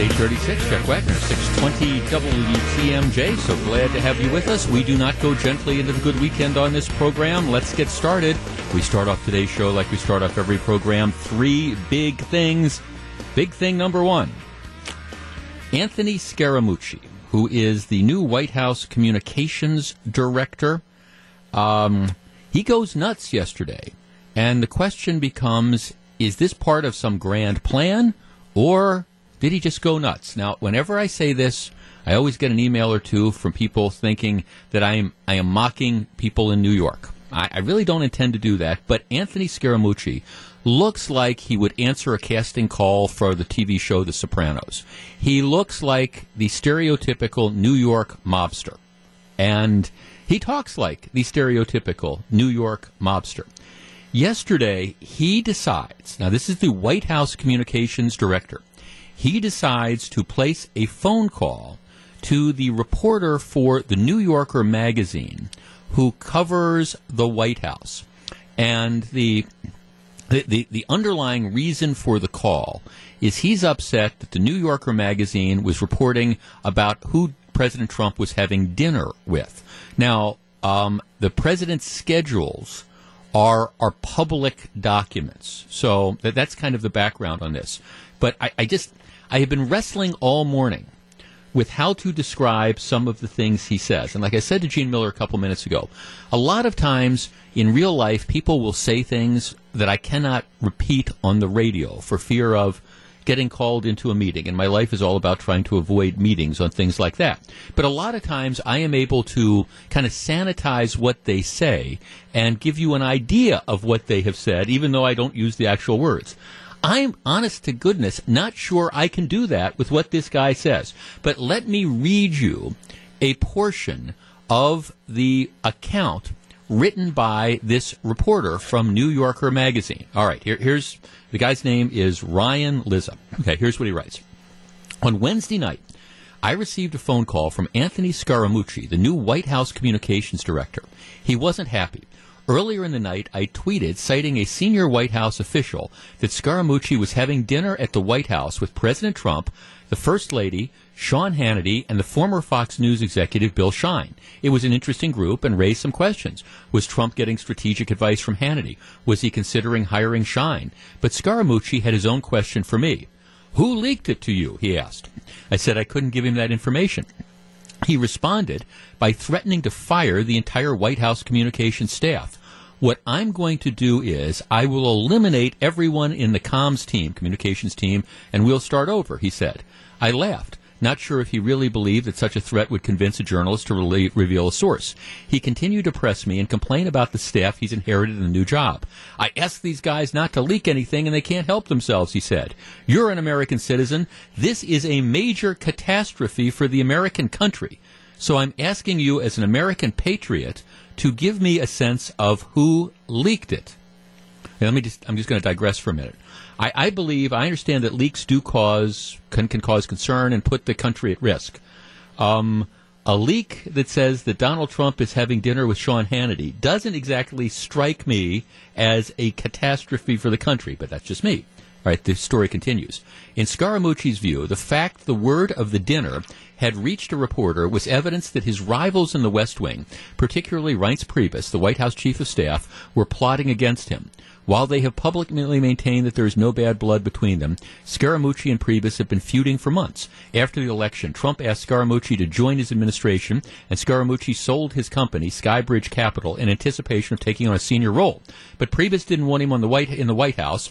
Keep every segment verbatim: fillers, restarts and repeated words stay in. Stage thirty-six, Jeff Wagner, six twenty W T M J. So glad to have you with us. We do not go gently into the good weekend on this program. Let's get started. We start off today's show like we start off every program. Three big things. Big thing number one, Anthony Scaramucci, who is the new White House communications director. Um, he goes nuts yesterday. And the question becomes, is this part of some grand plan, or did he just go nuts? Now, whenever I say this, I always get an email or two from people thinking that I am I am mocking people in New York. I, I really don't intend to do that, but Anthony Scaramucci looks like he would answer a casting call for the T V show The Sopranos. He looks like the stereotypical New York mobster, and he talks like the stereotypical New York mobster. Yesterday, he decides, now this is the White House communications director, he decides to place a phone call to the reporter for the New Yorker magazine who covers the White House. And the the, the, the underlying reason for the call is he's upset that the New Yorker magazine was reporting about who President Trump was having dinner with. Now, um, the president's schedules are are public documents. So that, that's kind of the background on this. But I, I just, I have been wrestling all morning with how to describe some of the things he says. And like I said to Gene Miller a couple minutes ago, a lot of times in real life, people will say things that I cannot repeat on the radio for fear of getting called into a meeting. And my life is all about trying to avoid meetings on things like that. But a lot of times I am able to kind of sanitize what they say and give you an idea of what they have said, even though I don't use the actual words. I'm, honest to goodness, not sure I can do that with what this guy says. But let me read you a portion of the account written by this reporter from New Yorker magazine. All right, here, here's, the guy's name is Ryan Lizza. Okay, here's what he writes. On Wednesday night, I received a phone call from Anthony Scaramucci, the new White House communications director. He wasn't happy. Earlier in the night, I tweeted, citing a senior White House official, that Scaramucci was having dinner at the White House with President Trump, the First Lady, Sean Hannity, and the former Fox News executive Bill Shine. It was an interesting group and raised some questions. Was Trump getting strategic advice from Hannity? Was he considering hiring Shine? But Scaramucci had his own question for me. Who leaked it to you? He asked. I said I couldn't give him that information. He responded by threatening to fire the entire White House communications staff. What I'm going to do is I will eliminate everyone in the comms team, communications team, and we'll start over, he said. I laughed, not sure if he really believed that such a threat would convince a journalist to re- reveal a source. He continued to press me and complain about the staff he's inherited in the new job. I asked these guys not to leak anything, and they can't help themselves, he said. You're an American citizen. This is a major catastrophe for the American country. So I'm asking you as an American patriot to give me a sense of who leaked it. Now, let me just, I'm just going to digress for a minute. I, I believe, I understand that leaks do cause, can, can cause concern and put the country at risk. Um, a leak that says that Donald Trump is having dinner with Sean Hannity doesn't exactly strike me as a catastrophe for the country, but that's just me. All right, the story continues. In Scaramucci's view, the fact the word of the dinner had reached a reporter was evidence that his rivals in the West Wing, particularly Reince Priebus, the White House chief of staff, were plotting against him. While they have publicly maintained that there is no bad blood between them, Scaramucci and Priebus have been feuding for months. After the election, Trump asked Scaramucci to join his administration, and Scaramucci sold his company, Skybridge Capital, in anticipation of taking on a senior role. But Priebus didn't want him on the White, in the White House,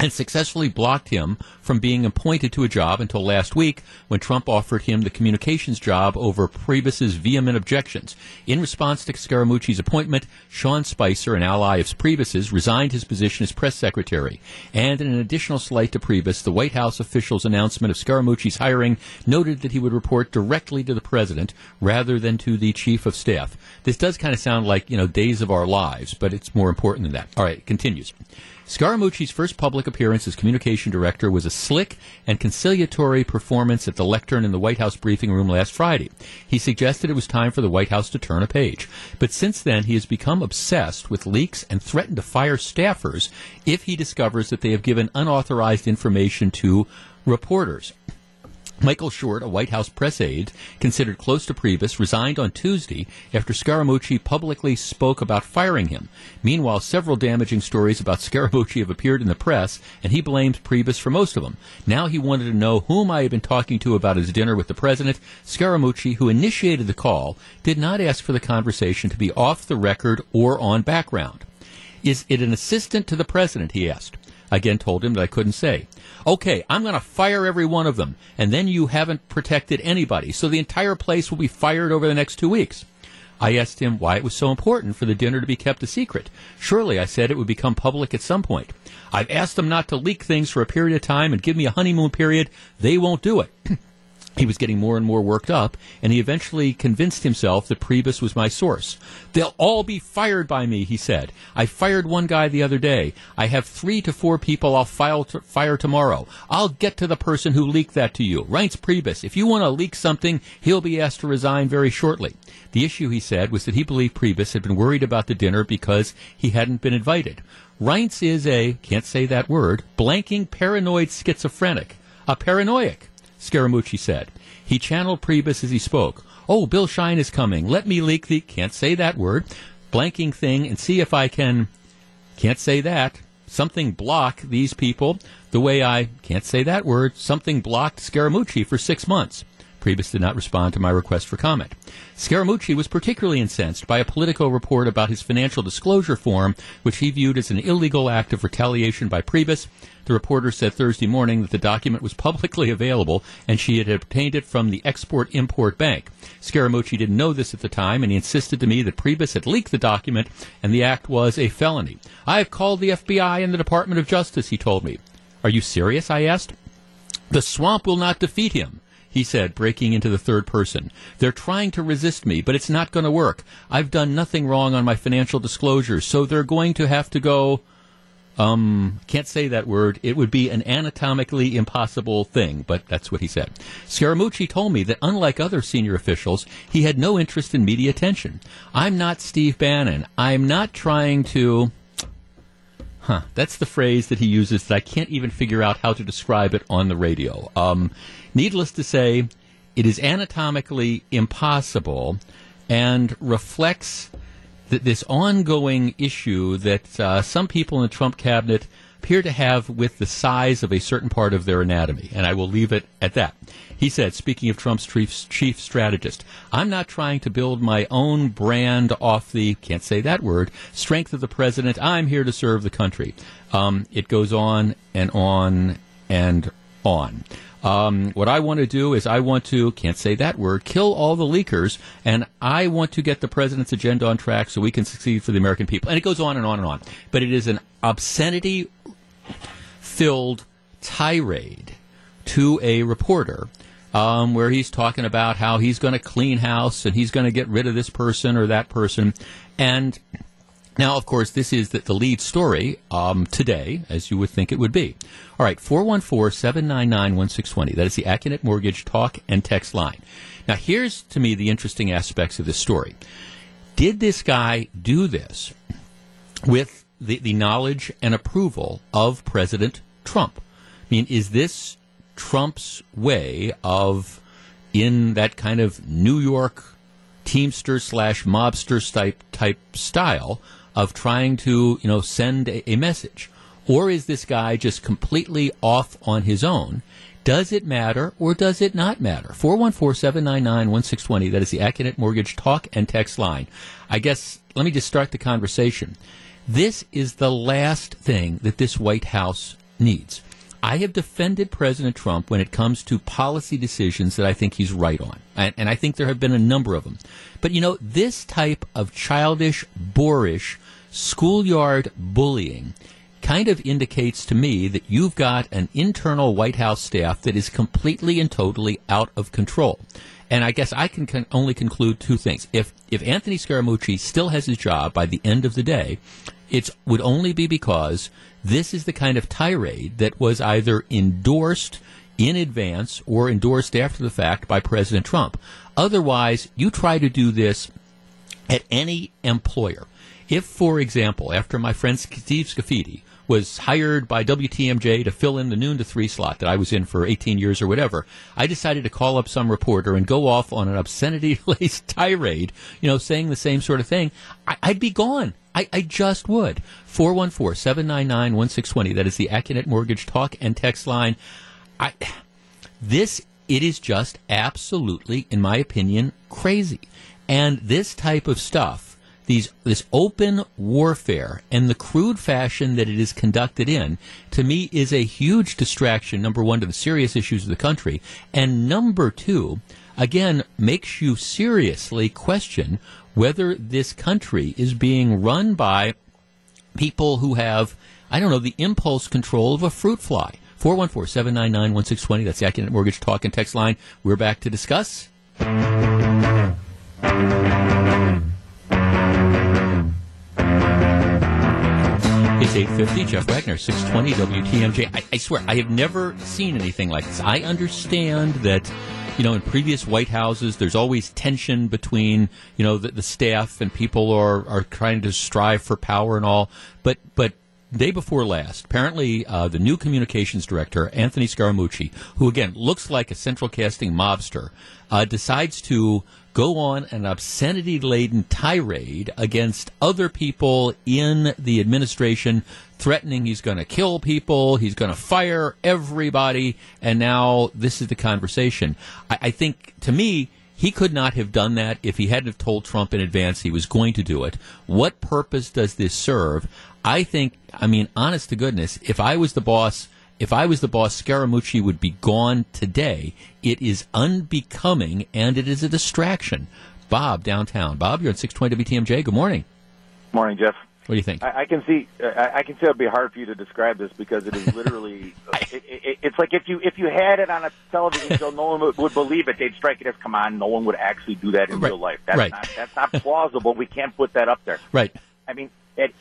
and successfully blocked him from being appointed to a job until last week when Trump offered him the communications job over Priebus's vehement objections. In response to Scaramucci's appointment, Sean Spicer, an ally of Priebus's, resigned his position as press secretary. And in an additional slight to Priebus, the White House official's announcement of Scaramucci's hiring noted that he would report directly to the president rather than to the chief of staff. This does kind of sound like, you know, Days of Our Lives, but it's more important than that. All right, it continues. Scaramucci's first public appearance as communication director was a slick and conciliatory performance at the lectern in the White House briefing room last Friday. He suggested it was time for the White House to turn a page. But since then, he has become obsessed with leaks and threatened to fire staffers if he discovers that they have given unauthorized information to reporters. Michael Short, a White House press aide considered close to Priebus, resigned on Tuesday after Scaramucci publicly spoke about firing him. Meanwhile, several damaging stories about Scaramucci have appeared in the press, and he blames Priebus for most of them. Now he wanted to know whom I had been talking to about his dinner with the president. Scaramucci, who initiated the call, did not ask for the conversation to be off the record or on background. Is it an assistant to the president, he asked. I again told him that I couldn't say. Okay, I'm going to fire every one of them, and then you haven't protected anybody, so the entire place will be fired over the next two weeks. I asked him why it was so important for the dinner to be kept a secret. Surely, I said, it would become public at some point. I've asked them not to leak things for a period of time and give me a honeymoon period. They won't do it. He was getting more and more worked up, and he eventually convinced himself that Priebus was my source. They'll all be fired by me, he said. I fired one guy the other day. I have three to four people I'll file to fire tomorrow. I'll get to the person who leaked that to you. Reince Priebus, if you want to leak something, he'll be asked to resign very shortly. The issue, he said, was that he believed Priebus had been worried about the dinner because he hadn't been invited. Reince is a, can't say that word, blanking paranoid schizophrenic. A paranoiac. Scaramucci said. He channeled Priebus as he spoke. Oh, Bill Shine is coming. Let me leak the, can't say that word, blanking thing and see if I can, can't say that, something block these people the way I, can't say that word, something blocked Scaramucci for six months. Priebus did not respond to my request for comment. Scaramucci was particularly incensed by a Politico report about his financial disclosure form, which he viewed as an illegal act of retaliation by Priebus. The reporter said Thursday morning that the document was publicly available and she had obtained it from the Export-Import Bank. Scaramucci didn't know this at the time, and he insisted to me that Priebus had leaked the document and the act was a felony. I have called the F B I and the Department of Justice, he told me. Are you serious? I asked. The swamp will not defeat him, he said, breaking into the third person. They're trying to resist me, but it's not going to work. I've done nothing wrong on my financial disclosures, so they're going to have to go, um, can't say that word. It would be an anatomically impossible thing, but that's what he said. Scaramucci told me that, unlike other senior officials, he had no interest in media attention. I'm not Steve Bannon. I'm not trying to... Huh, that's the phrase that he uses that I can't even figure out how to describe it on the radio. Um, needless to say, it is anatomically impossible and reflects th- this ongoing issue that uh, some people in the Trump cabinet appear to have with the size of a certain part of their anatomy, and I will leave it at that. He said, speaking of Trump's chief strategist, I'm not trying to build my own brand off the, can't say that word, strength of the president. I'm here to serve the country. Um, it goes on and on and on. Um, what I want to do is I want to, can't say that word, kill all the leakers, and I want to get the president's agenda on track so we can succeed for the American people. And it goes on and on and on. But it is an obscenity-filled tirade to a reporter um, where he's talking about how he's going to clean house and he's going to get rid of this person or that person. And now, of course, this is the, the lead story um, today, as you would think it would be. All right, four one four, seven nine nine, one six two zero. That is the Acunet Mortgage talk and text line. Now, here's, to me, the interesting aspects of this story. Did this guy do this with the, the knowledge and approval of President Trump? I mean, is this Trump's way of, in that kind of New York Teamster slash mobster type, type style of trying to, you know, send a, a message? Or is this guy just completely off on his own? Does it matter or does it not matter? four one four, seven nine nine, one six two zero. That is the Acunet Mortgage talk and text line. I guess, let me just start the conversation. This is the last thing that this White House needs. I have defended President Trump when it comes to policy decisions that I think he's right on, and, and I think there have been a number of them. But, you know, this type of childish, boorish, schoolyard bullying kind of indicates to me that you've got an internal White House staff that is completely and totally out of control. And I guess I can con- only conclude two things. If, if Anthony Scaramucci still has his job by the end of the day, it would only be because this is the kind of tirade that was either endorsed in advance or endorsed after the fact by President Trump. Otherwise, you try to do this at any employer. If, for example, after my friend Steve Scafidi was hired by W T M J to fill in the noon to three slot that I was in for eighteen years or whatever, I decided to call up some reporter and go off on an obscenity-laced tirade, you know, saying the same sort of thing, I- I'd be gone. I, I just would. four one four, seven nine nine, one six two zero. That is the Acunet Mortgage talk and text line. I, this, it is just absolutely, in my opinion, crazy. And this type of stuff, these this open warfare and the crude fashion that it is conducted in, to me, is a huge distraction, number one, to the serious issues of the country. And number two, again, makes you seriously question whether this country is being run by people who have, I don't know, the impulse control of a fruit fly. four one four, seven nine nine, one six two zero. That's the Acunet Mortgage talk and text line. We're back to discuss. It's eight fifty, Jeff Wagner, six twenty W T M J. I, I swear, I have never seen anything like this. I understand that, you know, in previous White Houses, there's always tension between, you know, the, the staff and people are, are trying to strive for power and all. But but day before last, apparently uh, the new communications director, Anthony Scaramucci, who, again, looks like a central casting mobster, uh, decides to go on an obscenity-laden tirade against other people in the administration, threatening he's going to kill people, he's going to fire everybody, and now this is the conversation. I, I think, to me, he could not have done that if he hadn't have told Trump in advance he was going to do it. What purpose does this serve? I think, I mean, honest to goodness, if I was the boss... If I was the boss, Scaramucci would be gone today. It is unbecoming, and it is a distraction. Bob, downtown. Bob, you're at six twenty W T M J. Good morning. Morning, Jeff. What do you think? I, I can see. I, I can see it would be hard for you to describe this because it is literally. I, it, it, it's like if you if you had it on a television show, no one would, would believe it. They'd strike it as, "Come on, no one would actually do that in right. real life. That's right. not that's not plausible. We can't put that up there." Right. I mean.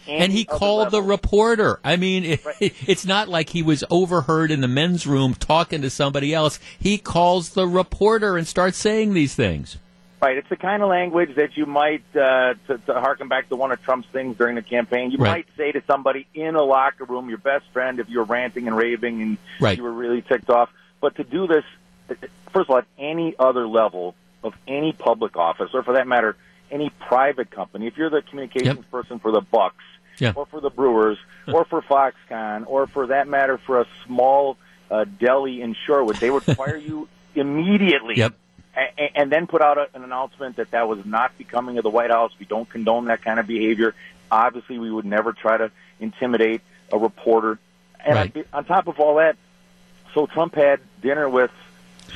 And he called level. the reporter. I mean, it, right. it, it's not like he was overheard in the men's room talking to somebody else. He calls the reporter and starts saying these things. Right. It's the kind of language that you might, uh, to, to harken back to one of Trump's things during the campaign, you right. might say to somebody in a locker room, your best friend, if you were ranting and raving and right. you were really ticked off. But to do this, first of all, at any other level of any public office, or for that matter, any private company, if you're the communications yep. person for the Bucks yep. or for the Brewers or for Foxconn or for that matter for a small uh, deli in Shorewood, they would fire you immediately yep. and, and then put out a, an announcement that that was not becoming of the White House. We don't condone that kind of behavior. Obviously, we would never try to intimidate a reporter. And right. on, on top of all that, so Trump had dinner with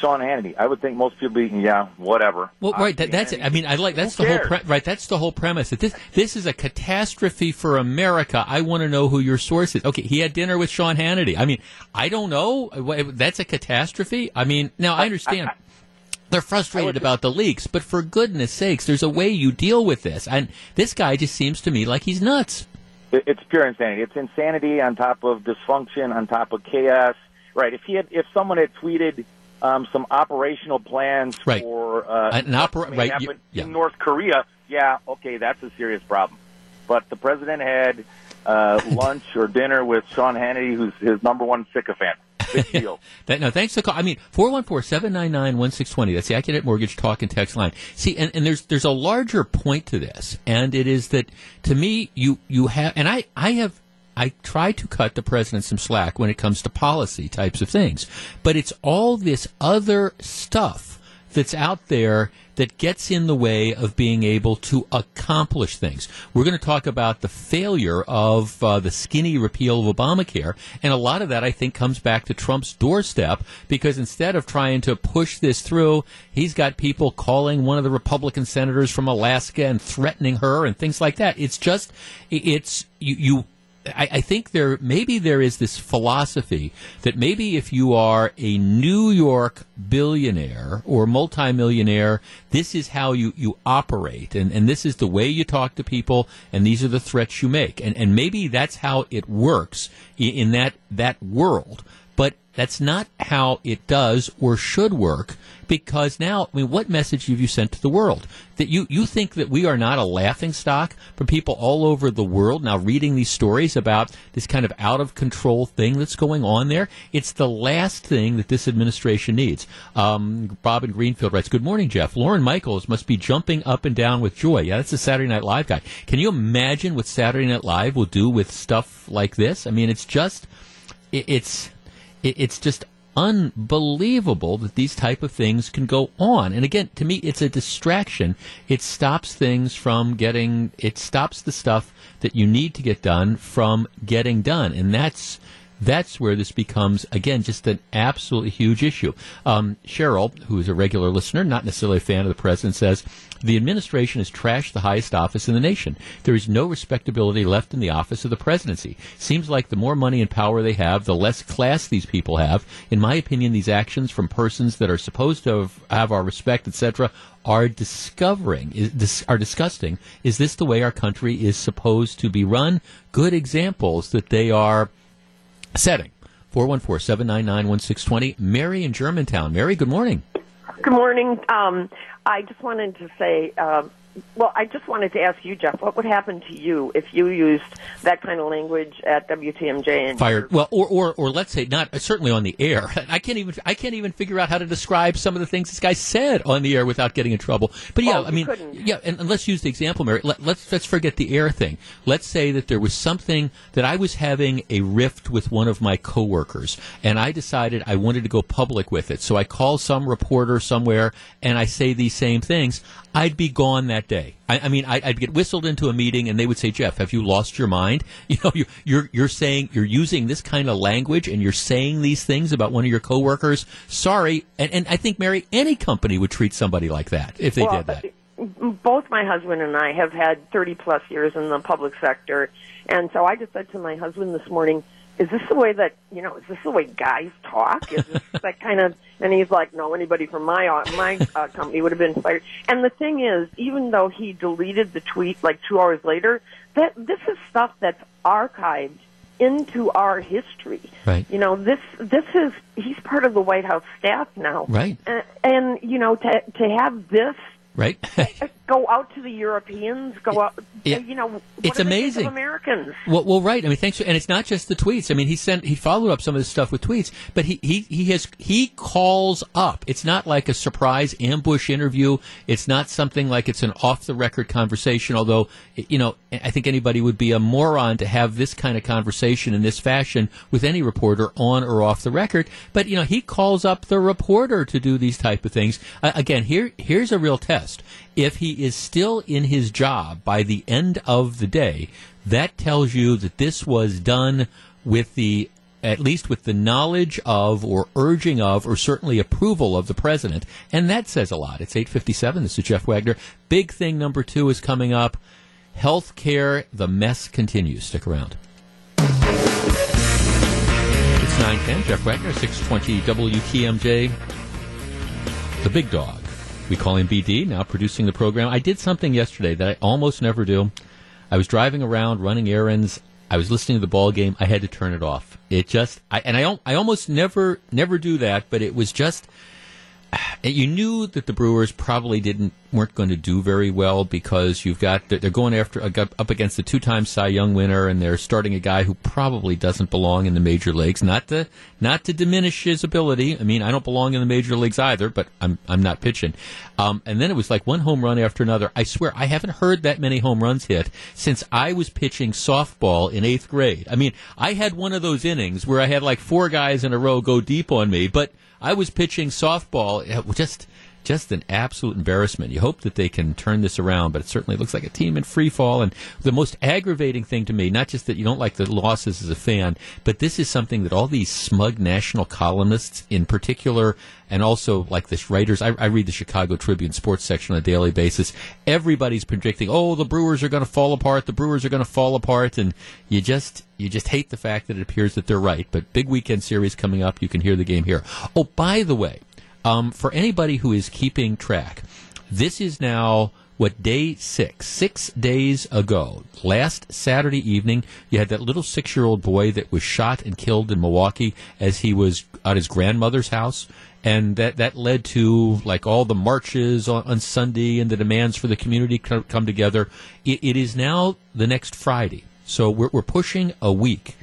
Sean Hannity. I would think most people be, yeah, whatever. Well, right, that, that's it. I mean, I like that's the whole pre- right. That's the whole premise. That this this is a catastrophe for America. I want to know who your source is. Okay, he had dinner with Sean Hannity. I mean, I don't know. That's a catastrophe. I mean, now I understand. I, I, I, They're frustrated about the leaks, but for goodness sakes, there's a way you deal with this. And this guy just seems to me like he's nuts. It's pure insanity. It's insanity on top of dysfunction, on top of chaos. Right. If he had, if someone had tweeted. Um, some operational plans right. for uh, an opera- right. you, yeah. in North Korea. Yeah, okay, that's a serious problem. But the president had uh, lunch or dinner with Sean Hannity, who's his number one sycophant. Big deal. that, no, thanks for the call. I mean, four one four, seven nine nine, one six two zero. That's the Acunet Mortgage talk and text line. See, and, and there's there's a larger point to this, and it is that, to me, you, you have, and I, I have, I try to cut the president some slack when it comes to policy types of things. But it's all this other stuff that's out there that gets in the way of being able to accomplish things. We're going to talk about the failure of uh, the skinny repeal of Obamacare. And a lot of that, I think, comes back to Trump's doorstep because instead of trying to push this through, he's got people calling one of the Republican senators from Alaska and threatening her and things like that. It's just, it's, you, you I, I think there maybe there is this philosophy that maybe if you are a New York billionaire or multimillionaire, this is how you, you operate, and, and this is the way you talk to people, and these are the threats you make. And, and maybe that's how it works in, in that that world. But That's not how it does or should work, because now, I mean, what message have you sent to the world? That you, you think that we are not a laughingstock for people all over the world now reading these stories about this kind of out-of-control thing that's going on there? It's the last thing that this administration needs. Um, Bob in Greenfield writes, "Good morning, Jeff. Lorne Michaels must be jumping up and down with joy." Yeah, that's the Saturday Night Live guy. Can you imagine what Saturday Night Live will do with stuff like this? I mean, it's just... It, it's... It's just unbelievable that these type of things can go on. And again, to me, it's a distraction. It stops things from getting, it stops the stuff that you need to get done from getting done. And that's that's where this becomes, again, just an absolutely huge issue. Um, Cheryl, who is a regular listener, not necessarily a fan of the president, says, "The administration has trashed the highest office in the nation. There is no respectability left in the office of the presidency. Seems like the more money and power they have, the less class these people have. In my opinion, these actions from persons that are supposed to have, have our respect, et cetera, are discovering is, dis, are disgusting. Is this the way our country is supposed to be run?" Good examples that they are setting. Four one four, seven nine nine, one six two zero. Mary in Germantown. Mary, good morning. Good morning. Um, I just wanted to say, uh, well, I just wanted to ask you, Jeff, what would happen to you if you used that kind of language at W T M J? And fired. Well, or, or or let's say not certainly on the air. I can't even I can't even figure out how to describe some of the things this guy said on the air without getting in trouble. But yeah, oh, I mean, couldn't. yeah, and, and let's use the example, Mary. Let, let's let's forget the air thing. Let's say that there was something that I was having a rift with one of my coworkers, and I decided I wanted to go public with it. So I call some reporter somewhere, and I say these same things. I'd be gone that day. I, I mean, I, I'd get whistled into a meeting, and they would say, "Jeff, have you lost your mind? You know, you're, you're you're saying you're using this kind of language, and you're saying these things about one of your coworkers. Sorry." And, and I think, Mary, any company would treat somebody like that if they well, did that. Both my husband and I have had thirty plus years in the public sector, and so I just said to my husband this morning, "Is this the way that, you know, is this the way guys talk? Is this that kind of?" And he's like, "No, anybody from my my uh, company would have been fired." And the thing is, even though he deleted the tweet like two hours later, that this is stuff that's archived into our history. Right. You know, this this is he's part of the White House staff now. Right. And, and you know, to to have this. Right. Go out to the Europeans, go out, it, you know, what it's amazing. Of Americans. Well, well, right. I mean, thanks. For, and it's not just the tweets. I mean, he sent, he followed up some of this stuff with tweets, but he, he, he has, he calls up. It's not like a surprise ambush interview. It's not something like it's an off the record conversation. Although, you know, I think anybody would be a moron to have this kind of conversation in this fashion with any reporter on or off the record. But, you know, he calls up the reporter to do these type of things. Uh, again, here, here's a real test. If he is still in his job by the end of the day, that tells you that this was done with the, at least with the knowledge of or urging of or certainly approval of the president. And that says a lot. It's eight fifty-seven. This is Jeff Wagner. Big thing number two is coming up. Health care, the mess continues. Stick around. It's nine ten. Jeff Wagner, six twenty W T M J. The big dog. We call him B D, now producing the program. I did something yesterday that I almost never do. I was driving around, running errands. I was listening to the ball game. I had to turn it off. It just, I, and I, I almost never, never do that. But it was just, you knew that the Brewers probably didn't, weren't going to do very well because you've got, they're going after, up against the two-time Cy Young winner, and they're starting a guy who probably doesn't belong in the major leagues. Not to, not to diminish his ability. I mean, I don't belong in the major leagues either, but I'm, I'm not pitching. Um, and then it was like one home run after another. I swear, I haven't heard that many home runs hit since I was pitching softball in eighth grade. I mean, I had one of those innings where I had like four guys in a row go deep on me, but I was pitching softball. Just, just an absolute embarrassment. You hope that they can turn this around, but it certainly looks like a team in free fall. And the most aggravating thing to me, not just that you don't like the losses as a fan, but this is something that all these smug national columnists in particular, and also like the writers, I, I read the Chicago Tribune sports section on a daily basis. Everybody's predicting, oh, the Brewers are going to fall apart. The Brewers are going to fall apart. And you just, you just hate the fact that it appears that they're right. But big weekend series coming up. You can hear the game here. Oh, by the way. Um, for anybody who is keeping track, this is now what day six, six days ago, last Saturday evening, you had that little six-year-old boy that was shot and killed in Milwaukee as he was at his grandmother's house. And that, that led to, like, all the marches on, on Sunday and the demands for the community to come together. It, it is now the next Friday. So we're, we're pushing a week.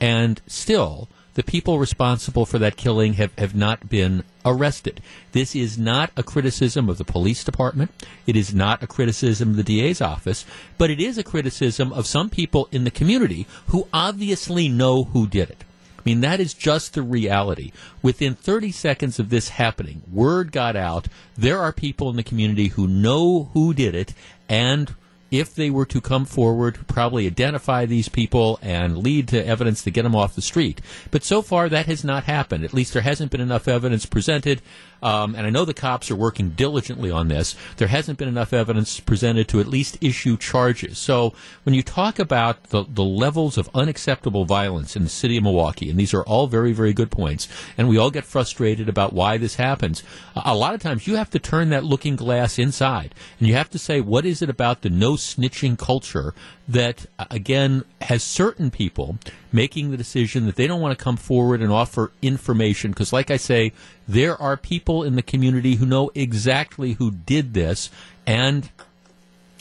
And still, the people responsible for that killing have, have not been arrested. This is not a criticism of the police department. It is not a criticism of the D A's office. But it is a criticism of some people in the community who obviously know who did it. I mean, that is just the reality. Within thirty seconds of this happening, word got out. There are people in the community who know who did it, and if they were to come forward, probably identify these people and lead to evidence to get them off the street. But so far, that has not happened. At least there hasn't been enough evidence presented. Um, and I know the cops are working diligently on this. There hasn't been enough evidence presented to at least issue charges. So when you talk about the, the levels of unacceptable violence in the city of Milwaukee, and these are all very, very good points, and we all get frustrated about why this happens, a lot of times you have to turn that looking glass inside. And you have to say, what is it about the no snitching culture that, again, has certain people making the decision that they don't want to come forward and offer information? Because, like I say, there are people in the community who know exactly who did this, and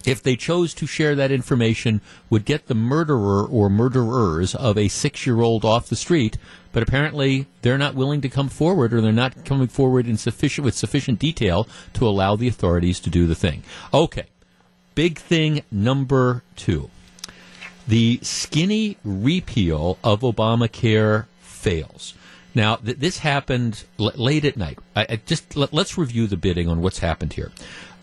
if they chose to share that information, would get the murderer or murderers of a six-year-old off the street. But apparently they're not willing to come forward, or they're not coming forward in sufficient with sufficient detail to allow the authorities to do the thing. Okay. Big thing number two, the skinny repeal of Obamacare fails. Now, th- this happened l- late at night. I, I just l- let's review the bidding on what's happened here.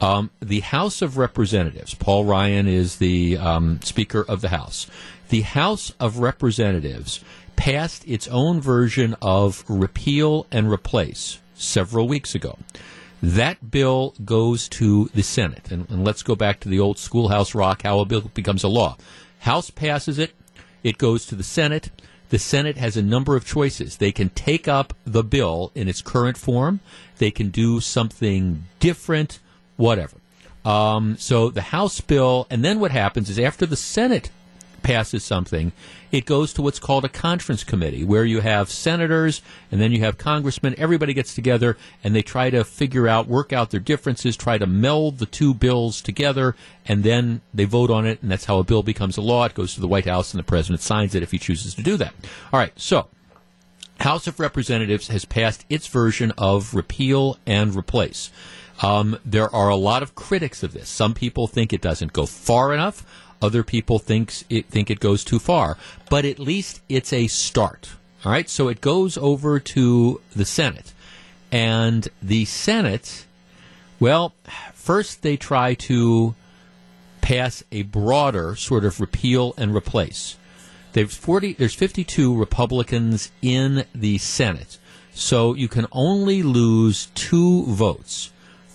Um, the House of Representatives, Paul Ryan is the um, Speaker of the House. The House of Representatives passed its own version of repeal and replace several weeks ago. That bill goes to the Senate. And, and let's go back to the old schoolhouse rock, how a bill becomes a law. House passes it. It goes to the Senate. The Senate has a number of choices. They can take up the bill in its current form. They can do something different, whatever. Um, so the House bill, and then what happens is after the Senate passes something, it goes to what's called a conference committee, where you have senators and then you have congressmen. Everybody gets together and they try to figure out, work out their differences, try to meld the two bills together, and then they vote on it, and that's how a bill becomes a law. It goes to the White House, and the president signs it if he chooses to do that. All right, so House of Representatives has passed its version of repeal and replace. Um, there are a lot of critics of this. Some people think it doesn't go far enough. Other people thinks it, think it goes too far. But at least it's a start. All right, so it goes over to the Senate. And the Senate, well, first they try to pass a broader sort of repeal and replace. There's, forty, there's fifty-two Republicans in the Senate, so you can only lose two votes.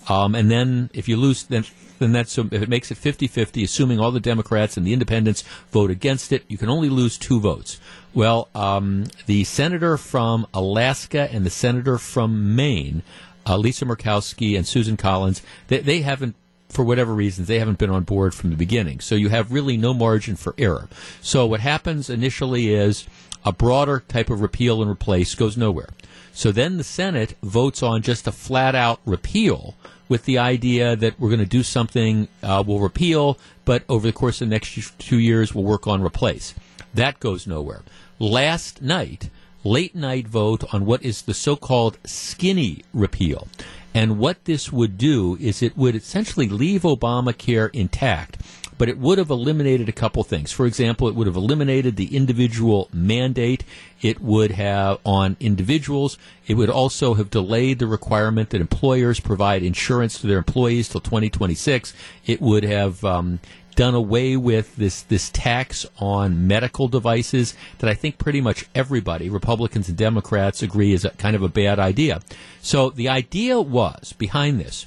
Um, and then if you lose, then, then that's, if it makes it fifty-fifty, assuming all the Democrats and the independents vote against it, you can only lose two votes. Well, um, the senator from Alaska and the senator from Maine, uh, Lisa Murkowski and Susan Collins, they, they haven't, for whatever reasons, they haven't been on board from the beginning. So you have really no margin for error. So what happens initially is a broader type of repeal and replace goes nowhere. So then the Senate votes on just a flat-out repeal with the idea that we're going to do something, uh, we'll repeal, but over the course of the next two years, we'll work on replace. That goes nowhere. Last night, late-night vote on what is the so-called skinny repeal. And what this would do is it would essentially leave Obamacare intact, but it would have eliminated a couple things. For example, it would have eliminated the individual mandate. It would have on individuals. It would also have delayed the requirement that employers provide insurance to their employees till twenty twenty-six. It would have um, done away with this, this tax on medical devices that I think pretty much everybody, Republicans and Democrats, agree is a, kind of a bad idea. So the idea was behind this.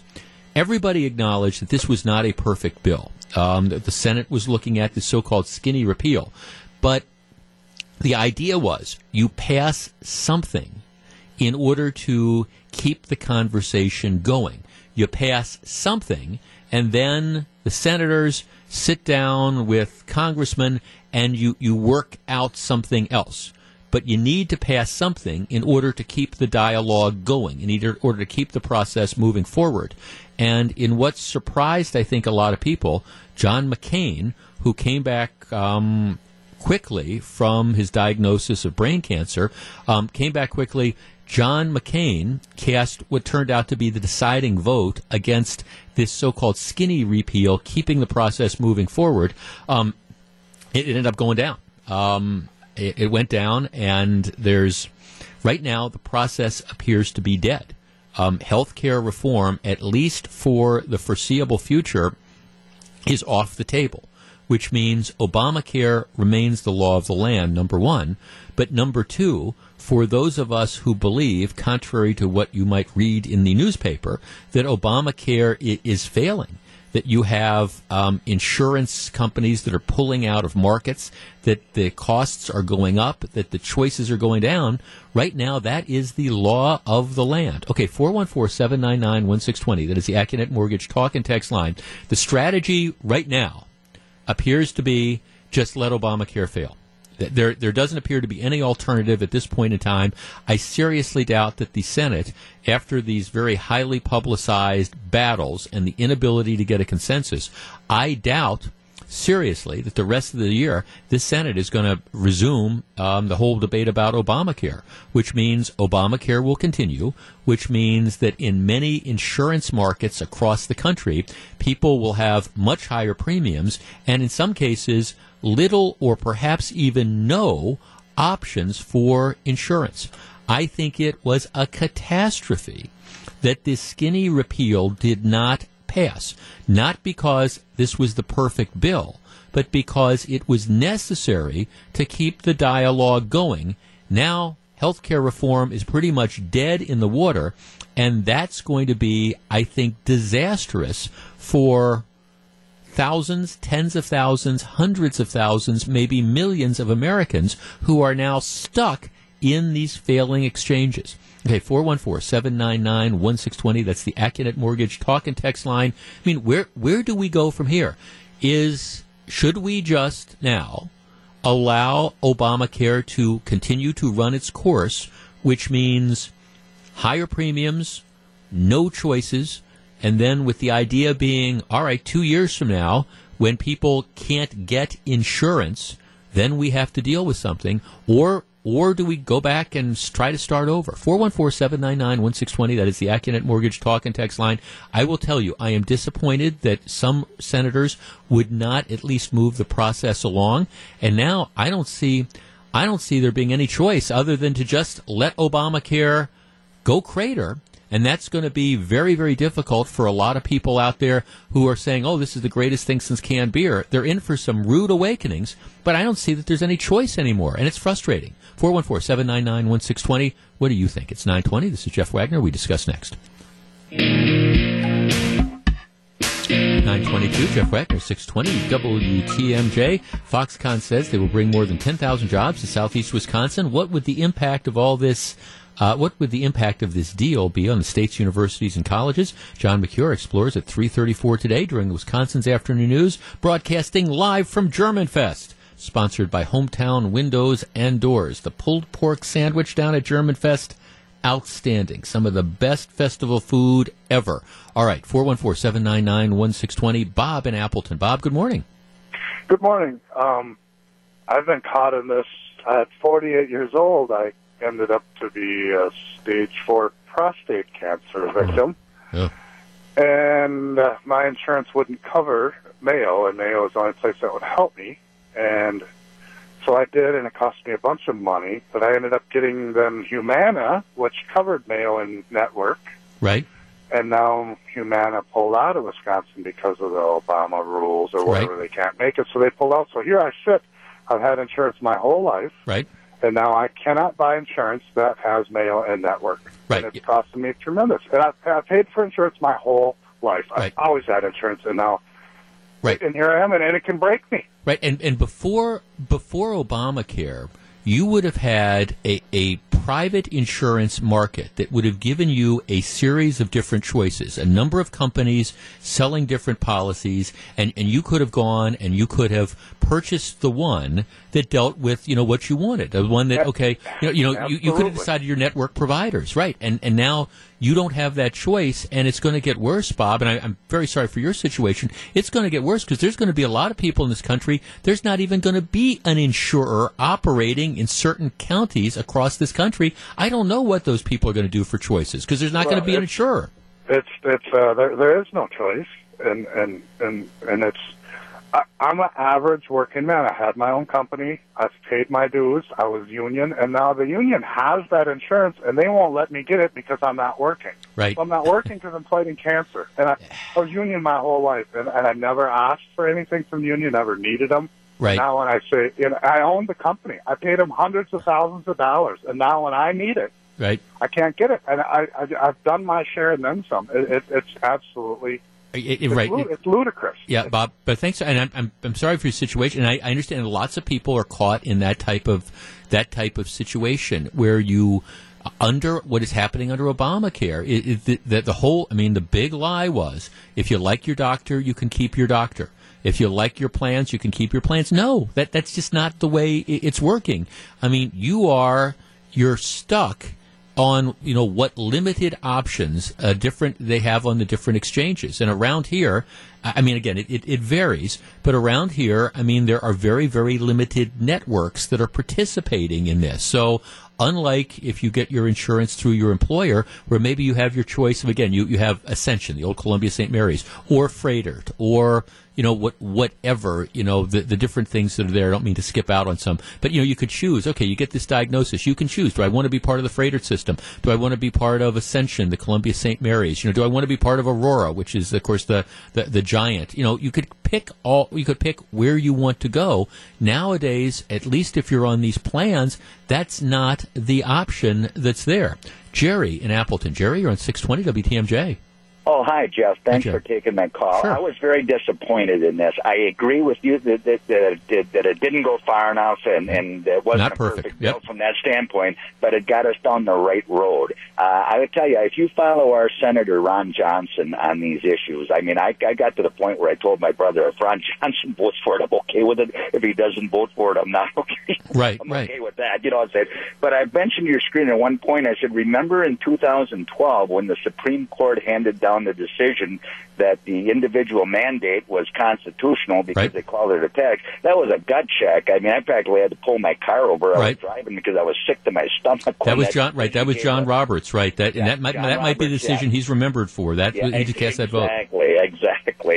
Everybody acknowledged that this was not a perfect bill. Um, the, the Senate was looking at the so-called skinny repeal. But the idea was you pass something in order to keep the conversation going. You pass something, and then the senators, sit down with congressmen, and you, you work out something else. But you need to pass something in order to keep the dialogue going, in order to keep the process moving forward. And in what surprised, I think, a lot of people, John McCain, who came back um, quickly from his diagnosis of brain cancer, um, came back quickly. John McCain cast what turned out to be the deciding vote against this so-called skinny repeal, keeping the process moving forward. Um, it, it ended up going down. Um It, it went down, and there's right now the process appears to be dead. Um, healthcare reform, at least for the foreseeable future, is off the table, which means Obamacare remains the law of the land, number one. But number two, for those of us who believe, contrary to what you might read in the newspaper, that Obamacare i- is failing, that you have um, insurance companies that are pulling out of markets, that the costs are going up, that the choices are going down. Right now, that is the law of the land. Okay, four one four, seven nine nine, one six two zero. That is the Acunet Mortgage talk and text line. The strategy right now appears to be just let Obamacare fail. There, there doesn't appear to be any alternative at this point in time. I seriously doubt that the Senate, after these very highly publicized battles and the inability to get a consensus, I doubt seriously that the rest of the year this Senate is going to resume um, the whole debate about Obamacare, which means Obamacare will continue, which means that in many insurance markets across the country, people will have much higher premiums, and in some cases little or perhaps even no options for insurance. I think it was a catastrophe that this skinny repeal did not pass, not because this was the perfect bill, but because it was necessary to keep the dialogue going. Now, healthcare reform is pretty much dead in the water, and that's going to be, I think, disastrous for thousands, tens of thousands, hundreds of thousands, maybe millions of Americans who are now stuck in these failing exchanges. Okay, four one four, seven nine nine, one six two zero. That's the Acunet Mortgage talk and text line. I mean, where where do we go from here? Is should we just now allow Obamacare to continue to run its course, which means higher premiums, no choices, and then with the idea being, all right, two years from now, when people can't get insurance, then we have to deal with something, or or do we go back and try to start over? four one four, seven nine nine, one six two zero, that is the Acunet Mortgage talk and text line. I will tell you, I am disappointed that some senators would not at least move the process along, and now I don't see, I don't see there being any choice other than to just let Obamacare go crater. And that's going to be very, very difficult for a lot of people out there who are saying, oh, this is the greatest thing since canned beer. They're in for some rude awakenings, but I don't see that there's any choice anymore, and it's frustrating. four one four, seven nine nine, one six two zero. What do you think? It's nine twenty. This is Jeff Wagner. We discuss next. nine twenty-two, Jeff Wagner, six twenty, W T M J. Foxconn says they will bring more than ten thousand jobs to southeast Wisconsin. What would the impact of all this Uh, what would the impact of this deal be on the state's universities and colleges? John McCure explores at three thirty-four today during Wisconsin's Afternoon News, broadcasting live from Germanfest, sponsored by Hometown Windows and Doors. The pulled pork sandwich down at Germanfest, outstanding. Some of the best festival food ever. All right, four one four, seven nine nine, one six two zero, Bob in Appleton. Bob, good morning. Good morning. Um, I've been caught in this. At forty-eight years old, I ended up to be a stage four prostate cancer victim. Yeah. And uh, my insurance wouldn't cover Mayo, and Mayo was the only place that would help me. And so I did, and it cost me a bunch of money, but I ended up getting them Humana, which covered Mayo and Network. Right. And now Humana pulled out of Wisconsin because of the Obama rules or whatever. Right. They can't make it, so they pulled out. So here I sit. I've had insurance my whole life. Right. And now I cannot buy insurance that has Mayo and Network. Right. And it's costing me tremendous. And I've, I've paid for insurance my whole life. I've right. always had insurance, and now, right. and here I am, and, and it can break me. Right. And and before before Obamacare, you would have had a, a private insurance market that would have given you a series of different choices, a number of companies selling different policies, and, and you could have gone and you could have purchased the one that dealt with, you know, what you wanted, the one that, okay, you know, you, know you, you could have decided your network providers, right, and, and now you don't have that choice, and it's going to get worse, Bob, and I, I'm very sorry for your situation. It's going to get worse because there's going to be a lot of people in this country, there's not even going to be an insurer operating in certain counties across this country. I don't know what those people are going to do for choices because there's not well, going to be an insurer. It's it's uh, there, there is no choice, and and and and it's. I, I'm an average working man. I had my own company. I've paid my dues. I was union, and now the union has that insurance, and they won't let me get it because I'm not working. Right. So I'm not working because I'm fighting cancer, and I, I was union my whole life, and, and I never asked for anything from the union. Never needed them. Right. Now when I say, you know, I own the company, I paid them hundreds of thousands of dollars, and now when I need it, right, I can't get it, and I, I I've done my share and then some. It, it, it's absolutely. It, it, right. It's, it's ludicrous. Yeah, Bob. But thanks, and I'm I'm, I'm sorry for your situation. And I, I understand lots of people are caught in that type of that type of situation where you under what is happening under Obamacare. It, it, the, the, the whole, I mean, the big lie was if you like your doctor, you can keep your doctor. If you like your plans, you can keep your plans. No, that that's just not the way it's working. I mean, you are you're stuck on, you know, what limited options uh, different they have on the different exchanges. And around here, I mean, again, it, it, it varies, but around here, I mean, there are very, very limited networks that are participating in this. So unlike if you get your insurance through your employer, where maybe you have your choice of, again, you, you have Ascension, the old Columbia Saint Mary's, or Freighter, or, you know, what whatever, you know, the, the different things that are there. I don't mean to skip out on some, but, you know, you could choose. Okay, you get this diagnosis. You can choose. Do I want to be part of the Freighter system? Do I want to be part of Ascension, the Columbia Saint Mary's? You know, do I want to be part of Aurora, which is, of course, the, the, the giant? You know, you could pick all, you could pick where you want to go. Nowadays, at least if you're on these plans, that's not the option that's there. Jerry in Appleton. Jerry, you're on six twenty W T M J. Oh, hi, Jeff. Thanks hi, Jeff. for taking my call. Sure. I was very disappointed in this. I agree with you that that, that, that it didn't go far enough and, and it wasn't Not perfect, a perfect yep. from that standpoint, but it got us down the right road. Uh, I would tell you, if you follow our Senator Ron Johnson on these issues, I mean, I, I got to the point where I told my brother, if Ron Johnson votes for it, I'm okay with it. If he doesn't vote for it, I'm not okay. Right, I'm right. okay with that. You know what I'm saying? But I mentioned your screen at one point. I said, remember in two thousand twelve when the Supreme Court handed down the decision that the individual mandate was constitutional because right. they called it a tax. That was a gut check. I mean, I practically had to pull my car over. I right. was driving because I was sick to my stomach. That was that John, right? That was John up. Roberts, right? That yeah, and that might John that Roberts, might be the decision yeah. he's remembered for. That yeah, he just cast exactly, that vote. Exactly,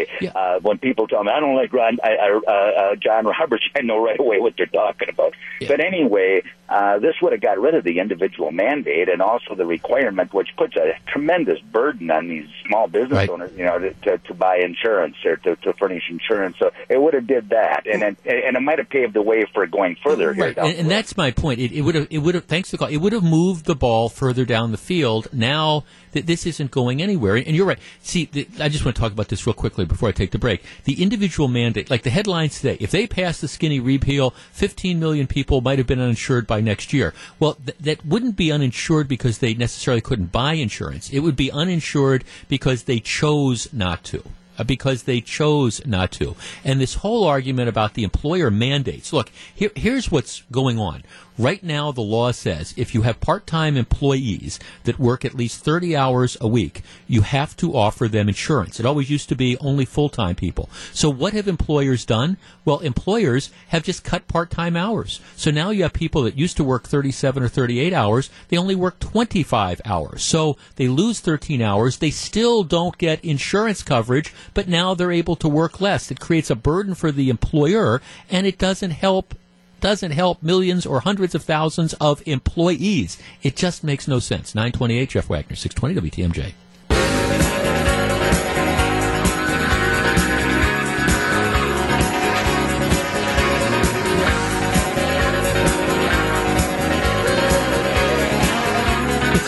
exactly. Yeah. Uh, when people tell me I don't like Ron, I, I, uh, uh, John Roberts, I know right away what they're talking about. Yeah. But anyway, uh, this would have got rid of the individual mandate and also the requirement, which puts a tremendous burden on these small business right. owners, you know, to, to, to buy insurance or to, to furnish insurance. So it would have did that, and and, and it might have paved the way for going further. Right. And, and that's my point. It, it would have. It would have. Thanks for the call. It would have moved the ball further down the field. Now that this isn't going anywhere, and you're right. See, the, I just want to talk about this real quickly before I take the break. The individual mandate, like the headlines today, if they passed the skinny repeal, fifteen million people might have been uninsured by next year. Well, th- that wouldn't be uninsured because they necessarily couldn't buy insurance. It would be uninsured because they chose not to. Because they chose not to. And this whole argument about the employer mandates. Look, here, here's what's going on. Right now, the law says if you have part-time employees that work at least thirty hours a week, you have to offer them insurance. It always used to be only full-time people. So what have employers done? Well, employers have just cut part-time hours. So now you have people that used to work thirty-seven or thirty-eight hours. They only work twenty-five hours. So they lose thirteen hours. They still don't get insurance coverage, but now they're able to work less. It creates a burden for the employer, and it doesn't help doesn't help millions or hundreds of thousands of employees. It just makes no sense. nine twenty-eight, Jeff Wagner, six twenty W T M J.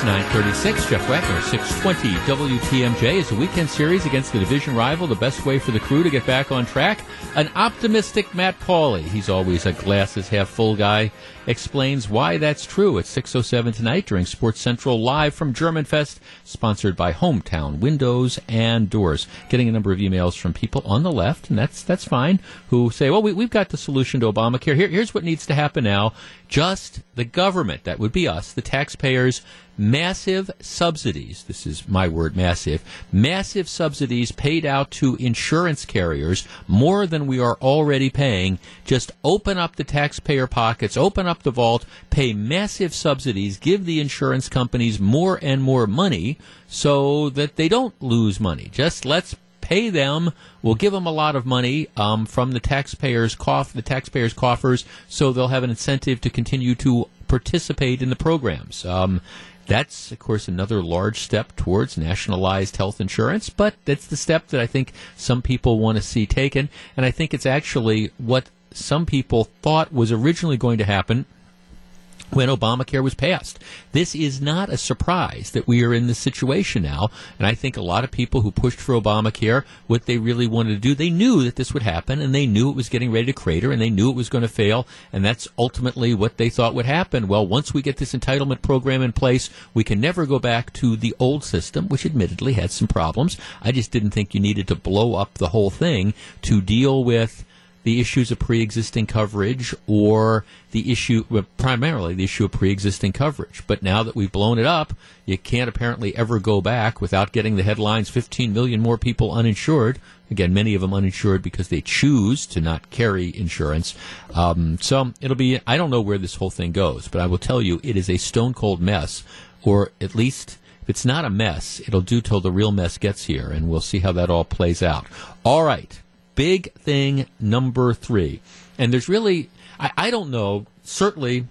It's nine thirty-six. Jeff Wagner, six twenty W T M J. It's a weekend series against the division rival. The best way for the crew to get back on track. An optimistic Matt Pauley, he's always a glasses half full guy, explains why that's true at six oh seven tonight during Sports Central Live from Germanfest, sponsored by Hometown Windows and Doors. Getting a number of emails from people on the left, and that's that's fine, who say, well, we, we've got the solution to Obamacare. Here, here's what needs to happen now. Just the government, that would be us, the taxpayers, massive subsidies, this is my word, massive, massive subsidies paid out to insurance carriers, more than we are already paying. Just open up the taxpayer pockets, open up the vault, pay massive subsidies, give the insurance companies more and more money so that they don't lose money. Just let's pay them. We'll give them a lot of money um, from the taxpayers' coff, the taxpayers' coffers, so they'll have an incentive to continue to participate in the programs. Um, that's, of course, another large step towards nationalized health insurance, but that's the step that I think some people want to see taken, and I think it's actually what some people thought was originally going to happen when Obamacare was passed. This is not a surprise that we are in this situation now, and I think a lot of people who pushed for Obamacare, what they really wanted to do, they knew that this would happen, and they knew it was getting ready to crater, and they knew it was going to fail, and that's ultimately what they thought would happen. Well, once we get this entitlement program in place, we can never go back to the old system, which admittedly had some problems. I just didn't think you needed to blow up the whole thing to deal with the issues of pre-existing coverage, or the issue, well, primarily the issue of pre-existing coverage. But now that we've blown it up, you can't apparently ever go back without getting the headlines, fifteen million more people uninsured. Again, many of them uninsured because they choose to not carry insurance. Um, so it'll be, I don't know where this whole thing goes, but I will tell you it is a stone-cold mess, or at least if it's not a mess, it'll do till the real mess gets here, and we'll see how that all plays out. All right. Big thing number three. And there's really, I, I don't know, certainly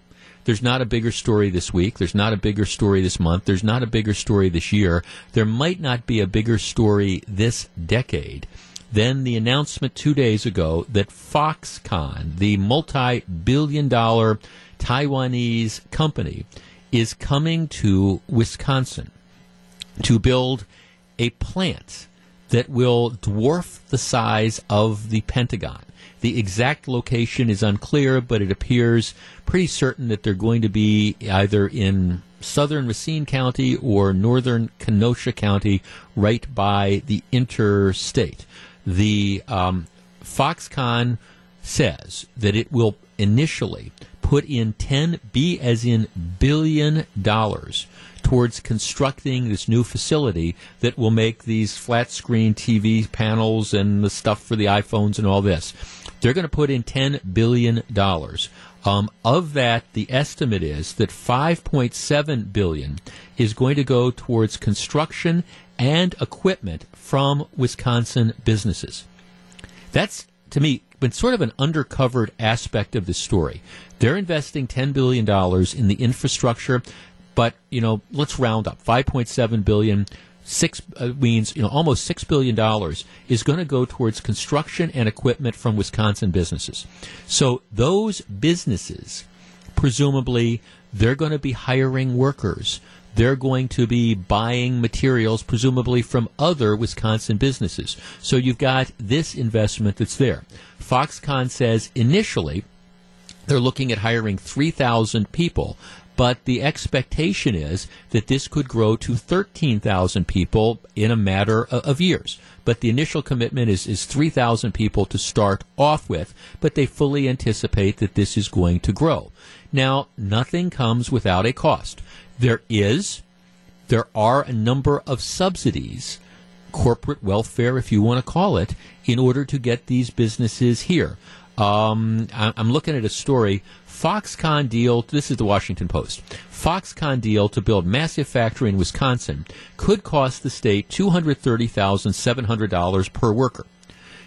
there's not a bigger story this week. There's not a bigger story this month. There's not a bigger story this year. There might not be a bigger story this decade than the announcement two days ago that Foxconn, the multi-billion dollar Taiwanese company, is coming to Wisconsin to build a plant that will dwarf the size of the Pentagon. The exact location is unclear, but it appears pretty certain that they're going to be either in southern Racine County or northern Kenosha County, right by the interstate. The um, Foxconn says that it will initially put in ten B as in billion dollars towards constructing this new facility that will make these flat screen T V panels and the stuff for the iPhones and all this. They're going to put in ten billion dollars. Um, of that, the estimate is that five point seven billion dollars is going to go towards construction and equipment from Wisconsin businesses. That's, to me, been sort of an undercovered aspect of this story. They're investing ten billion dollars in the infrastructure. But, you know, let's round up. five point seven billion dollars six, uh, means, you know, almost six billion dollars is going to go towards construction and equipment from Wisconsin businesses. So those businesses, presumably, they're going to be hiring workers. They're going to be buying materials, presumably from other Wisconsin businesses. So you've got this investment that's there. Foxconn says initially they're looking at hiring three thousand people. But the expectation is that this could grow to thirteen thousand people in a matter of years. But the initial commitment is, is three thousand people to start off with, but they fully anticipate that this is going to grow. Now, nothing comes without a cost. There is, there are a number of subsidies, corporate welfare, if you want to call it, in order to get these businesses here. Um, I'm looking at a story, Foxconn deal, this is the Washington Post, Foxconn deal to build massive factory in Wisconsin could cost the state two hundred thirty thousand seven hundred dollars per worker.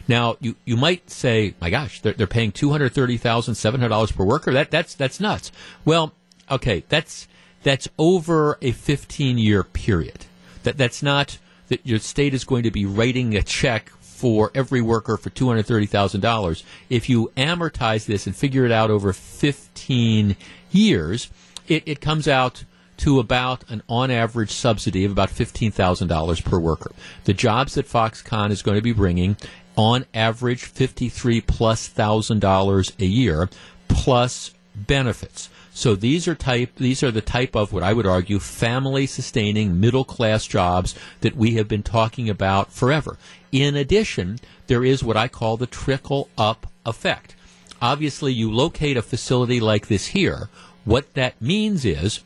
Now, you, you might say, my gosh, they're, they're paying two hundred thirty thousand seven hundred dollars per worker? That, that's, that's nuts. Well, okay, that's, that's over a fifteen-year period. That, that's not that your state is going to be writing a check for every worker for two hundred thirty thousand dollars. If you amortize this and figure it out over fifteen years, it, it comes out to about an on-average subsidy of about fifteen thousand dollars per worker. The jobs that Foxconn is going to be bringing, on average, fifty-three plus thousand dollars a year, plus benefits. So these are type these are the type of what I would argue family-sustaining middle-class jobs that we have been talking about forever. In addition, there is what I call the trickle-up effect. Obviously, you locate a facility like this here. What that means is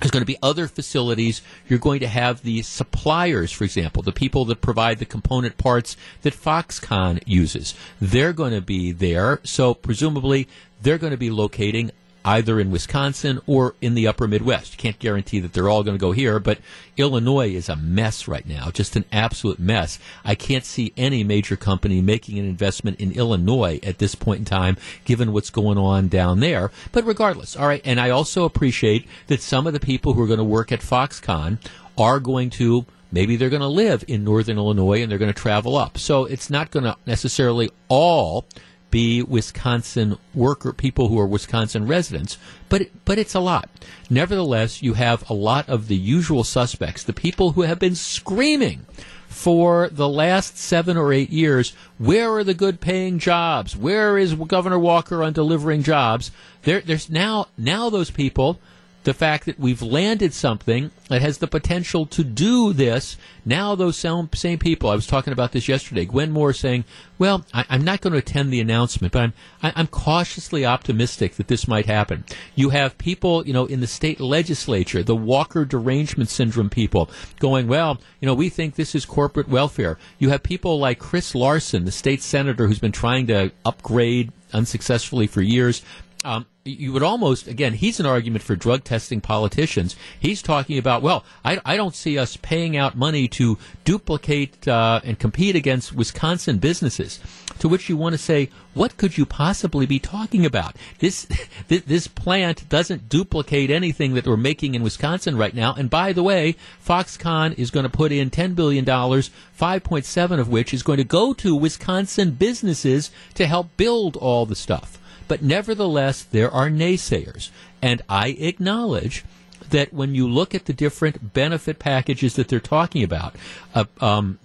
there's going to be other facilities. You're going to have the suppliers, for example, the people that provide the component parts that Foxconn uses. They're going to be there, so presumably they're going to be locating either in Wisconsin or in the upper Midwest. Can't guarantee that they're all going to go here, but Illinois is a mess right now, just an absolute mess. I can't see any major company making an investment in Illinois at this point in time, given what's going on down there. But regardless, all right, and I also appreciate that some of the people who are going to work at Foxconn are going to, maybe they're going to live in northern Illinois and they're going to travel up. So it's not going to necessarily all be Wisconsin worker people who are Wisconsin residents, but it, but it's a lot. Nevertheless, you have a lot of the usual suspects, the people who have been screaming for the last seven or eight years, where are the good-paying jobs? Where is Governor Walker on delivering jobs? There, there's now now those people. The fact that we've landed something that has the potential to do this, now those same people, I was talking about this yesterday, Gwen Moore saying, well, I, I'm not going to attend the announcement, but I'm, I, I'm cautiously optimistic that this might happen. You have people, you know, in the state legislature, the Walker derangement syndrome people going, well, you know, we think this is corporate welfare. You have people like Chris Larson, the state senator who's been trying to upgrade unsuccessfully for years. Um, you would almost, again, he's an argument for drug testing politicians. He's talking about, well, I, I don't see us paying out money to duplicate uh, and compete against Wisconsin businesses, to which you want to say, what could you possibly be talking about? This this plant doesn't duplicate anything that we're making in Wisconsin right now. And by the way, Foxconn is going to put in ten billion dollars, five point seven of which is going to go to Wisconsin businesses to help build all the stuff. But nevertheless, there are naysayers. And I acknowledge that when you look at the different benefit packages that they're talking about, uh, um,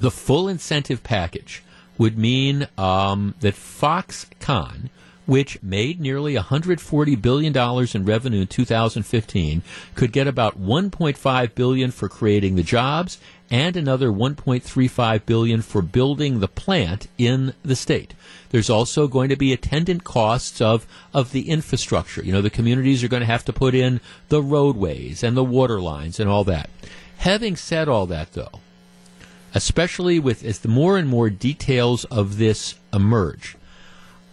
the full incentive package would mean um, that Foxconn, which made nearly one hundred forty billion dollars in revenue in two thousand fifteen, could get about one point five billion dollars for creating the jobs and another one point three five billion dollars for building the plant in the state. There's also going to be attendant costs of, of the infrastructure. You know, the communities are going to have to put in the roadways and the water lines and all that. Having said all that, though, especially with as the more and more details of this emerge,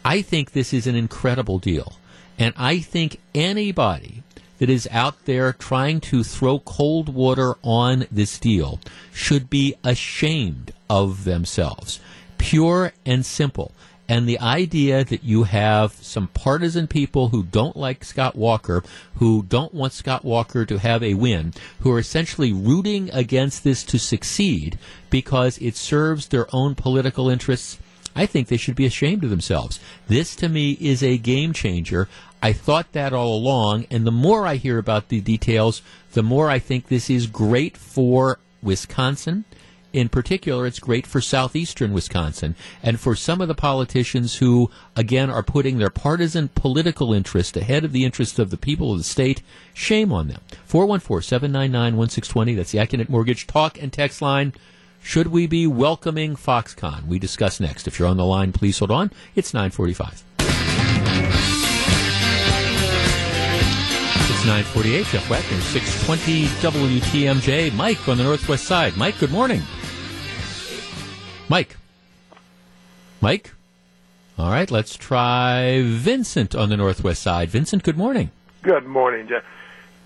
I think this is an incredible deal. And I think anybody that is out there trying to throw cold water on this deal should be ashamed of themselves, pure and simple. And the idea that you have some partisan people who don't like Scott Walker, who don't want Scott Walker to have a win, who are essentially rooting against this to succeed because it serves their own political interests, I think they should be ashamed of themselves. This, to me, is a game changer. I thought that all along, and the more I hear about the details, the more I think this is great for Wisconsin. In particular, it's great for southeastern Wisconsin and for some of the politicians who, again, are putting their partisan political interest ahead of the interests of the people of the state. Shame on them. four one four, seven nine nine, one six two zero. That's the Accident Mortgage Talk and Text line. Should we be welcoming Foxconn? We discuss next. If you're on the line, please hold on. It's nine forty-five. It's nine forty-eight. Jeff Wagner, six twenty W T M J. Mike on the Northwest Side. Mike, good morning. Mike. Mike. All right, let's try Vincent on the Northwest Side. Vincent, good morning. Good morning, Jeff.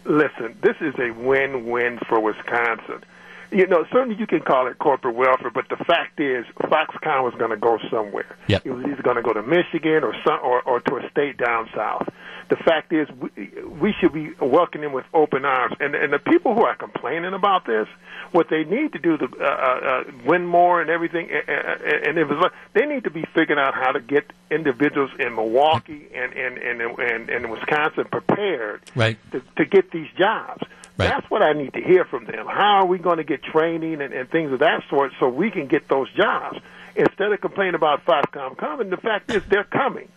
Listen, this is a win-win for Wisconsin. You know, certainly you can call it corporate welfare, but the fact is Foxconn was going to go somewhere. Yep. It was either going to go to Michigan or some, or, or to a state down south. the fact is we, we should be welcoming them with open arms. And, and the people who are complaining about this, what they need to do, to, uh, uh, Gwen Moore and everything, uh, and it was, they need to be figuring out how to get individuals in Milwaukee and and and, and, and Wisconsin prepared right. to, to get these jobs. Right. That's what I need to hear from them. How are we going to get training and, and things of that sort so we can get those jobs? Instead of complaining about Foxconn coming, the fact is they're coming.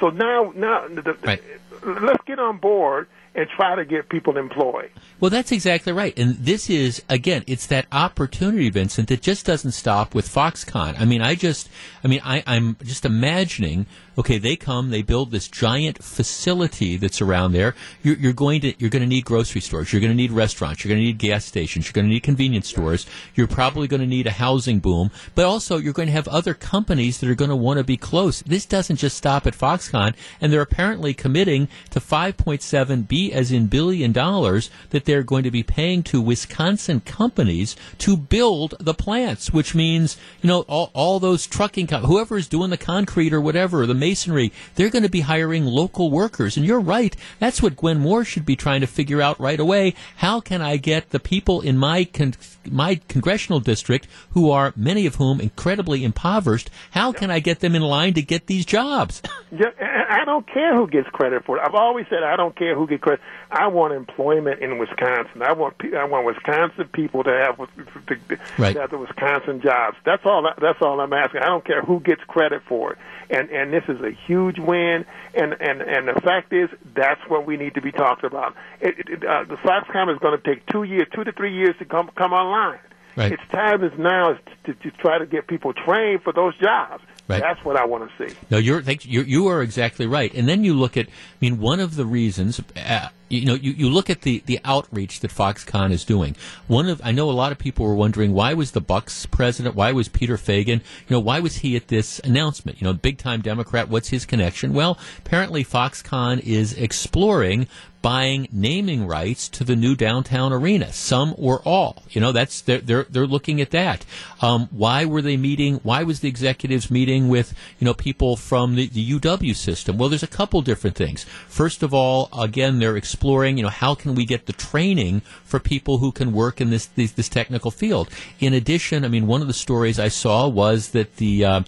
So now, now the, right. let's get on board and try to get people employed. Well, that's exactly right. And this is, again, it's that opportunity, Vincent, that just doesn't stop with Foxconn. I mean, I just, I mean, I, I'm just imagining, okay, they come, they build this giant facility that's around there. You're, you're going to, you're going to need grocery stores. You're going to need restaurants. You're going to need gas stations. You're going to need convenience stores. You're probably going to need a housing boom. But also, you're going to have other companies that are going to want to be close. This doesn't just stop at Foxconn. And they're apparently committing to five point seven billion dollars as in billion dollars that they're going to be paying to Wisconsin companies to build the plants, which means, you know, all, all those trucking, com- whoever is doing the concrete or whatever, the masonry, they're going to be hiring local workers. And you're right. That's what Gwen Moore should be trying to figure out right away. How can I get the people in my con- my congressional district, who are many of whom incredibly impoverished, how can I get them in line to get these jobs? Yeah, I don't care who gets credit for it. I've always said I don't care who gets credit. I want employment in Wisconsin. I want I want Wisconsin people to have, to, right. to have the Wisconsin jobs. That's all. That's all I'm asking. I don't care who gets credit for it. And and this is a huge win. And and, and the fact is, that's what we need to be talking about. It, it, uh, the Foxconn is going to take two years, two to three years to come come online. Right. It's time is now to, to try to get people trained for those jobs. Right. That's what I want to see. No, you're, you're you are exactly right. And then you look at, I mean, one of the reasons, uh, you know, you, you look at the, the outreach that Foxconn is doing. One of I know a lot of people were wondering, why was the Bucks president? Why was Peter Fagan? You know, why was he at this announcement? You know, big time Democrat. What's his connection? Well, apparently Foxconn is exploring buying naming rights to the new downtown arena, some or all. You know, that's they're they're, they're looking at that. Um, why were they meeting? Why was the executives meeting with, you know, people from the, the U W system? Well, there's a couple different things. First of all, again, they're exploring, you know, how can we get the training for people who can work in this this, this technical field? In addition, I mean, one of the stories I saw was that the uh,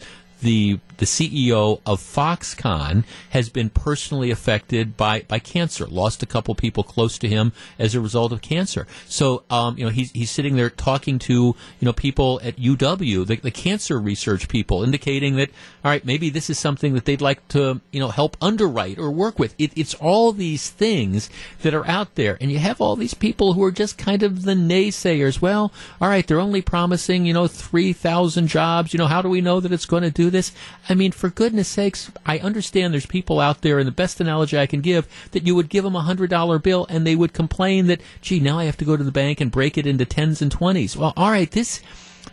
the The C E O of Foxconn has been personally affected by, by cancer, lost a couple people close to him as a result of cancer. So, um, you know, he's, he's sitting there talking to, you know, people at U W, the, the cancer research people, indicating that, all right, maybe this is something that they'd like to, you know, help underwrite or work with. It, it's all these things that are out there. And you have all these people who are just kind of the naysayers. Well, all right, they're only promising, you know, three thousand jobs. You know, how do we know that it's going to do this? I mean, for goodness sakes, I understand there's people out there, and the best analogy I can give, that you would give them a one hundred dollar bill, and they would complain that, gee, now I have to go to the bank and break it into tens and twenties. Well, all right, this...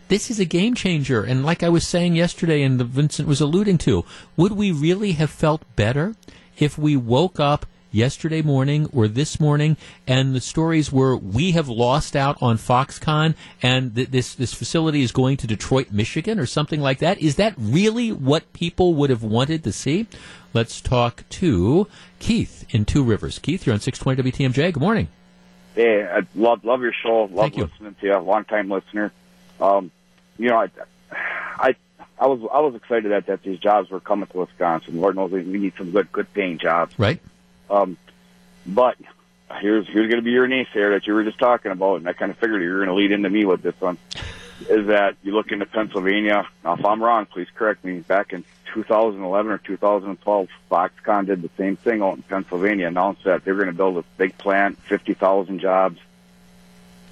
This is a game changer, and like I was saying yesterday and the Vincent was alluding to, would we really have felt better if we woke up yesterday morning or this morning and the stories were, we have lost out on Foxconn and th- this, this facility is going to Detroit, Michigan or something like that? Is that really what people would have wanted to see? Let's talk to Keith in Two Rivers. Keith, you're on six twenty W T M J. Good morning. Hey, I love, love your show. Love Thank listening you. to you. Long-time listener. Um, you know, I, I, I was, I was excited that, that these jobs were coming to Wisconsin. Lord knows we need some good, good paying jobs. Right. Um, but here's, here's going to be your naysayer that you were just talking about. And I kind of figured you were going to lead into me with this one is that you look into Pennsylvania. Now, if I'm wrong, please correct me. Back in two thousand eleven or two thousand twelve, Foxconn did the same thing out in Pennsylvania, announced that they were going to build a big plant, fifty thousand jobs.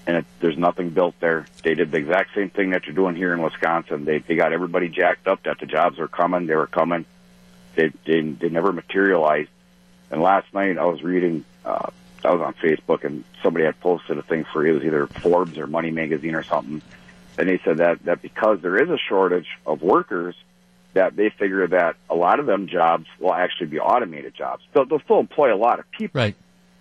And it, there's nothing built there. They did the exact same thing that you're doing here in Wisconsin. They they got everybody jacked up that the jobs were coming. They were coming. They they, they never materialized. And last night I was reading, uh, I was on Facebook, and somebody had posted a thing for, it was either Forbes or Money Magazine or something. And they said that, that because there is a shortage of workers, that they figure that a lot of them jobs will actually be automated jobs. So they'll still employ a lot of people. Right.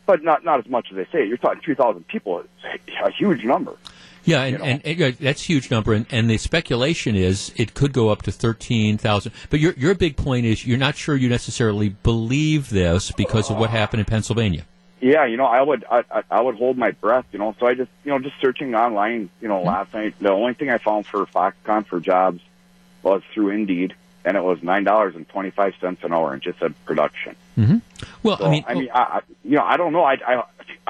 But not, not as much as they say. You're talking two thousand people, it's a huge number. Yeah, and, you know? and, and, and that's a huge number, and, and the speculation is it could go up to thirteen thousand. But your your big point is you're not sure you necessarily believe this because of what happened in Pennsylvania. Yeah, you know, I would I, I would hold my breath, you know. So I just, you know, just searching online, you know, last night, the only thing I found for Foxconn for jobs was through Indeed, and it was nine dollars and twenty-five cents an hour, and just said production. Mm-hmm. Well, so, I mean, I mean, I, I, you know, I don't know. I, I,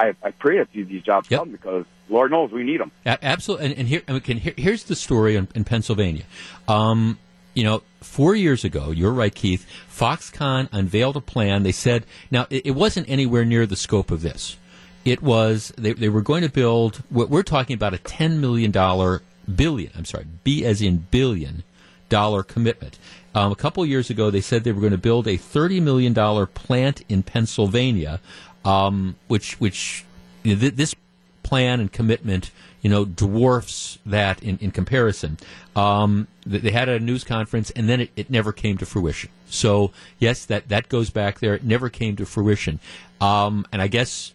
I, I pray that these jobs yep. come because Lord knows we need them. Absolutely. And, and here, and we can, here, here's the story in, in Pennsylvania. Um, you know, four years ago, you're right, Keith, Foxconn unveiled a plan. They said, now, it, it wasn't anywhere near the scope of this. It was, they, they were going to build, what we're talking about a ten million dollars, billion, I'm sorry, B as in billion, dollar commitment. Um, a couple years ago, they said they were going to build a thirty million dollars plant in Pennsylvania, um, which which you know, th- this plan and commitment, you know, dwarfs that in, in comparison. Um, they had a news conference, and then it, it never came to fruition. So, yes, that, that goes back there. It never came to fruition. Um, and I guess...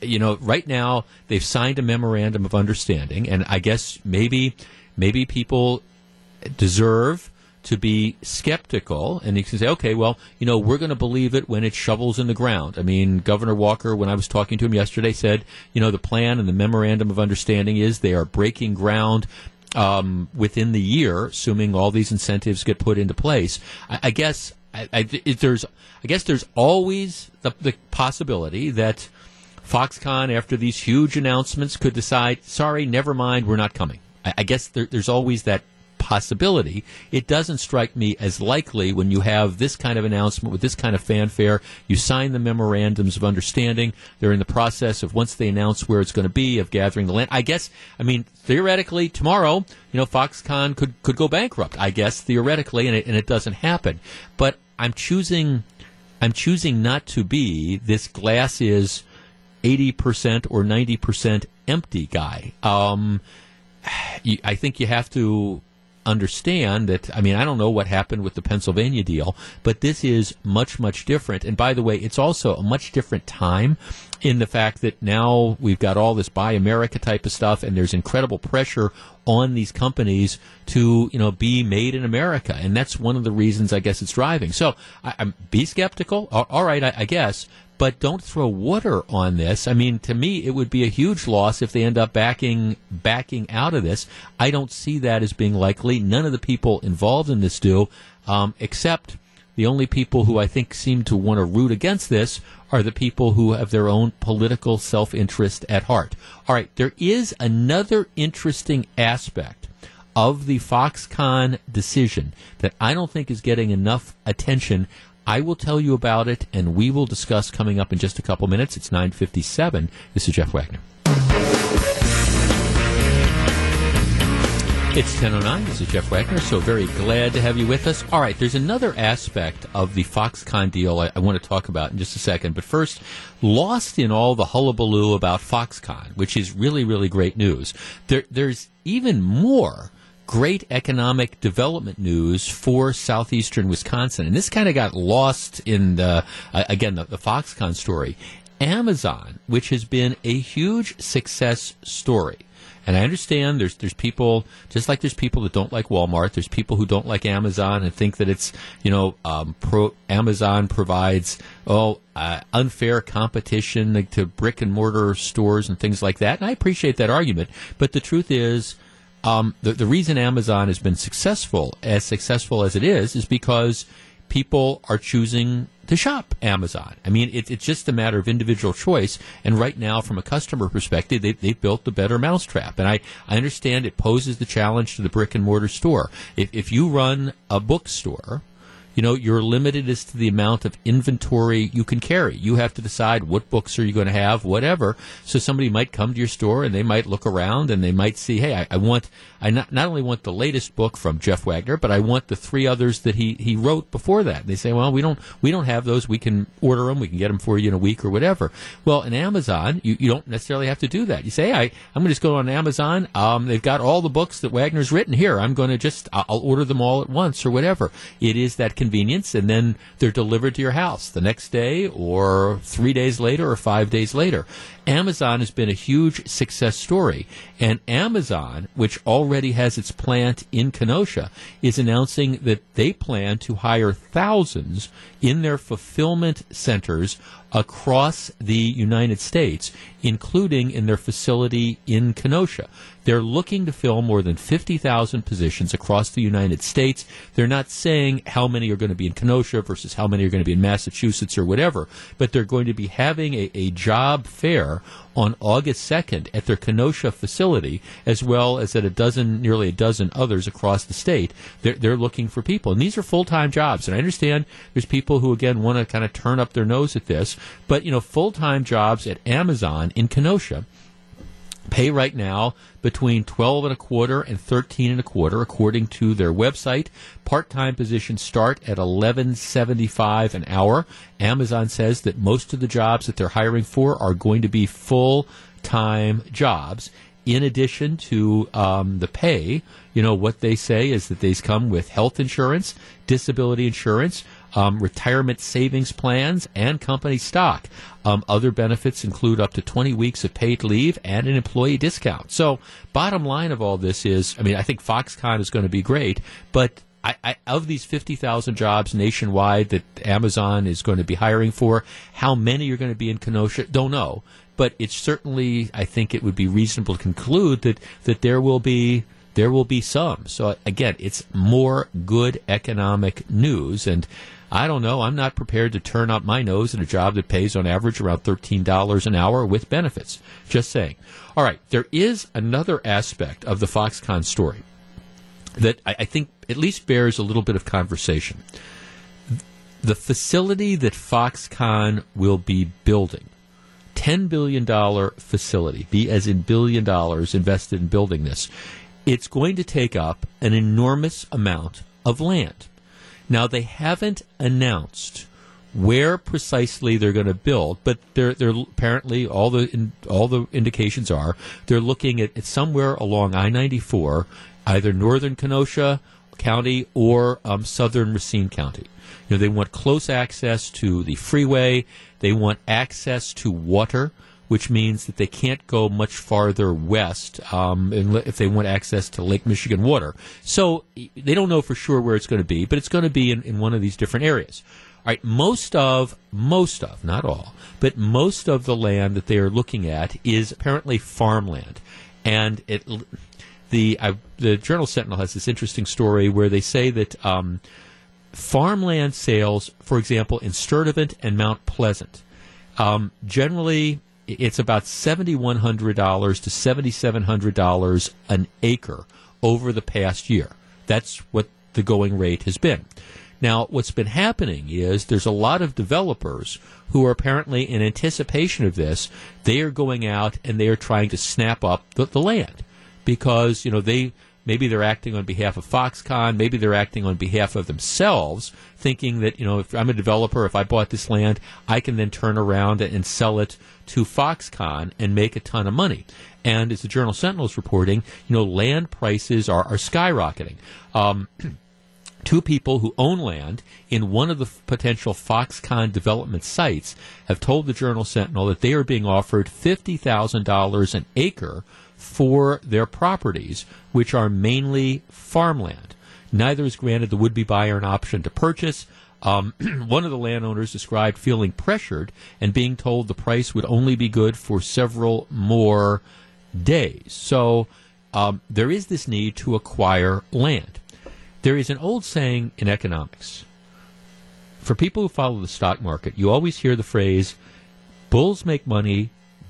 You know, right now they've signed a memorandum of understanding, and I guess maybe maybe people deserve to be skeptical, and you can say, okay, well, you know, we're going to believe it when it shovels in the ground. I mean, Governor Walker, when I was talking to him yesterday, said, you know, the plan and the memorandum of understanding is they are breaking ground um, within the year, assuming all these incentives get put into place. I, I guess I, I, there's, I guess there's always the, the possibility that Foxconn, after these huge announcements, could decide, sorry, never mind, we're not coming. I, I guess there, there's always that possibility. It doesn't strike me as likely when you have this kind of announcement with this kind of fanfare. You sign the memorandums of understanding. They're in the process of, once they announce where it's going to be, of gathering the land. I guess, I mean, theoretically, tomorrow, you know, Foxconn could, could go bankrupt, I guess, theoretically, and it, and it doesn't happen. But I'm choosing, I'm choosing not to be this glass is eighty percent or ninety percent empty guy. Um, you, I think you have to understand that, I mean, I don't know what happened with the Pennsylvania deal, but this is much, much different. And by the way, it's also a much different time in the fact that now we've got all this Buy America type of stuff, and there's incredible pressure on these companies to, you know, be made in America. And that's one of the reasons I guess it's driving. So I, I'm be skeptical. All, all right, I, I guess. But don't throw water on this. I mean, to me, it would be a huge loss if they end up backing backing out of this. I don't see that as being likely. None of the people involved in this do, um, except the only people who I think seem to want to root against this are the people who have their own political self-interest at heart. All right, there is another interesting aspect of the Foxconn decision that I don't think is getting enough attention. I will tell you about it, and we will discuss coming up in just a couple minutes. It's nine fifty-seven. This is Jeff Wagner. It's ten oh nine. This is Jeff Wagner, so very glad to have you with us. All right, there's another aspect of the Foxconn deal I, I want to talk about in just a second. But first, lost in all the hullabaloo about Foxconn, which is really, really great news, there, there's even more great economic development news for southeastern Wisconsin. And this kind of got lost in the, uh, again, the, the Foxconn story. Amazon, which has been a huge success story. And I understand there's there's people, just like there's people that don't like Walmart, there's people who don't like Amazon and think that it's, you know, um, pro, Amazon provides, oh, uh, unfair competition like, to brick and mortar stores and things like that. And I appreciate that argument. But the truth is, Um, the, the reason Amazon has been successful, as successful as it is, is because people are choosing to shop Amazon. I mean, it, it's just a matter of individual choice. And right now, from a customer perspective, they, they've built the better mousetrap. And I, I understand it poses the challenge to the brick-and-mortar store. If, if you run a bookstore, you know, you're limited as to the amount of inventory you can carry. You have to decide what books are you going to have, whatever. So somebody might come to your store and they might look around and they might see, hey, I, I want, I not, not only want the latest book from Jeff Wagner, but I want the three others that he, he wrote before that. And they say, well, we don't, we don't have those. We can order them. We can get them for you in a week or whatever. Well, in Amazon, you, you don't necessarily have to do that. You say, hey, I, I'm going to just go on Amazon. Um, they've got all the books that Wagner's written here. I'm going to just, I'll order them all at once or whatever. It is that convenience. convenience, and then they're delivered to your house the next day or three days later or five days later. Amazon has been a huge success story, and Amazon, which already has its plant in Kenosha, is announcing that they plan to hire thousands in their fulfillment centers across the United States, including in their facility in Kenosha. They're looking to fill more than fifty thousand positions across the United States. They're not saying how many are going to be in Kenosha versus how many are going to be in Massachusetts or whatever, but they're going to be having a, a job fair on August second at their Kenosha facility, as well as at a dozen, nearly a dozen others across the state. They're, they're looking for people. And these are full-time jobs. And I understand there's people who, again, want to kind of turn up their nose at this. But, you know, full-time jobs at Amazon in Kenosha pay right now between twelve and a quarter and thirteen and a quarter, according to their website. Part-time positions start at eleven seventy-five an hour. Amazon says that most of the jobs that they're hiring for are going to be full-time jobs. In addition to um, the pay, you know, what they say is that these come with health insurance, disability insurance, Um, retirement savings plans, and company stock. Um, other benefits include up to twenty weeks of paid leave and an employee discount. So bottom line of all this is, I mean, I think Foxconn is going to be great, but I, I, of these fifty thousand jobs nationwide that Amazon is going to be hiring for, how many are going to be in Kenosha, don't know. But it's certainly, I think it would be reasonable to conclude that, that there will be there will be some. So again, it's more good economic news, and I don't know. I'm not prepared to turn up my nose at a job that pays on average around thirteen dollars an hour with benefits. Just saying. All right. There is another aspect of the Foxconn story that I, I think at least bears a little bit of conversation. The facility that Foxconn will be building, ten billion dollars facility, B as in billion dollars invested in building this, it's going to take up an enormous amount of land. Now, they haven't announced where precisely they're going to build, but they're, they're apparently all the in, all the indications are they're looking at, at somewhere along I ninety-four, either northern Kenosha County or um, southern Racine County. You know, they want close access to the freeway. They want access to water, which means that they can't go much farther west um, if they want access to Lake Michigan water. So they don't know for sure where it's going to be, but it's going to be in, in one of these different areas. All right, most of, most of, not all, but most of the land that they are looking at is apparently farmland. And it, the I, the Journal Sentinel has this interesting story where they say that um, farmland sales, for example, in Sturtevant and Mount Pleasant, um, generally... it's about seven thousand one hundred dollars to seven thousand seven hundred dollars an acre over the past year. That's what the going rate has been. Now, what's been happening is there's a lot of developers who are apparently in anticipation of this. They are going out and they are trying to snap up the, the land because, you know, they maybe they're acting on behalf of Foxconn. Maybe they're acting on behalf of themselves, thinking that, you know, if I'm a developer, if I bought this land, I can then turn around and sell it to Foxconn and make a ton of money. And as the Journal Sentinel is reporting, you know, land prices are, are skyrocketing. Um, two people who own land in one of the f- potential Foxconn development sites have told the Journal Sentinel that they are being offered fifty thousand dollars an acre for their properties, which are mainly farmland. Neither is granted the would-be buyer an option to purchase. Um, one of the landowners described feeling pressured and being told the price would only be good for several more days. So um, there is this need to acquire land. There is an old saying in economics. For people who follow the stock market, you always hear the phrase, bulls make money,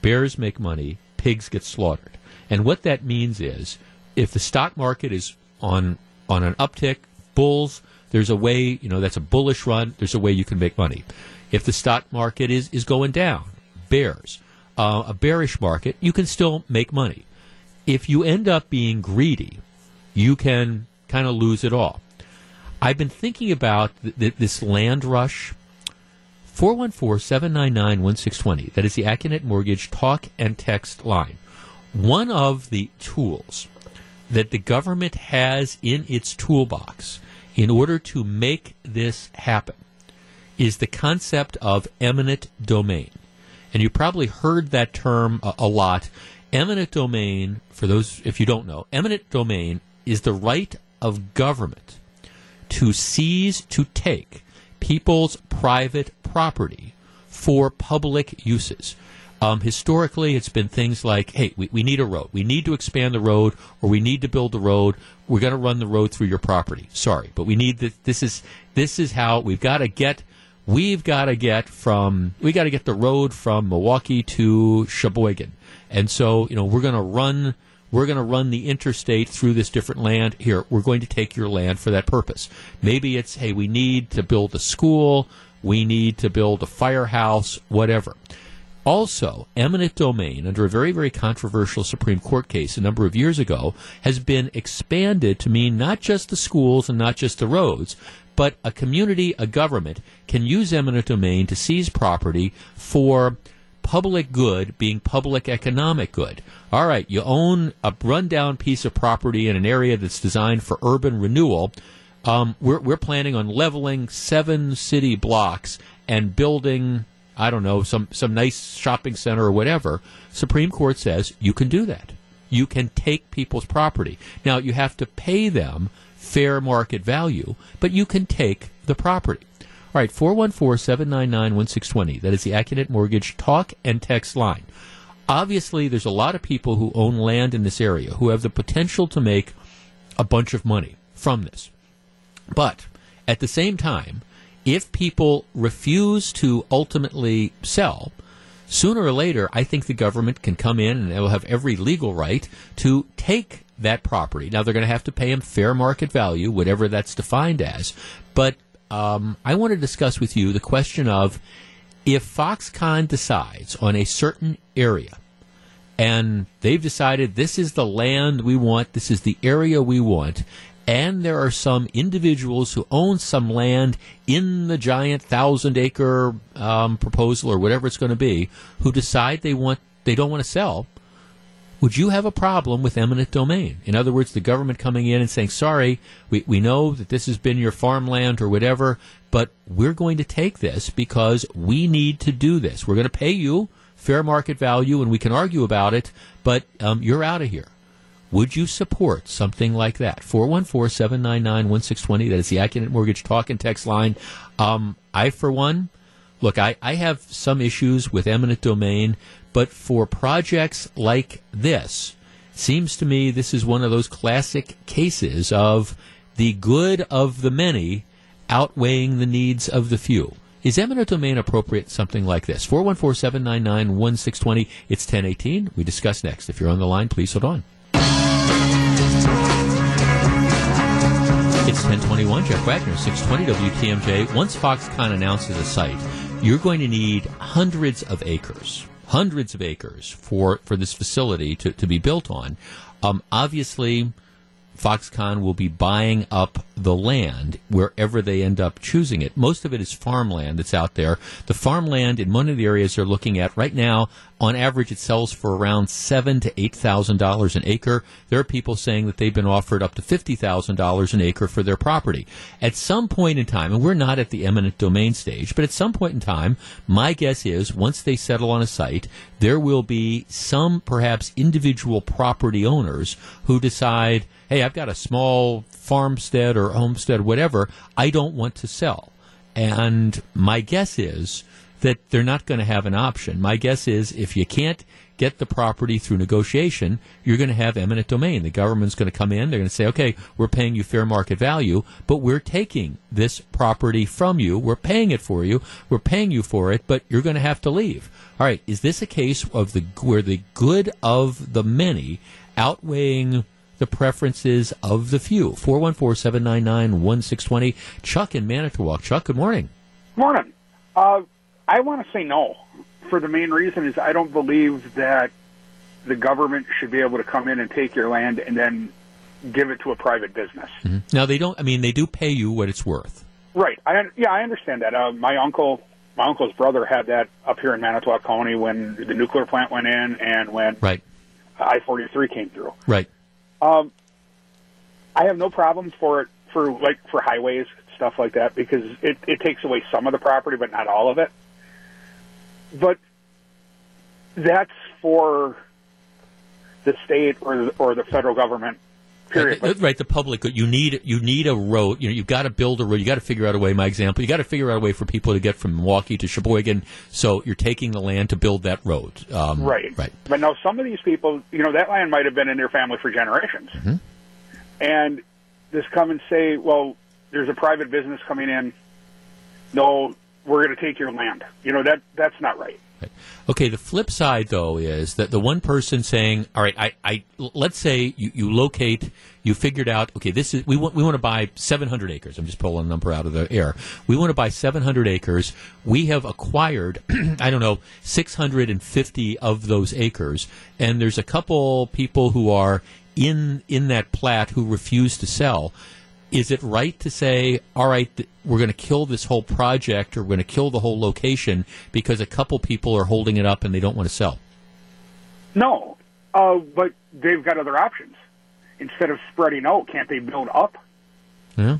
bears make money, pigs get slaughtered. And what that means is if the stock market is on on an uptick, bulls, there's a way, you know, that's a bullish run, there's a way you can make money. If the stock market is, is going down, bears, uh, a bearish market, you can still make money. If you end up being greedy, you can kind of lose it all. I've been thinking about th- th- this land rush. Four one four, seven nine nine, one six two zero, that is the Acunet Mortgage talk and text line. One of the tools that the government has in its toolbox in order to make this happen is the concept of eminent domain. And you probably heard that term a, a lot. Eminent domain, for those, if you don't know, eminent domain is the right of government to seize, to take people's private property for public uses. Um, historically, it's been things like, hey, we, we need a road. We need to expand the road, or we need to build the road. We're going to run the road through your property. Sorry, but we need this. This is this is how we've got to get. We've got to get from. We got to get the road from Milwaukee to Sheboygan, and so you know we're going to run. We're going to run the interstate through this different land. Here, we're going to take your land for that purpose. Maybe it's, hey, we need to build a school. We need to build a firehouse. Whatever. Also, eminent domain, under a very, very controversial Supreme Court case a number of years ago, has been expanded to mean not just the schools and not just the roads, but a community, a government, can use eminent domain to seize property for public good, being public economic good. All right, you own a rundown piece of property in an area that's designed for urban renewal. Um, we're, we're planning on leveling seven city blocks and building, I don't know, some, some nice shopping center or whatever. Supreme Court says you can do that. You can take people's property. Now, you have to pay them fair market value, but you can take the property. All right, four one four, seven nine nine, one six two zero. That is the Acunet Mortgage talk and text line. Obviously, there's a lot of people who own land in this area who have the potential to make a bunch of money from this. But at the same time, if people refuse to ultimately sell, sooner or later, I think the government can come in and they will have every legal right to take that property. Now, they're going to have to pay them fair market value, whatever that's defined as. But um, I want to discuss with you the question of if Foxconn decides on a certain area and they've decided this is the land we want, this is the area we want, and there are some individuals who own some land in the giant thousand-acre um, proposal or whatever it's going to be, who decide they want they don't want to sell. Would you have a problem with eminent domain? In other words, the government coming in and saying, "Sorry, we we know that this has been your farmland or whatever, but we're going to take this because we need to do this. We're going to pay you fair market value, and we can argue about it, but um, you're out of here." Would you support something like that? four one four, seven nine nine, one six two zero. That is the Acunet Mortgage talk and text line. Um, I, for one, look, I, I have some issues with eminent domain, but for projects like this, seems to me this is one of those classic cases of the good of the many outweighing the needs of the few. Is eminent domain appropriate something like this? four one four, seven nine nine, one six two zero. It's ten eighteen. We discuss next. If you're on the line, please hold on. It's ten twenty-one, Jeff Wagner, six twenty W T M J. Once Foxconn announces a site, you're going to need hundreds of acres, hundreds of acres for, for this facility to, to be built on. Um, obviously, Foxconn will be buying up the land wherever they end up choosing it. Most of it is farmland that's out there. The farmland in one of the areas they're looking at right now, on average, it sells for around seven to eight thousand dollars an acre. There are people saying that they've been offered up to fifty thousand dollars an acre for their property. At some point in time, and we're not at the eminent domain stage, but at some point in time, my guess is once they settle on a site, there will be some perhaps individual property owners who decide, hey, I've got a small farmstead or homestead, whatever, I don't want to sell. And my guess is that they're not going to have an option. My guess is if you can't get the property through negotiation, you're going to have eminent domain. The government's going to come in. They're going to say, okay, we're paying you fair market value, but we're taking this property from you. We're paying it for you. We're paying you for it, but you're going to have to leave. All right, is this a case of the where the good of the many outweighing the preferences of the few? four one four, seven nine nine, one six two zero. Chuck in Manitowoc. Chuck, good morning. Morning. Uh, I want to say no. For the main reason is I don't believe that the government should be able to come in and take your land and then give it to a private business. Mm-hmm. Now, they don't, I mean, they do pay you what it's worth. Right. I, yeah, I understand that. Uh, my uncle, my uncle's brother had that up here in Manitowoc County when the nuclear plant went in and when right. I forty-three came through. Right. Um, I have no problem for it for like for highways, stuff like that, because it, it takes away some of the property, but not all of it. But that's for the state or or the federal government. Period. Right, right, the public. You need you need a road. You know, you've got to build a road. You got to figure out a way. My example, you got to figure out a way for people to get from Milwaukee to Sheboygan. So you're taking the land to build that road. Um, right, right. But now some of these people, you know, that land might have been in their family for generations, mm-hmm. and just come and say, "Well, there's a private business coming in. No, we're going to take your land." You know, that that's not right. Right. Okay, the flip side, though, is that the one person saying, all right, I, I let's say you, you locate, you figured out, okay, this is we want we want to buy seven hundred acres. I'm just pulling a number out of the air. We want to buy seven hundred acres. We have acquired, I don't know, six hundred fifty of those acres, and there's a couple people who are in in that plat who refuse to sell. Is it right to say, all right, th- we're going to kill this whole project or we're going to kill the whole location because a couple people are holding it up and they don't want to sell? No, uh, but they've got other options. Instead of spreading out, can't they build up? Yeah.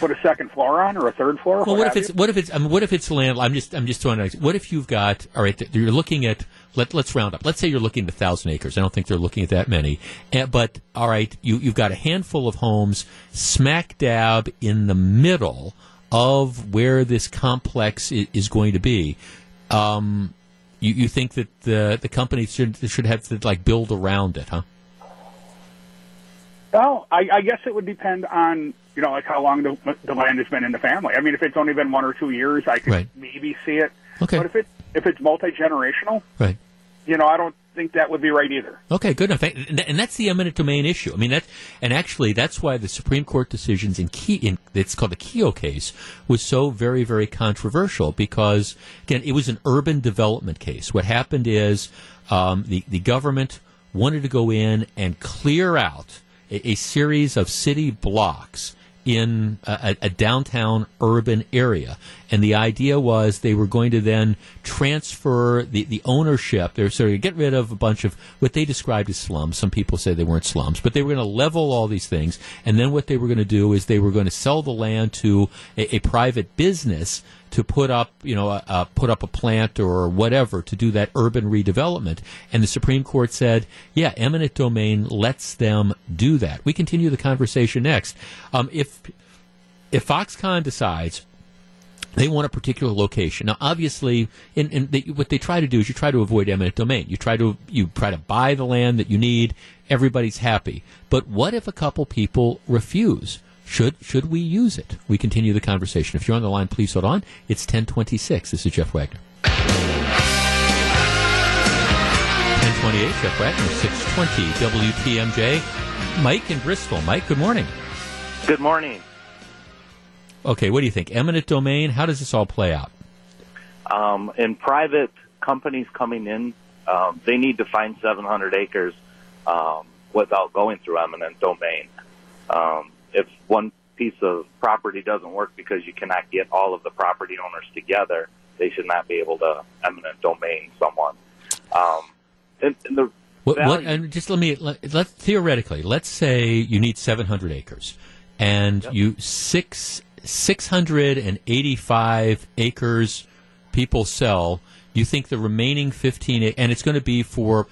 Put a second floor on or a third floor? Well, what, what if it's you? what if it's I mean, what if it's land? I'm just I'm just throwing out. What if you've got all right? You're looking at let let's round up. Let's say you're looking at a thousand acres. I don't think they're looking at that many, and, but all right, you you've got a handful of homes smack dab in the middle of where this complex is, is going to be. Um, you you think that the the company should should have to like build around it, huh? Well, I, I guess it would depend on. You know, like how long the, the land has been in the family. I mean, if it's only been one or two years, I could right. maybe see it. Okay. But if it if it's multi-generational, right. you know, I don't think that would be right either. Okay, good enough. And that's the eminent domain issue. I mean, that and actually that's why the Supreme Court decisions in Ke, in it's called the Keogh case was so very, very controversial because again, it was an urban development case. What happened is um, the the government wanted to go in and clear out a, a series of city blocks in a, a downtown urban area. And the idea was they were going to then transfer the, the ownership. They were sort of get rid of a bunch of what they described as slums. Some people say they weren't slums, but they were going to level all these things. And then what they were going to do is they were going to sell the land to a, a private business to put up, you know, a, a put up a plant or whatever to do that urban redevelopment. And the Supreme Court said, yeah, eminent domain lets them do that. We continue the conversation next. Um, if if Foxconn decides they want a particular location, now obviously, in, in the, what they try to do is you try to avoid eminent domain. You try to you try to buy the land that you need. Everybody's happy. But what if a couple people refuse? Should should we use it? We continue the conversation. If you're on the line, please hold on. It's ten twenty-six. This is Jeff Wagner. ten twenty-eight, Jeff Wagner, six twenty W T M J. Mike in Bristol. Mike, good morning. Good morning. Okay, what do you think? Eminent domain, how does this all play out? Um, in private companies coming in, um, they need to find seven hundred acres um, without going through eminent domain. Um If one piece of property doesn't work because you cannot get all of the property owners together, they should not be able to eminent domain someone. Um, and, and the what, what, and just let me let, let theoretically, let's say you need seven hundred acres, and yep. you six six hundred eighty-five acres people sell. You think the remaining fifteen, and it's going to be for.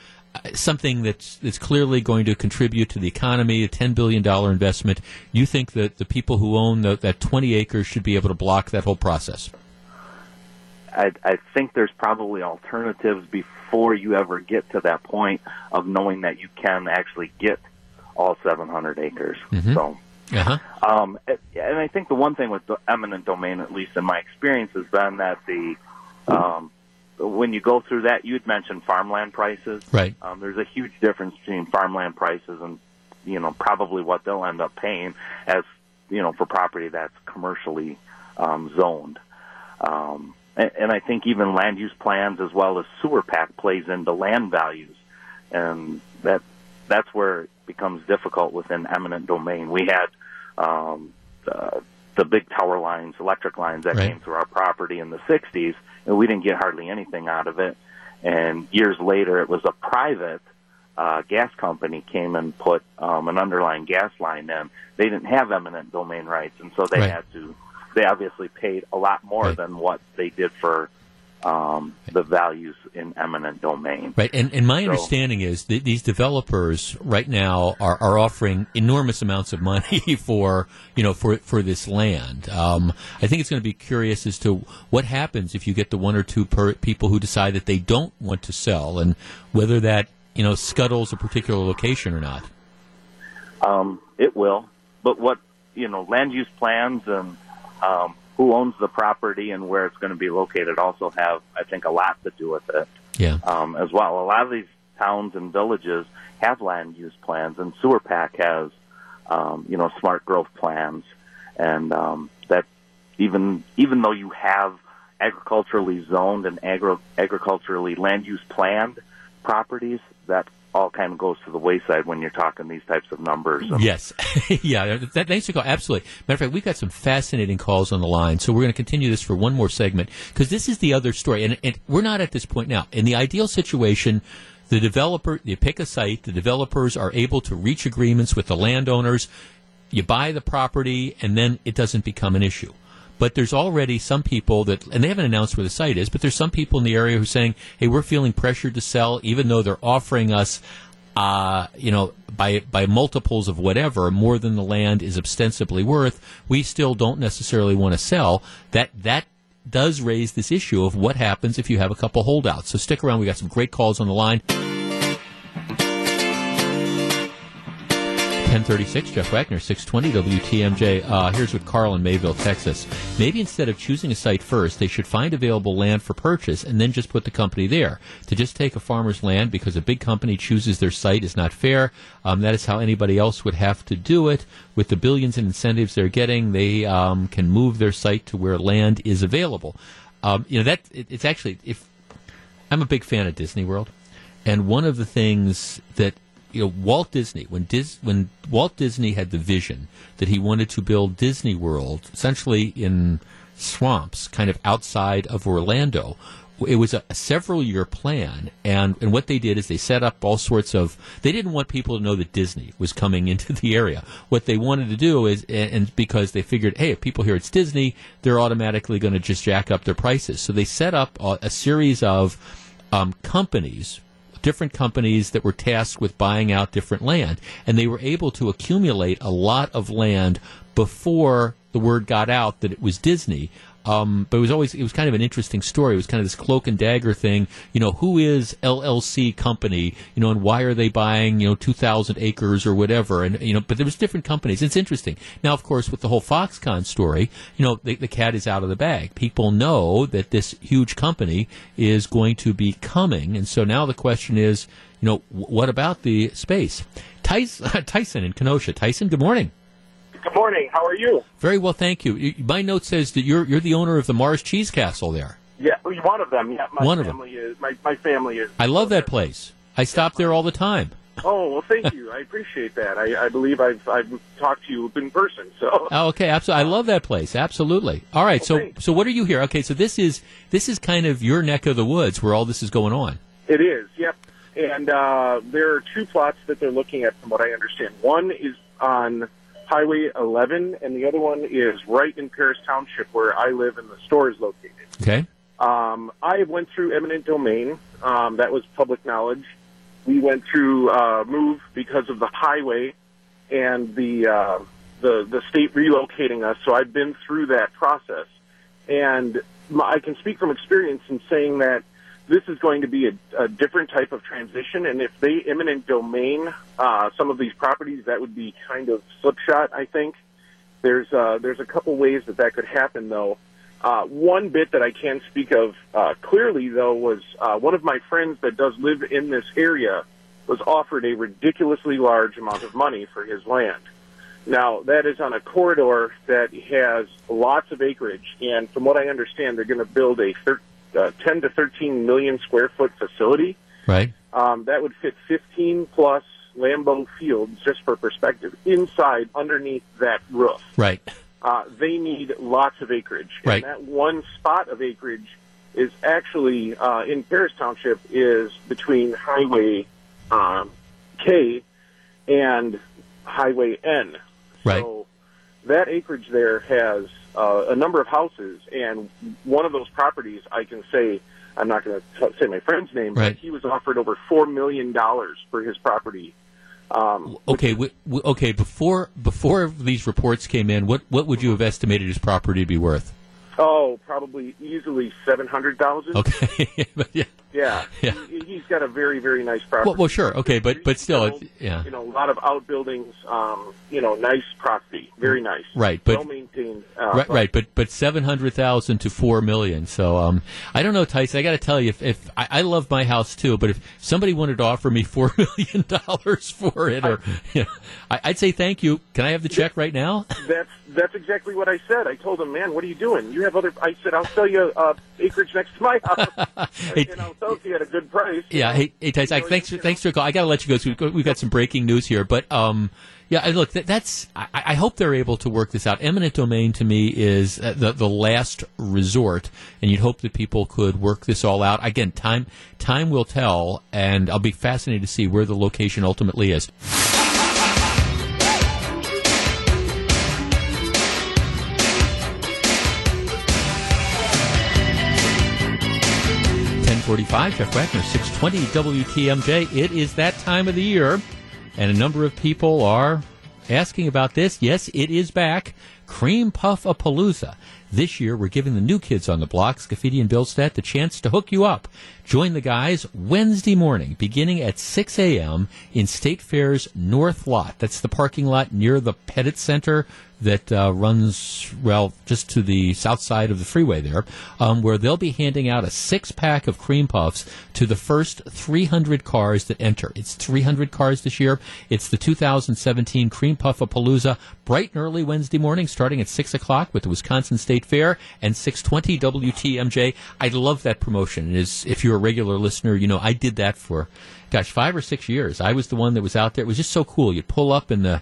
Something that's that's clearly going to contribute to the economy, a ten billion dollars investment. You think that the people who own the, that twenty acres should be able to block that whole process? I, I think there's probably alternatives before you ever get to that point of knowing that you can actually get all seven hundred acres. Mm-hmm. So, uh-huh. um, and I think the one thing with the eminent domain, at least in my experience, has been that the um, when you go through that, you'd mentioned farmland prices. Right. Um, there's a huge difference between farmland prices and, you know, probably what they'll end up paying as, you know, for property that's commercially um, zoned. Um, and, and I think even land use plans as well as sewer PAC plays into land values. And that that's where it becomes difficult within eminent domain. We had um, the, the big tower lines, electric lines that right. came through our property in the sixties. And we didn't get hardly anything out of it. And years later, it was a private uh, gas company came and put um, an underlying gas line in, they didn't have eminent domain rights, and so they right. had to. They obviously paid a lot more right. than what they did for um, the values in eminent domain. Right, and, and my so, understanding is that these developers right now are, are offering enormous amounts of money for you know for for this land. Um, I think it's going to be curious as to what happens if you get the one or two per people who decide that they don't want to sell, and whether that you know scuttles a particular location or not. Um, it will, but what you know, land use plans and Um, who owns the property and where it's going to be located also have, I think, a lot to do with it yeah. um, as well. A lot of these towns and villages have land use plans, and Sewer Pack has, um, you know, smart growth plans. And um, that even even though you have agriculturally zoned and agri- agriculturally land use planned properties, that all kind of goes to the wayside when you're talking these types of numbers. And yes. yeah, that, thanks for calling. Absolutely. Matter of fact, we've got some fascinating calls on the line, so we're going to continue this for one more segment, because this is the other story, and, and we're not at this point now. In the ideal situation, the developer, you pick a site, the developers are able to reach agreements with the landowners, you buy the property, and then it doesn't become an issue. But there's already some people that, and they haven't announced where the site is, but there's some people in the area who are saying, hey, we're feeling pressured to sell, even though they're offering us, uh, you know, by by multiples of whatever, more than the land is ostensibly worth, we still don't necessarily want to sell. That that does raise this issue of what happens if you have a couple holdouts. So stick around. We got some great calls on the line. ten thirty-six, Jeff Wagner, six twenty W T M J. Uh, here's what Carl in Mayville, Texas. Maybe instead of choosing a site first, they should find available land for purchase and then just put the company there. To just take a farmer's land because a big company chooses their site is not fair. Um, that is how anybody else would have to do it. With the billions in incentives they're getting, they um, can move their site to where land is available. Um, you know, that it, it's actually, if I'm a big fan of Disney World, and one of the things that You know, Walt Disney, when Dis, when Walt Disney had the vision that he wanted to build Disney World, essentially in swamps, kind of outside of Orlando, it was a, a several-year plan, and, and what they did is they set up all sorts of... They didn't want people to know that Disney was coming into the area. What they wanted to do is, and, and because they figured, hey, if people hear it's Disney, they're automatically going to just jack up their prices. So they set up a, a series of um, companies... different companies that were tasked with buying out different land, and they were able to accumulate a lot of land before the word got out that it was Disney. Um, but it was always it was kind of an interesting story. It was kind of this cloak and dagger thing. You know, who is L L C company? You know, and why are they buying you know two thousand acres or whatever? And you know, but there was different companies. It's interesting. Now, of course, with the whole Foxconn story, you know, the, the cat is out of the bag. People know that this huge company is going to be coming, and so now the question is, you know, what about the space? Tyson, Tyson in Kenosha. Tyson, good morning. Good morning. How are you? Very well, thank you. My note says that you're you're the owner of the Mars Cheese Castle there. Yeah, one of them. Yeah, my one family of them. Is my, my family is. I love that place. I stop there all the time. Oh well, thank you. I appreciate that. I, I believe I've I've talked to you in person. So oh, okay, absolutely. I love that place. Absolutely. All right. Well, so thanks. So what are you here? Okay, so this is this is kind of your neck of the woods where all this is going on. It is. Yep. And uh, there are two plots that they're looking at, from what I understand. One is on Highway eleven, and the other one is right in Paris Township, where I live and the store is located. Okay. Um, I went through eminent domain. Um, that was public knowledge. We went through uh, move because of the highway and the, uh, the the state relocating us, so I've been through that process. And my, I can speak from experience in saying that this is going to be a, a different type of transition, and if they eminent domain uh, some of these properties, that would be kind of slipshod, I think. There's uh, there's a couple ways that that could happen, though. Uh, one bit that I can speak of uh, clearly, though, was uh, one of my friends that does live in this area was offered a ridiculously large amount of money for his land. Now, that is on a corridor that has lots of acreage, and from what I understand, they're going to build a thirteen Uh, ten to thirteen million square foot facility. Right. Um, that would fit fifteen plus Lambeau fields, just for perspective, inside underneath that roof. Right. Uh, they need lots of acreage. Right. And that one spot of acreage is actually, uh, in Paris Township, is between Highway um, K and Highway N. Right. So that acreage there has uh, a number of houses, and one of those properties, I can say, I'm not going to say my friend's name, right. but he was offered over four million dollars for his property. Um, okay, which, we, we, okay. Before before these reports came in, what, what would you have estimated his property to be worth? Oh, probably easily seven hundred thousand dollars. Okay. yeah. yeah. Yeah. He's got a very, very nice property. Well, well sure. Okay, but, but still. Built, yeah. You know, a lot of outbuildings, um, you know, nice property. Very nice. Right. But, well maintained. Uh, right, right. But, but seven hundred thousand dollars to four million dollars. So um, I don't know, Tyson. I got to tell you, if, if I, I love my house too, but if somebody wanted to offer me four million dollars for it, or I, you know, I, I'd say thank you. Can I have the check right now? That's, that's exactly what I said. I told him, man, what are you doing? You have other. I said, I'll sell you uh, acreage next to my house, hey, and I'll sell it to you at a good price. Yeah, hey, hey Tyson, you know, thanks, you know. thanks for the call. I got to let you go. So we've got some breaking news here, but um, yeah, look, that, that's. I, I hope they're able to work this out. Eminent domain to me is the the last resort, and you'd hope that people could work this all out. Again, time time will tell, and I'll be fascinated to see where the location ultimately is. forty-five, Jeff Wagner, six twenty W T M J. It is that time of the year, and a number of people are asking about this. Yes, it is back. Cream Puff-a-Palooza. This year, we're giving the new kids on the block, Scafidi and Bilstead, the chance to hook you up. Join the guys Wednesday morning, beginning at six a.m. in State Fair's North Lot. That's the parking lot near the Pettit Center that uh, runs, well, just to the south side of the freeway there, um, where they'll be handing out a six-pack of cream puffs to the first three hundred cars that enter. It's three hundred cars this year. It's the two thousand seventeen Cream Puff-a-Palooza, bright and early Wednesday morning, starting at six o'clock with the Wisconsin State Fair and six twenty W T M J. I love that promotion. It is, if you're a regular listener, you know, I did that for, gosh, five or six years. I was the one that was out there. It was just so cool. You'd pull up in the,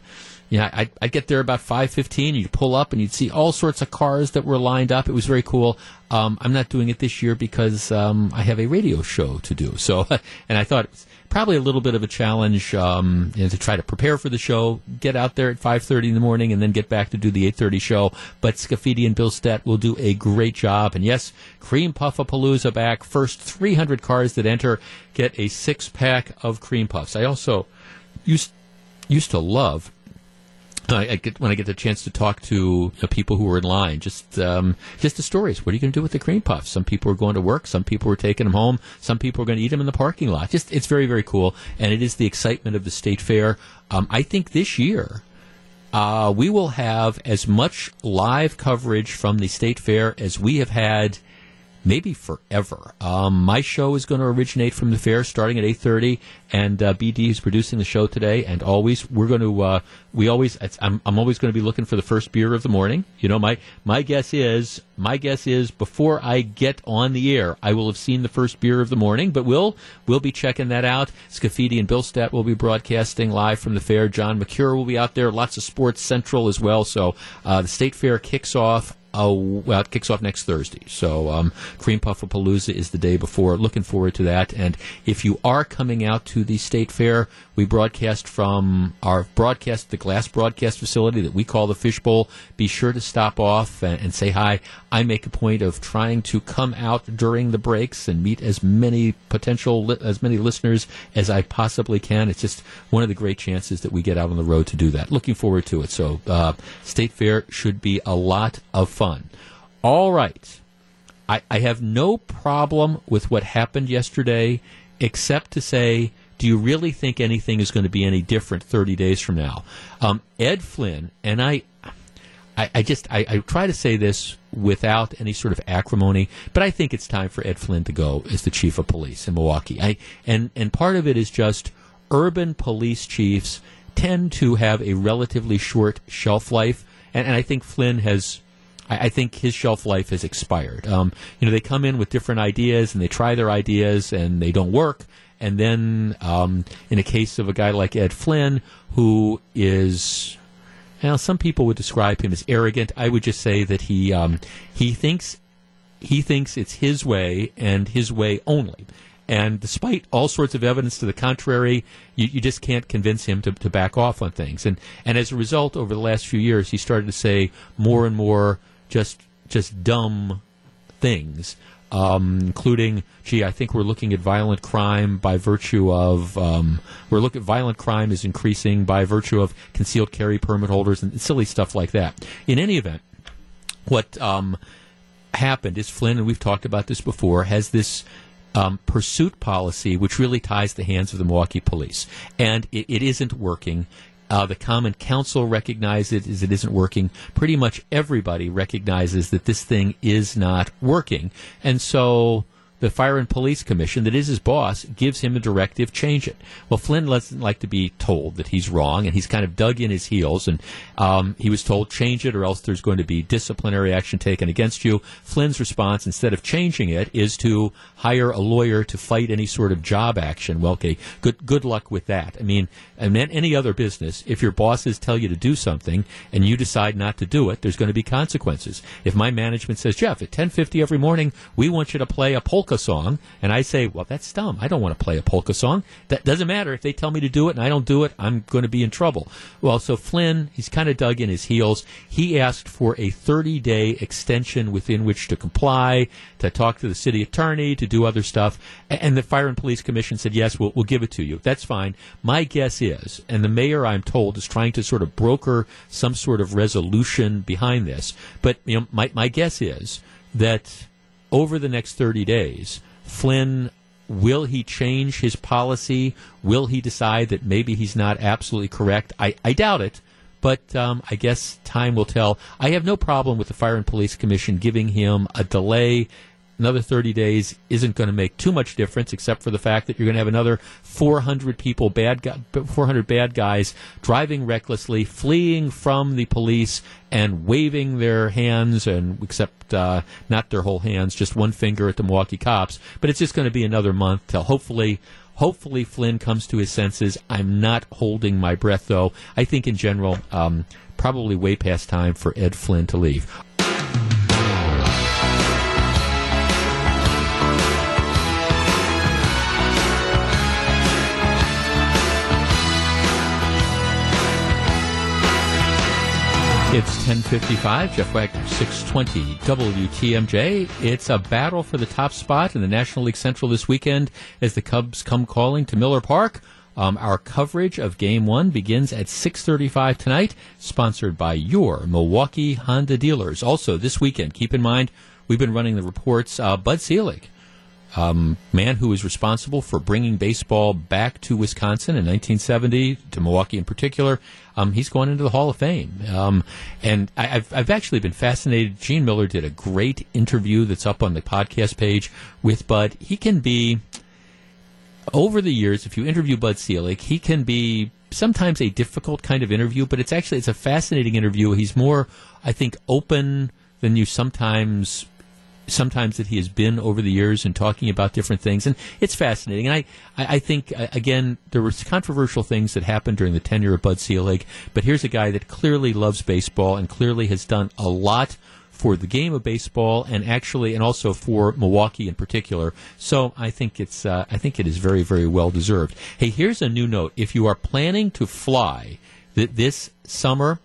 you know, I'd, I'd get there about five fifteen, and you'd pull up, and you'd see all sorts of cars that were lined up. It was very cool. Um, I'm not doing it this year because um, I have a radio show to do. So, and I thought it was probably a little bit of a challenge um, you know, to try to prepare for the show, get out there at five thirty in the morning, and then get back to do the eight thirty show. But Scafidi and Bilstead will do a great job. And yes, Cream Puff-a-Palooza back. First three hundred cars that enter get a six-pack of cream puffs. I also used used to love... I get, when I get the chance to talk to you know, people who are in line, just um, just the stories. What are you going to do with the cream puffs? Some people are going to work. Some people are taking them home. Some people are going to eat them in the parking lot. Just it's very, very cool, and it is the excitement of the state fair. Um, I think this year uh, we will have as much live coverage from the state fair as we have had maybe forever. Um, my show is going to originate from the fair, starting at eight thirty, and uh, B D is producing the show today. And always, we're going to uh, we always it's, I'm I'm always going to be looking for the first beer of the morning. You know, my my guess is my guess is before I get on the air, I will have seen the first beer of the morning. But we'll we'll be checking that out. Scafidi and Bilstead will be broadcasting live from the fair. John McCure will be out there. Lots of Sports Central as well. So uh, the state fair kicks off. Uh, well, it kicks off next Thursday, so um, Cream Puff-a-Palooza is the day before. Looking forward to that, and if you are coming out to the State Fair, we broadcast from our broadcast, the glass broadcast facility that we call the Fishbowl. Be sure to stop off and, and say hi. I make a point of trying to come out during the breaks and meet as many potential, li- as many listeners as I possibly can. It's just one of the great chances that we get out on the road to do that. Looking forward to it, so uh, State Fair should be a lot of fun. Fun. All right. I, I have no problem with what happened yesterday, except to say, do you really think anything is going to be any different thirty days from now? Um, Ed Flynn, and I I, I just I, I try to say this without any sort of acrimony, but I think it's time for Ed Flynn to go as the chief of police in Milwaukee. I and, and part of it is just urban police chiefs tend to have a relatively short shelf life, and, and I think Flynn has... I think his shelf life has expired. Um, you know, they come in with different ideas, and they try their ideas, and they don't work. And then um, in a case of a guy like Ed Flynn, who is, well, some people would describe him as arrogant. I would just say that he um, he thinks he thinks it's his way and his way only. And despite all sorts of evidence to the contrary, you, you just can't convince him to, to back off on things. And and as a result, over the last few years, he started to say more and more just just dumb things, um, including, gee, I think we're looking at violent crime by virtue of um, we're looking at violent crime is increasing by virtue of concealed carry permit holders and silly stuff like that. In any event, what um, happened is Flynn, and we've talked about this before, has this Um, pursuit policy, which really ties the hands of the Milwaukee police. And it, it isn't working. Uh, the Common Council recognizes it, is it isn't working. Pretty much everybody recognizes that this thing is not working. And so the Fire and Police Commission, that is his boss, gives him a directive, change it. Well, Flynn doesn't like to be told that he's wrong, and he's kind of dug in his heels, and um, he was told, change it, or else there's going to be disciplinary action taken against you. Flynn's response, instead of changing it, is to hire a lawyer to fight any sort of job action. Well, okay, good, good luck with that. I mean, in any other business, if your bosses tell you to do something and you decide not to do it, there's going to be consequences. If my management says, Jeff, at ten fifty every morning, we want you to play a polka song, and I say, well, that's dumb. I don't want to play a polka song. That doesn't matter. If they tell me to do it and I don't do it, I'm going to be in trouble. Well, so Flynn, he's kind of dug in his heels. He asked for a thirty-day extension within which to comply, to talk to the city attorney, to do other stuff. And the Fire and Police Commission said, yes, we'll, we'll give it to you. That's fine. My guess is, and the mayor, I'm told, is trying to sort of broker some sort of resolution behind this. But you know, my, my guess is that over the next thirty days, Flynn, will he change his policy? Will he decide that maybe he's not absolutely correct? I, I doubt it, but um, I guess time will tell. I have no problem with the Fire and Police Commission giving him a delay. Another thirty days isn't going to make too much difference, except for the fact that you're going to have another four hundred people, bad guy, four hundred bad guys driving recklessly, fleeing from the police and waving their hands, and except uh, not their whole hands, just one finger at the Milwaukee cops. But it's just going to be another month till hopefully, hopefully Flynn comes to his senses. I'm not holding my breath, though. I think in general, um, probably way past time for Ed Flynn to leave. It's ten fifty-five, Jeff Wagner, six twenty W T M J. It's a battle for the top spot in the National League Central this weekend as the Cubs come calling to Miller Park. Um, our coverage of Game one begins at six thirty-five tonight, sponsored by your Milwaukee Honda dealers. Also, this weekend, keep in mind, we've been running the reports, uh, Bud Selig, um, man who is responsible for bringing baseball back to Wisconsin in nineteen seventy, to Milwaukee in particular. Um, he's going into the Hall of Fame. Um, and I, I've, I've actually been fascinated. Gene Miller did a great interview that's up on the podcast page with Bud. He can be, over the years, if you interview Bud Selig, he can be sometimes a difficult kind of interview, but it's actually, it's a fascinating interview. He's more, I think, open than you sometimes sometimes that he has been over the years, and talking about different things. And it's fascinating. And I, I think, again, there were controversial things that happened during the tenure of Bud Selig, but here's a guy that clearly loves baseball and clearly has done a lot for the game of baseball, and actually, and also for Milwaukee in particular. So I think it's, uh, I think it is very, very well deserved. Hey, here's a new note. If you are planning to fly th- this summer,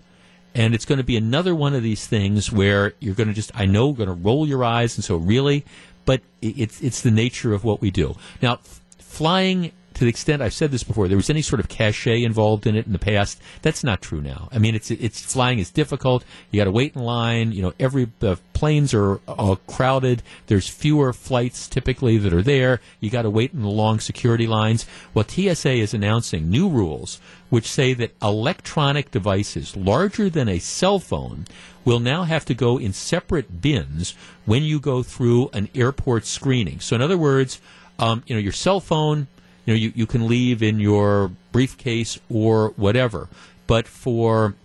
and it's going to be another one of these things where you're going to just, I know, going to roll your eyes, and so really, but it's it's the nature of what we do. Now, f- flying, to the extent, I've said this before, there was any sort of cachet involved in it in the past. That's not true now. I mean, it's it's flying is difficult. You got to wait in line. You know, every uh, planes are uh, crowded. There's fewer flights typically that are there. You got to wait in the long security lines. Well, T S A is announcing new rules which say that electronic devices larger than a cell phone will now have to go in separate bins when you go through an airport screening. So in other words, um, you know, your cell phone, you know, you, you can leave in your briefcase or whatever. But for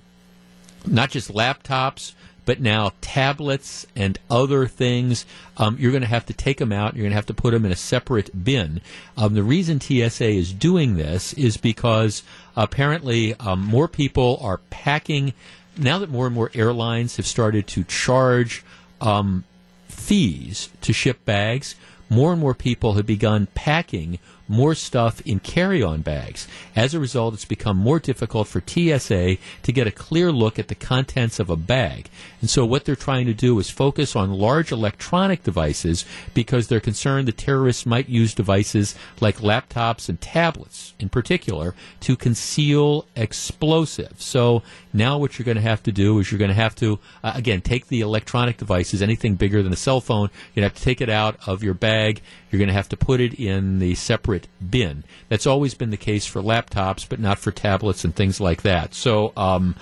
not just laptops, but now tablets and other things, um, you're going to have to take them out. You're going to have to put them in a separate bin. Um, the reason T S A is doing this is because apparently um, more people are packing. Now that more and more airlines have started to charge um, fees to ship bags, more and more people have begun packing more stuff in carry-on bags. As a result, it's become more difficult for T S A to get a clear look at the contents of a bag. And so what they're trying to do is focus on large electronic devices because they're concerned that terrorists might use devices like laptops and tablets, in particular, to conceal explosives. So now what you're going to have to do is you're going to have to, uh, again, take the electronic devices, anything bigger than a cell phone, you're going to have to take it out of your bag, you're going to have to put it in the separate bin. That's always been the case for laptops, but not for tablets and things like that. So um,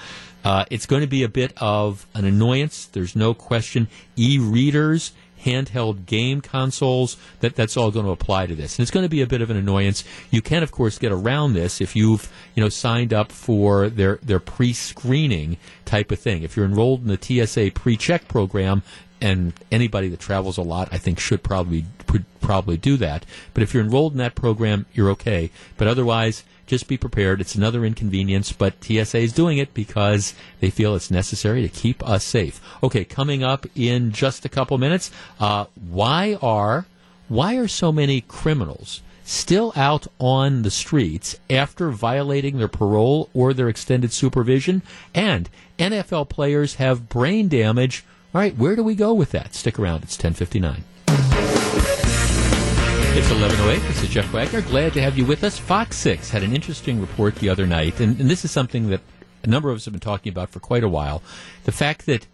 uh, it's going to be a bit of an annoyance. There's no question. E-readers, handheld game consoles, that, that's all going to apply to this. And it's going to be a bit of an annoyance. You can, of course, get around this if you've, you know, signed up for their, their pre-screening type of thing. If you're enrolled in the T S A pre-check program, and anybody that travels a lot, I think, should probably pr- probably do that. But if you're enrolled in that program, you're okay. But otherwise, just be prepared. It's another inconvenience, but T S A is doing it because they feel it's necessary to keep us safe. Okay, coming up in just a couple minutes, uh, why are why are so many criminals still out on the streets after violating their parole or their extended supervision? And N F L players have brain damage. All right, where do we go with that? Stick around. It's ten fifty-nine. It's eleven oh eight. This is Jeff Wagner. Glad to have you with us. Fox six had an interesting report the other night, and, and this is something that a number of us have been talking about for quite a while. The fact that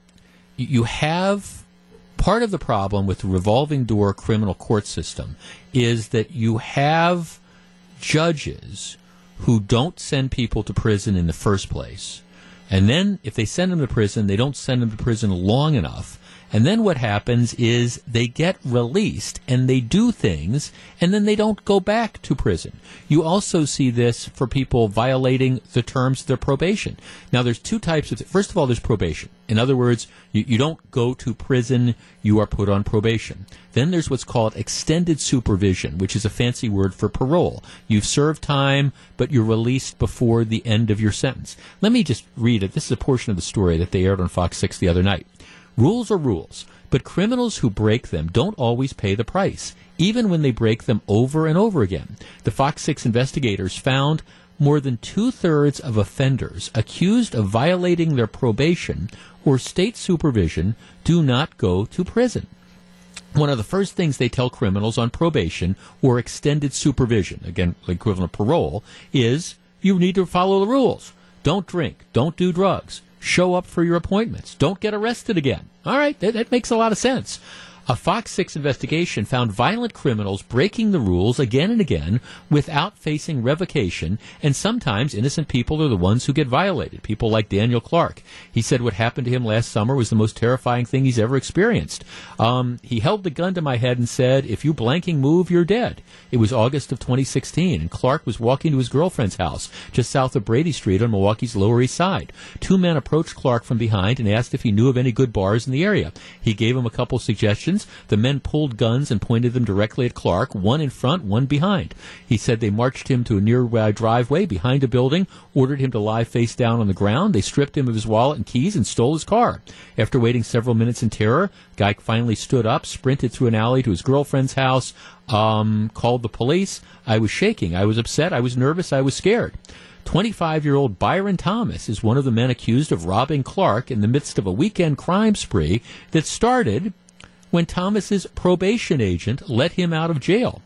you have part of the problem with the revolving door criminal court system is that you have judges who don't send people to prison in the first place. And then if they send them to prison, they don't send them to prison long enough. And then what happens is they get released and they do things and then they don't go back to prison. You also see this for people violating the terms of their probation. Now, there's two types of th- first of all, there's probation. In other words, you, you don't go to prison, you are put on probation. Then there's what's called extended supervision, which is a fancy word for parole. You've served time, but you're released before the end of your sentence. Let me just read it. This is a portion of the story that they aired on Fox six the other night. Rules are rules, but criminals who break them don't always pay the price, even when they break them over and over again. The Fox six investigators found more than two-thirds of offenders accused of violating their probation or state supervision do not go to prison. One of the first things they tell criminals on probation or extended supervision, again, the equivalent of parole, is you need to follow the rules. Don't drink. Don't do drugs. Show up for your appointments. Don't get arrested again. All right, that, that makes a lot of sense. A Fox six investigation found violent criminals breaking the rules again and again without facing revocation, and sometimes innocent people are the ones who get violated, people like Daniel Clark. He said what happened to him last summer was the most terrifying thing he's ever experienced. Um, he held the gun to my head and said, if you blanking move, you're dead. It was August of twenty sixteen, and Clark was walking to his girlfriend's house just south of Brady Street on Milwaukee's Lower East Side. Two men approached Clark from behind and asked if he knew of any good bars in the area. He gave him a couple suggestions. The men pulled guns and pointed them directly at Clark, one in front, one behind. He said they marched him to a nearby driveway behind a building, ordered him to lie face down on the ground. They stripped him of his wallet and keys and stole his car. After waiting several minutes in terror, the guy finally stood up, sprinted through an alley to his girlfriend's house, um, called the police. I was shaking. I was upset. I was nervous. I was scared. twenty-five-year-old Byron Thomas is one of the men accused of robbing Clark in the midst of a weekend crime spree that started when Thomas's probation agent let him out of jail.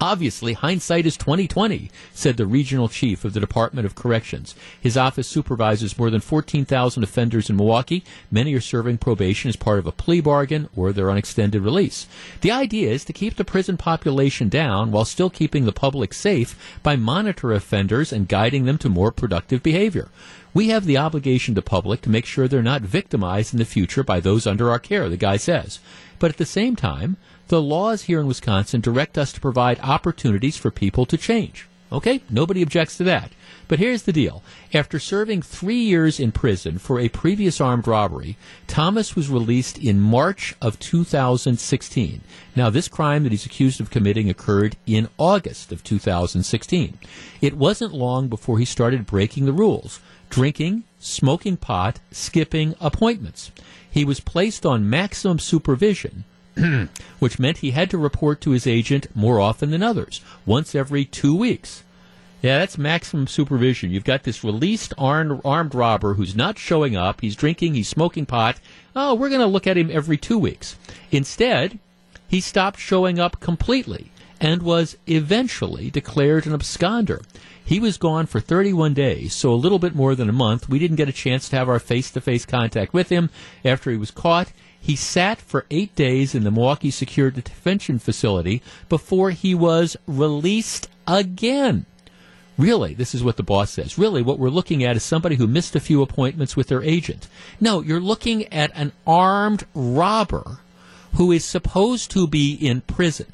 Obviously, hindsight is twenty twenty, said the regional chief of the Department of Corrections. His office supervises more than fourteen thousand offenders in Milwaukee. Many are serving probation as part of a plea bargain or they're on extended release. The idea is to keep the prison population down while still keeping the public safe by monitoring offenders and guiding them to more productive behavior. We have the obligation to public to make sure they're not victimized in the future by those under our care, the guy says. But at the same time, the laws here in Wisconsin direct us to provide opportunities for people to change. Okay? Nobody objects to that. But here's the deal. After serving three years in prison for a previous armed robbery, Thomas was released in March of two thousand sixteen. Now, this crime that he's accused of committing occurred in August of two thousand sixteen. It wasn't long before he started breaking the rules, drinking, smoking pot, skipping appointments. He was placed on maximum supervision which meant he had to report to his agent more often than others, once every two weeks. Yeah, that's maximum supervision. You've got this released armed, armed robber who's not showing up. He's drinking. He's smoking pot. Oh, we're going to look at him every two weeks. Instead, he stopped showing up completely and was eventually declared an absconder. He was gone for thirty-one days, so a little bit more than a month. We didn't get a chance to have our face-to-face contact with him after he was caught. He sat for eight days in the Milwaukee Secure Detention Facility before he was released again. Really, this is what the boss says. Really, what we're looking at is somebody who missed a few appointments with their agent. No, you're looking at an armed robber who is supposed to be in prison.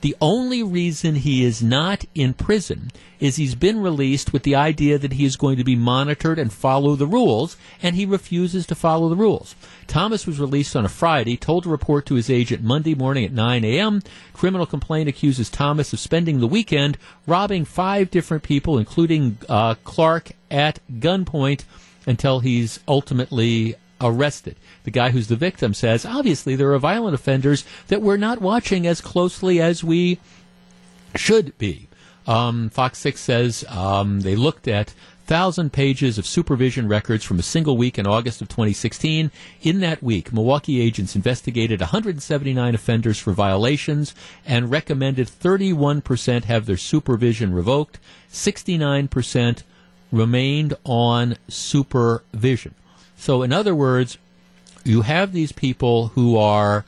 The only reason he is not in prison is he's been released with the idea that he is going to be monitored and follow the rules, and he refuses to follow the rules. Thomas was released on a Friday, told to report to his agent Monday morning at nine a.m. Criminal complaint accuses Thomas of spending the weekend robbing five different people, including uh, Clark, at gunpoint until he's ultimately arrested. The guy who's the victim says, obviously there are violent offenders that we're not watching as closely as we should be. Um, Fox six says um, they looked at one thousand pages of supervision records from a single week in August of twenty sixteen. In that week, Milwaukee agents investigated one hundred seventy-nine offenders for violations and recommended thirty-one percent have their supervision revoked. sixty-nine percent remained on supervision. So, in other words, you have these people who are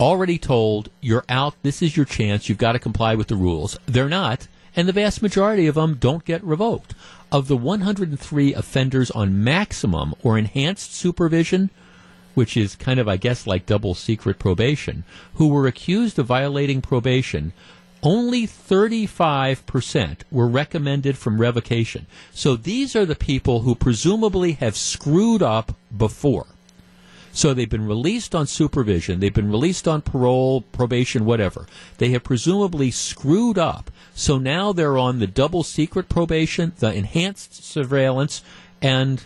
already told, you're out, this is your chance, you've got to comply with the rules. They're not, and the vast majority of them don't get revoked. Of the one hundred three offenders on maximum or enhanced supervision, which is kind of, I guess, like double secret probation, who were accused of violating probation, only thirty-five percent were recommended from revocation. So these are the people who presumably have screwed up before. So they've been released on supervision. They've been released on parole, probation, whatever. They have presumably screwed up. So now they're on the double secret probation, the enhanced surveillance, and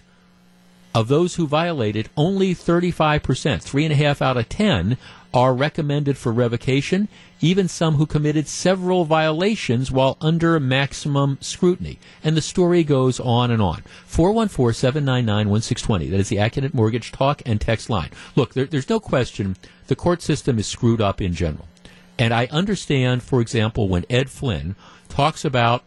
of those who violated, only thirty-five percent, three and a half out of ten, are recommended for revocation, even some who committed several violations while under maximum scrutiny. And the story goes on and on. four one four, seven nine nine, one six two zero. That is the Accident Mortgage talk and text line. Look, there, there's no question the court system is screwed up in general. And I understand, for example, when Ed Flynn talks about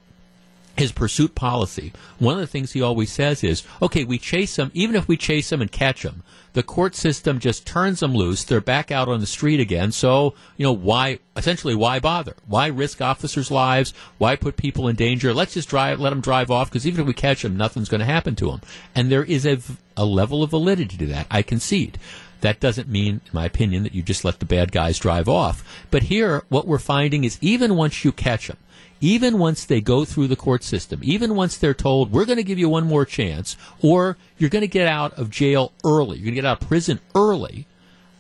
his pursuit policy, one of the things he always says is, okay, we chase them, even if we chase them and catch them, the court system just turns them loose, they're back out on the street again, so, you know, why, essentially, why bother? Why risk officers' lives? Why put people in danger? Let's just drive, let them drive off, because even if we catch them, nothing's going to happen to them. And there is a, a level of validity to that, I concede. That doesn't mean, in my opinion, that you just let the bad guys drive off. But here, what we're finding is even once you catch them, even once they go through the court system, even once they're told, we're going to give you one more chance, or you're going to get out of jail early, you're going to get out of prison early,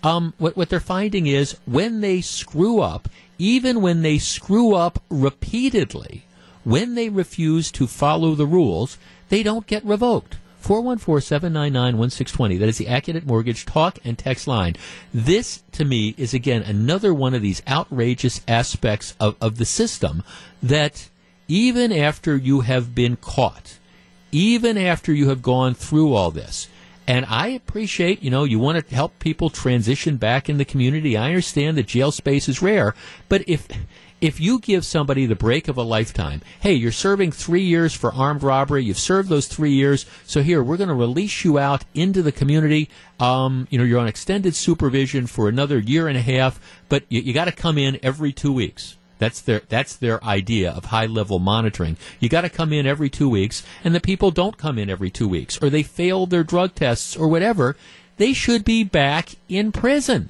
um, what, what they're finding is when they screw up, even when they screw up repeatedly, when they refuse to follow the rules, they don't get revoked. four one four, seven nine nine, one six two zero. That is the Accident Mortgage talk and text line. This, to me, is, again, another one of these outrageous aspects of, of the system that even after you have been caught, even after you have gone through all this, and I appreciate, you know, you want to help people transition back in the community. I understand that jail space is rare, but if... If you give somebody the break of a lifetime, hey, you're serving three years for armed robbery, you've served those three years, so here, we're going to release you out into the community. Um, you know, you're on extended supervision for another year and a half, but you, you got to come in every two weeks. That's their that's their idea of high-level monitoring. You got to come in every two weeks, and the people don't come in every two weeks, or they failed their drug tests or whatever. They should be back in prison.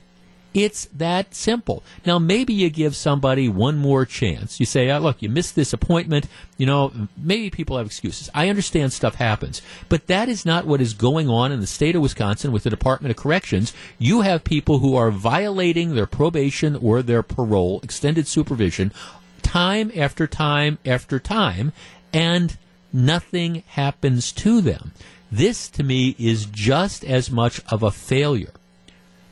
It's that simple. Now, maybe you give somebody one more chance. You say, oh, look, you missed this appointment. You know, maybe people have excuses. I understand stuff happens. But that is not what is going on in the state of Wisconsin with the Department of Corrections. You have people who are violating their probation or their parole, extended supervision, time after time after time, and nothing happens to them. This, to me, is just as much of a failure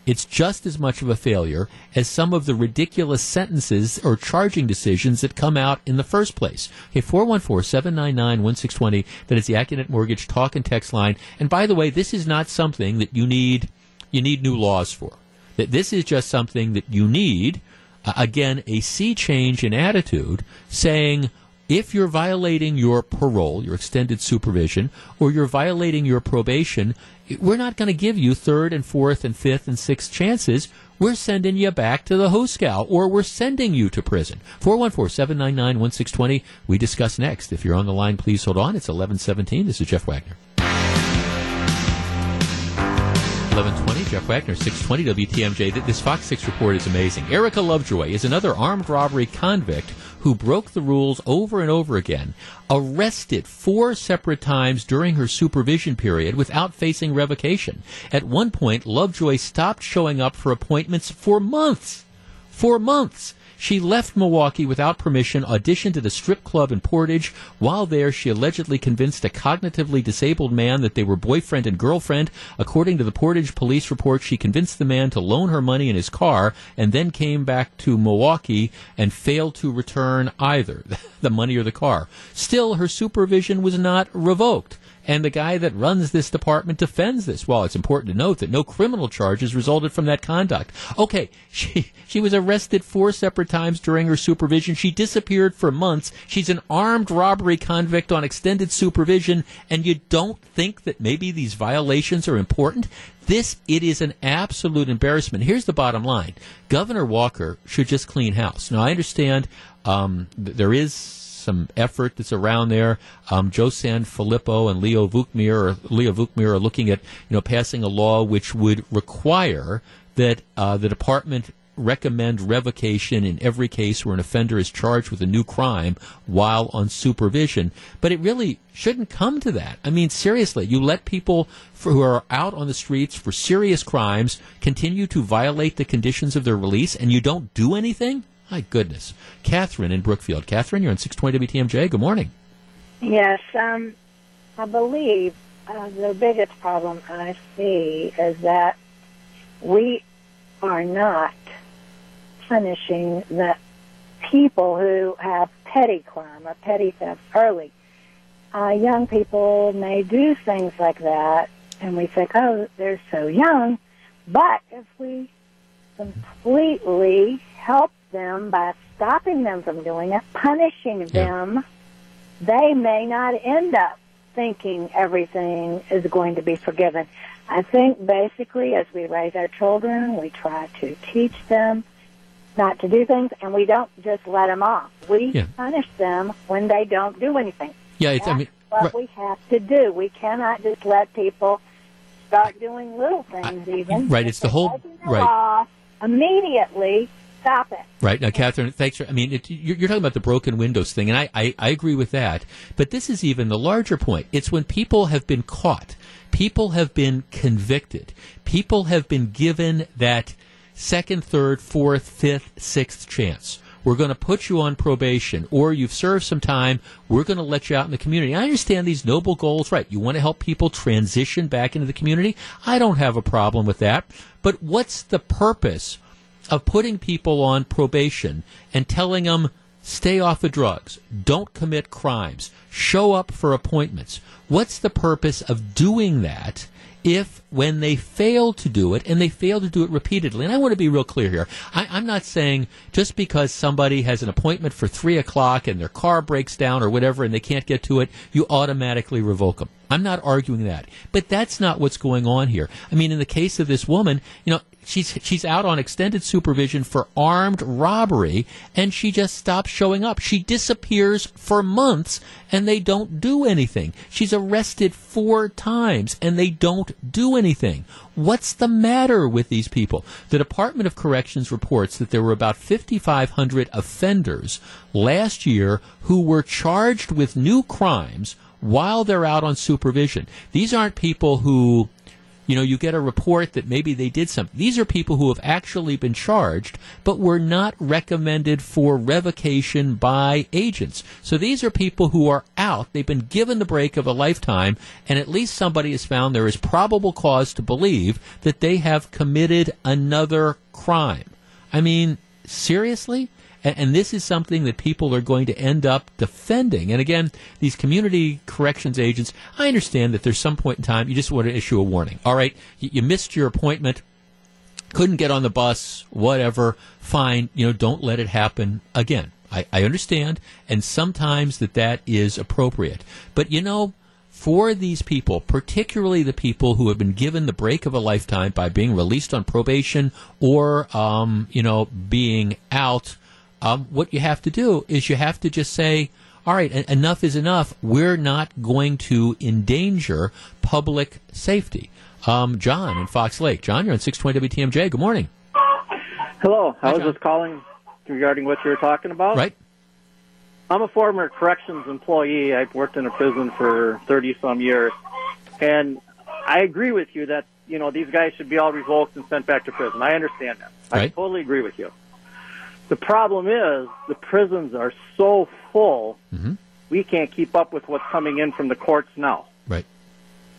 It's just as much of a failure as some of the ridiculous sentences or charging decisions that come out in the first place. Okay, four one four, seven nine nine, one six two zero, that is the Accident Mortgage talk and text line. And by the way, this is not something that you need you need new laws for. That this is just something that you need, uh, again, a sea change in attitude, saying if you're violating your parole, your extended supervision, or you're violating your probation, we're not going to give you third and fourth and fifth and sixth chances. We're sending you back to the hoscal, or we're sending you to prison. four one four, seven nine nine, one six two zero. We discuss next. If you're on the line, please hold on. It's eleven seventeen. This is Jeff Wagner. eleven twenty, Jeff Wagner, six twenty W T M J. This Fox six report is amazing. Erica Lovejoy is another armed robbery convict who broke the rules over and over again, arrested four separate times during her supervision period without facing revocation. At one point, Lovejoy stopped showing up for appointments for months. For months. She left Milwaukee without permission, auditioned at a strip club in Portage. While there, she allegedly convinced a cognitively disabled man that they were boyfriend and girlfriend. According to the Portage police report, she convinced the man to loan her money in his car and then came back to Milwaukee and failed to return either the money or the car. Still, her supervision was not revoked. And the guy that runs this department defends this. Well, it's important to note that no criminal charges resulted from that conduct. Okay, she she was arrested four separate times during her supervision. She disappeared for months. She's an armed robbery convict on extended supervision, and you don't think that maybe these violations are important? This, it is an absolute embarrassment. Here's the bottom line. Governor Walker should just clean house. Now, I understand um, th- there is some effort that's around there. Um, Joe Sanfilippo and Leo Vukmir, or Leo Vukmir are looking at, you know, passing a law which would require that uh, the department recommend revocation in every case where an offender is charged with a new crime while on supervision. But it really shouldn't come to that. I mean, seriously, you let people for, who are out on the streets for serious crimes continue to violate the conditions of their release, and you don't do anything? My goodness. Catherine in Brookfield. Catherine, you're on six twenty W T M J. Good morning. Yes. Um, I believe uh, the biggest problem I see is that we are not punishing the people who have petty crime or petty theft early. Uh, young people may do things like that, and we think, oh, they're so young. But if we completely help them by stopping them from doing it, punishing them, yeah, they may not end up thinking everything is going to be forgiven. I think basically as we raise our children, we try to teach them not to do things, and we don't just let them off. We yeah. punish them when they don't do anything. Yeah, it's, That's I mean, what right. we have to do. We cannot just let people start doing little things I, even. Right, it's the whole... Right. Off immediately... Stop it. Right. Now, Catherine, thanks for, I mean, it, you're, you're talking about the broken windows thing, and I, I, I agree with that. But this is even the larger point. It's when people have been caught, people have been convicted, people have been given that second, third, fourth, fifth, sixth chance. We're going to put you on probation, or you've served some time, we're going to let you out in the community. I understand these noble goals, right? You want to help people transition back into the community. I don't have a problem with that. But what's the purpose of putting people on probation and telling them, stay off of drugs, don't commit crimes, show up for appointments? What's the purpose of doing that if when they fail to do it, and they fail to do it repeatedly? And I want to be real clear here. I, I'm not saying just because somebody has an appointment for three o'clock and their car breaks down or whatever and they can't get to it, you automatically revoke them. I'm not arguing that. But that's not what's going on here. I mean, in the case of this woman, you know, She's she's out on extended supervision for armed robbery, and she just stops showing up. She disappears for months, and they don't do anything. She's arrested four times, and they don't do anything. What's the matter with these people? The Department of Corrections reports that there were about fifty-five hundred offenders last year who were charged with new crimes while they're out on supervision. These aren't people who... You know, you get a report that maybe they did something. These are people who have actually been charged but were not recommended for revocation by agents. So these are people who are out out. They've been given the break of a lifetime, and at least somebody has found there is probable cause to believe that they have committed another crime. I mean, seriously? And this is something that people are going to end up defending. And again, these community corrections agents, I understand that there's some point in time you just want to issue a warning. All right, you missed your appointment, couldn't get on the bus, whatever, fine, you know, don't let it happen again. I, I understand, and sometimes that that is appropriate. But, you know, for these people, particularly the people who have been given the break of a lifetime by being released on probation or, um, you know, being out, Um, what you have to do is you have to just say, all right, en- enough is enough. We're not going to endanger public safety. Um, John in Fox Lake. John, you're on six twenty W T M J. Good morning. Hello. Hi, I was John. just calling regarding what you were talking about. Right. I'm a former corrections employee. I've worked in a prison for thirty-some years. And I agree with you that, you know, these guys should be all revoked and sent back to prison. I understand that. Right. I totally agree with you. The problem is the prisons are so full, mm-hmm. we can't keep up with what's coming in from the courts now. Right.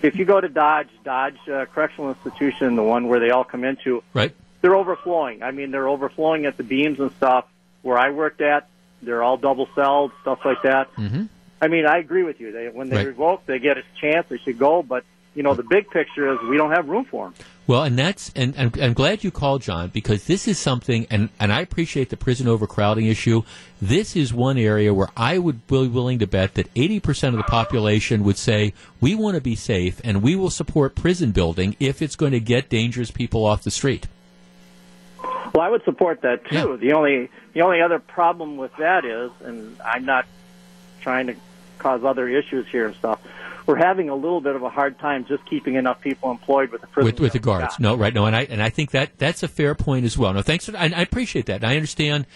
If you go to Dodge, Dodge uh, Correctional Institution, the one where they all come into, right. they're overflowing. I mean, they're overflowing at the beams and stuff. Where I worked at, they're all double-celled, stuff like that. Mm-hmm. I mean, I agree with you. They, when they right. revoke, they get a chance. They should go, but... You know, the big picture is we don't have room for them. Well, and that's and, and I'm glad you called, John, because this is something, and, and I appreciate the prison overcrowding issue. This is one area where I would be willing to bet that eighty percent of the population would say, we want to be safe and we will support prison building if it's going to get dangerous people off the street. Well, I would support that, too. Yeah. The only the only other problem with that is, and I'm not trying to cause other issues here and stuff, we're having a little bit of a hard time just keeping enough people employed with the prison with, with the guards. No, right? No, and I and I think that that's a fair point as well. No, thanks. For, I, I appreciate that. And I understand.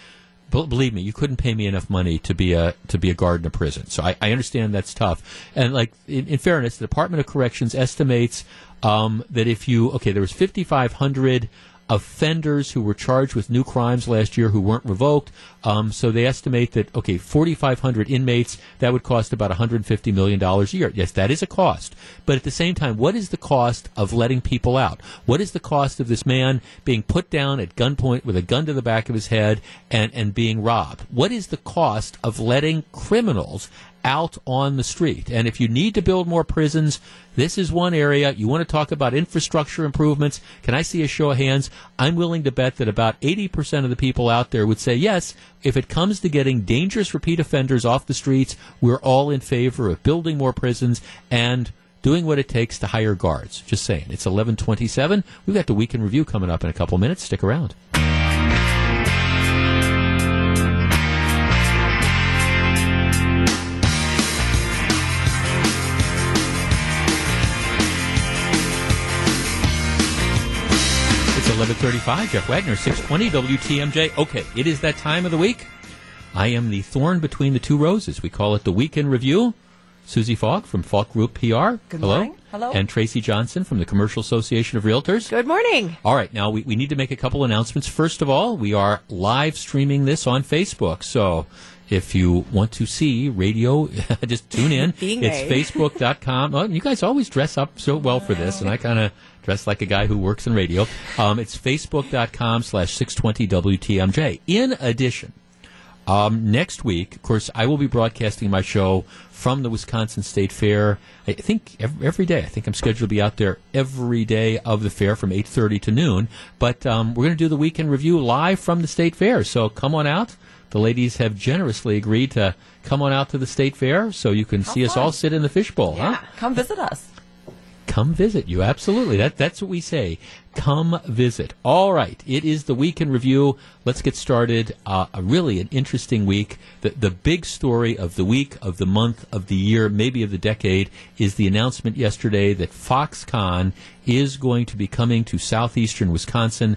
Believe me, you couldn't pay me enough money to be a to be a guard in a prison. So I, I understand that's tough. And like in, in fairness, the Department of Corrections estimates um, that if you okay, there was fifty-five hundred offenders who were charged with new crimes last year who weren't revoked. Um, so they estimate that, okay, forty-five hundred inmates, that would cost about one hundred fifty million dollars a year. Yes, that is a cost. But at the same time, what is the cost of letting people out? What is the cost of this man being put down at gunpoint with a gun to the back of his head and, and being robbed? What is the cost of letting criminals out on the street? And if you need to build more prisons, this is one area. You want to talk about infrastructure improvements. Can I see a show of hands? I'm willing to bet that about eighty percent of the people out there would say, yes, if it comes to getting dangerous repeat offenders off the streets, we're all in favor of building more prisons and doing what it takes to hire guards. Just saying. It's eleven twenty-seven. We've got the Week in Review coming up in a couple minutes. Stick around. eleven thirty-five, Jeff Wagner, six twenty W T M J. Okay, it is that time of the week. I am the thorn between the two roses. We call it the Week in Review. Susie Falk from Falk Group P R. Good Hello. Morning. Hello. And Tracy Johnson from the Commercial Association of Realtors. Good morning. All right, now we, we need to make a couple announcements. First of all, we are live streaming this on Facebook, so... If you want to see radio, just tune in. It's facebook dot com. Oh, you guys always dress up so well for this, and I kind of dress like a guy who works in radio. Um, it's facebook dot com slash six twenty W T M J. In addition, um, next week, of course, I will be broadcasting my show from the Wisconsin State Fair. I think every, every day. I think I'm scheduled to be out there every day of the fair from eight thirty to noon. But um, we're going to do the Week in Review live from the State Fair, so come on out. The ladies have generously agreed to come on out to the State Fair so you can How see fun. Us all sit in the fishbowl. Yeah, huh? Come visit us. Come visit you, absolutely. That, that's what we say. Come visit. All right, it is the Week in Review. Let's get started. Uh, a really an interesting week. The, the big story of the week, of the month, of the year, maybe of the decade, is the announcement yesterday that Foxconn is going to be coming to southeastern Wisconsin.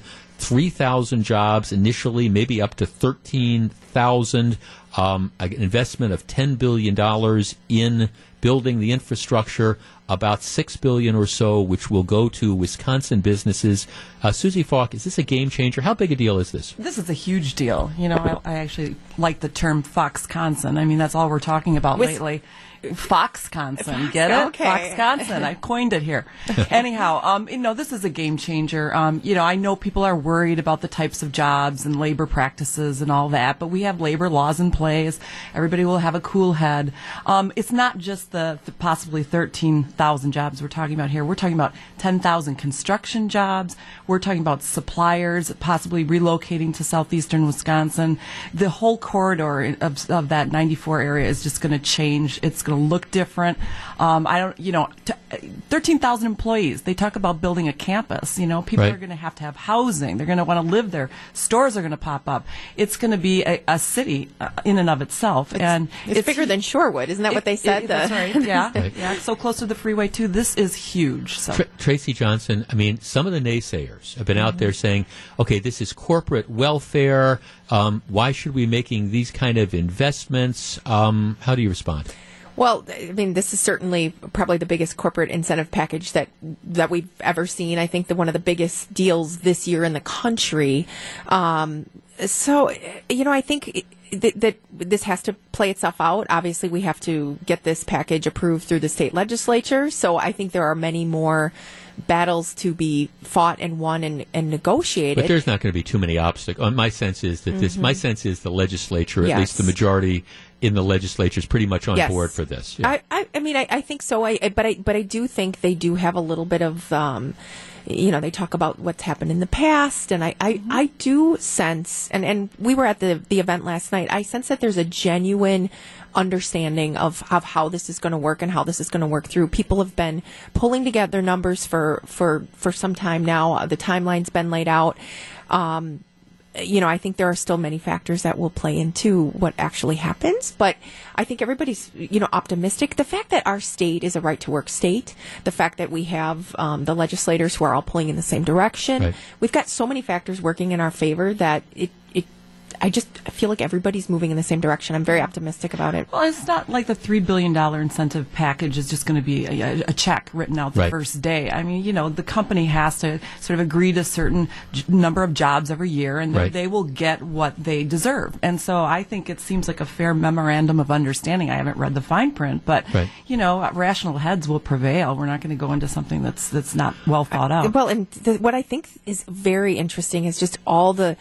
three thousand jobs initially, maybe up to thirteen thousand, um, an investment of ten billion dollars in building the infrastructure, about six billion dollars or so, which will go to Wisconsin businesses. Uh, Susie Falk, is this a game changer? How big a deal is this? This is a huge deal. You know, I, I actually like the term Foxconn. I mean, that's all we're talking about Wis- lately. Foxconn, get it? Okay. Foxconn, I coined it here. Anyhow, um, you know, this is a game changer. Um, you know, I know people are worried about the types of jobs and labor practices and all that, but we have labor laws in place. Everybody will have a cool head. Um, it's not just the, the possibly thirteen thousand jobs we're talking about here. We're talking about ten thousand construction jobs. We're talking about suppliers possibly relocating to southeastern Wisconsin. The whole corridor of, of that ninety-four area is just going to change. It's going to look different. Um, I don't, you know, t- thirteen thousand employees. They talk about building a campus. You know, people right. are going to have to have housing. They're going to want to live there. Stores are going to pop up. It's going to be a, a city in and of itself. It's, and it's, it's bigger than Shorewood, isn't that it, what they said? It, it, that's right. Yeah, right. Yeah. So close to the freeway too. This is huge. So. Tr- Tracy Johnson. I mean, some of the naysayers have been mm-hmm. out there saying, "Okay, this is corporate welfare. Um, why should we be making these kind of investments?" Um, how do you respond? Well, I mean, this is certainly probably the biggest corporate incentive package that that we've ever seen. I think that one of the biggest deals this year in the country. Um, so, you know, I think... It, That, that this has to play itself out. Obviously, we have to get this package approved through the state legislature. So I think there are many more battles to be fought and won and, and negotiated. But there's not going to be too many obstacles. My sense is that this. Mm-hmm. My sense is the legislature, yes. at least the majority in the legislature, is pretty much on yes. board for this. Yeah. I, I, I mean, I, I think so. I, I but I but I do think they do have a little bit of. Um, You know, they talk about what's happened in the past, and I, I, mm-hmm. I do sense, and, and we were at the, the event last night, I sense that there's a genuine understanding of, of how this is going to work and how this is going to work through. People have been pulling together numbers for, for, for some time now. The timeline's been laid out. Um, you know, I think there are still many factors that will play into what actually happens, but I think everybody's, you know, optimistic. The fact that our state is a right-to-work state, the fact that we have um, the legislators who are all pulling in the same direction, right. we've got so many factors working in our favor that it, it I just I feel like everybody's moving in the same direction. I'm very optimistic about it. Well, it's not like the three billion dollars incentive package is just going to be a, a check written out the right. first day. I mean, you know, the company has to sort of agree to a certain j- number of jobs every year, and right. they will get what they deserve. And so I think it seems like a fair memorandum of understanding. I haven't read the fine print, but, right. you know, rational heads will prevail. We're not going to go into something that's, that's not well thought out. I, well, and th- what I think is very interesting is just all the...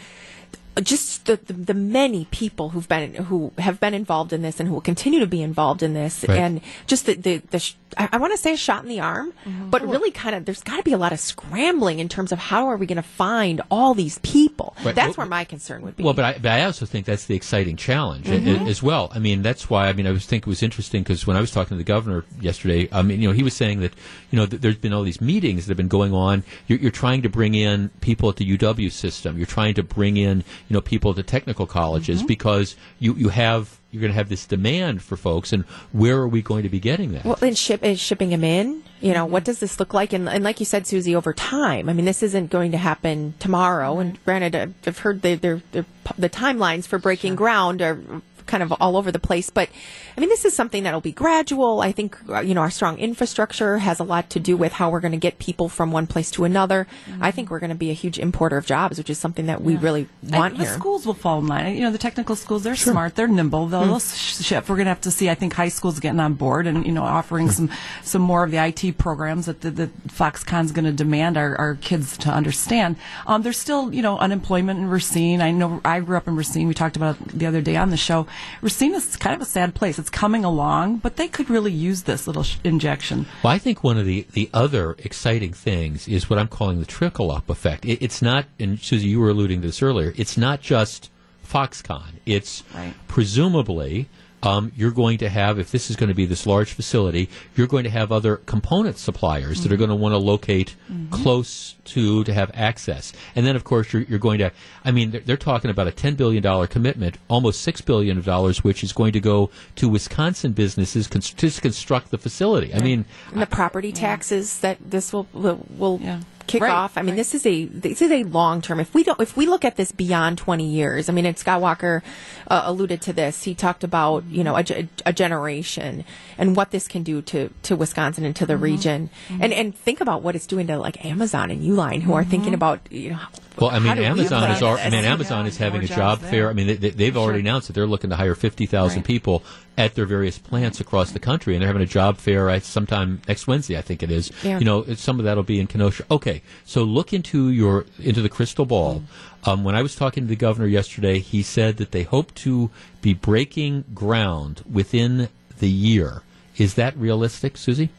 Just the, the the many people who've been who have been involved in this and who will continue to be involved in this, right. and just the the, the sh- I, I want to say a shot in the arm, mm-hmm. but really kind of there's got to be a lot of scrambling in terms of how are we going to find all these people. Right. That's well, where my concern would be. Well, but I, but I also think that's the exciting challenge mm-hmm. as well. I mean, that's why I mean I was think it was interesting because when I was talking to the governor yesterday, I mean you know he was saying that you know th- there's been all these meetings that have been going on. You're, you're trying to bring in people at the U W system. You're trying to bring in you know, people at the technical colleges mm-hmm. because you, you have you're going to have this demand for folks, and where are we going to be getting that? Well, and ship is shipping them in. You know, what does this look like? And, and like you said, Susie, over time. I mean, this isn't going to happen tomorrow. And granted, I've heard the the, the, the timelines for breaking sure. ground are kind of all over the place. But I mean, this is something that'll be gradual. I think, you know, our strong infrastructure has a lot to do with how we're going to get people from one place to another. Mm-hmm. I think we're going to be a huge importer of jobs, which is something that we yeah. really want and here. The schools will fall in line. You know, the technical schools, they're sure. smart, they're nimble, they'll mm-hmm. shift. We're going to have to see, I think, high schools getting on board and, you know, offering some, some more of the I T programs that the, the Foxconn's going to demand our, our kids to understand. Um, there's still, you know, unemployment in Racine. I know I grew up in Racine. We talked about it the other day on the show. Racine is kind of a sad place. It's coming along, but they could really use this little sh- injection. Well, I think one of the, the other exciting things is what I'm calling the trickle-up effect. It, it's not, and Susie, you were alluding to this earlier, it's not just Foxconn. It's right. presumably... Um, you're going to have, if this is going to be this large facility, you're going to have other component suppliers mm-hmm. that are going to want to locate mm-hmm. close to to have access. And then, of course, you're, you're going to, I mean, they're, they're talking about a ten billion dollars commitment, almost six billion dollars, which is going to go to Wisconsin businesses con- to construct the facility. I mean, and the property I, taxes yeah. that this will will, will yeah. kickoff. Right, I mean, right. this is a this is a long term. If we don't, if we look at this beyond twenty years, I mean, and Scott Walker uh, alluded to this. He talked about you know a, a generation and what this can do to, to Wisconsin and to the mm-hmm. region, mm-hmm. and and think about what it's doing to like Amazon and Uline, who mm-hmm. are thinking about you know. Well, I mean, how do Amazon we is our, I mean, Amazon yeah, is having a job there. fair. I mean, they, they, they've sure. already announced that they're looking to hire fifty thousand right. people at their various plants across the country, and they're having a job fair at sometime next Wednesday, I think it is. Yeah. You know, some of that'll be in Kenosha. Okay, so look into your into the crystal ball. Mm. Um, when I was talking to the governor yesterday, he said that they hope to be breaking ground within the year. Is that realistic, Susie?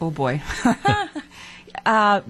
Oh boy. Uh,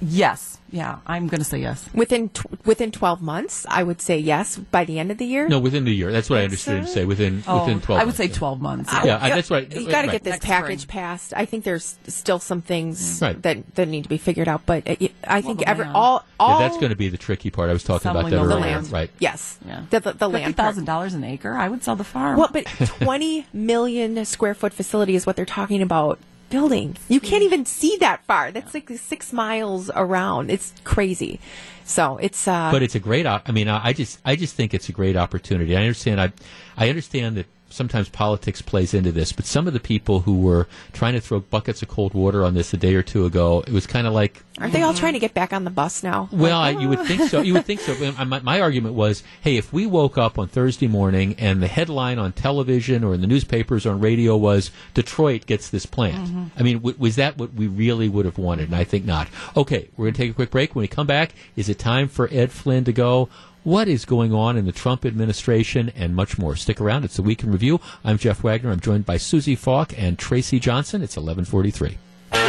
yes. Yeah, I'm going to say yes. Within t- within twelve months, I would say yes. By the end of the year? No, within the year. That's what I understood him to say. Within oh, within twelve. I would months, say twelve months. Yeah, yeah I, that's right. You've got to right. get this Next package spring. passed. I think there's still some things right. that, that need to be figured out, but it, I think well, every land. all all yeah, that's going to be the tricky part. I was talking about that earlier. The land. Right. Yes. Yeah. The, the, the land. fifty thousand dollars an acre. I would sell the farm. Well, but twenty million square foot facility is what they're talking about. Building. You can't even see that far. That's like six miles around. It's crazy. So it's. Uh, but it's a great. Op- I mean, I just, I just think it's a great opportunity. I understand. I, I understand that sometimes politics plays into this. But some of the people who were trying to throw buckets of cold water on this a day or two ago, it was kind of like. Aren't they all trying to get back on the bus now? Well, like, oh. I, you would think so. You would think so. My, my argument was, hey, if we woke up on Thursday morning and the headline on television or in the newspapers or on radio was Detroit gets this plant, mm-hmm. I mean, w- was that what we really would have wanted? And I think not. Okay, we're going to take a quick break. When we come back, is it time for Ed Flynn to go? What is going on in the Trump administration and much more? Stick around. It's the Week in Review. I'm Jeff Wagner. I'm joined by Susie Falk and Tracy Johnson. It's eleven forty-three. It's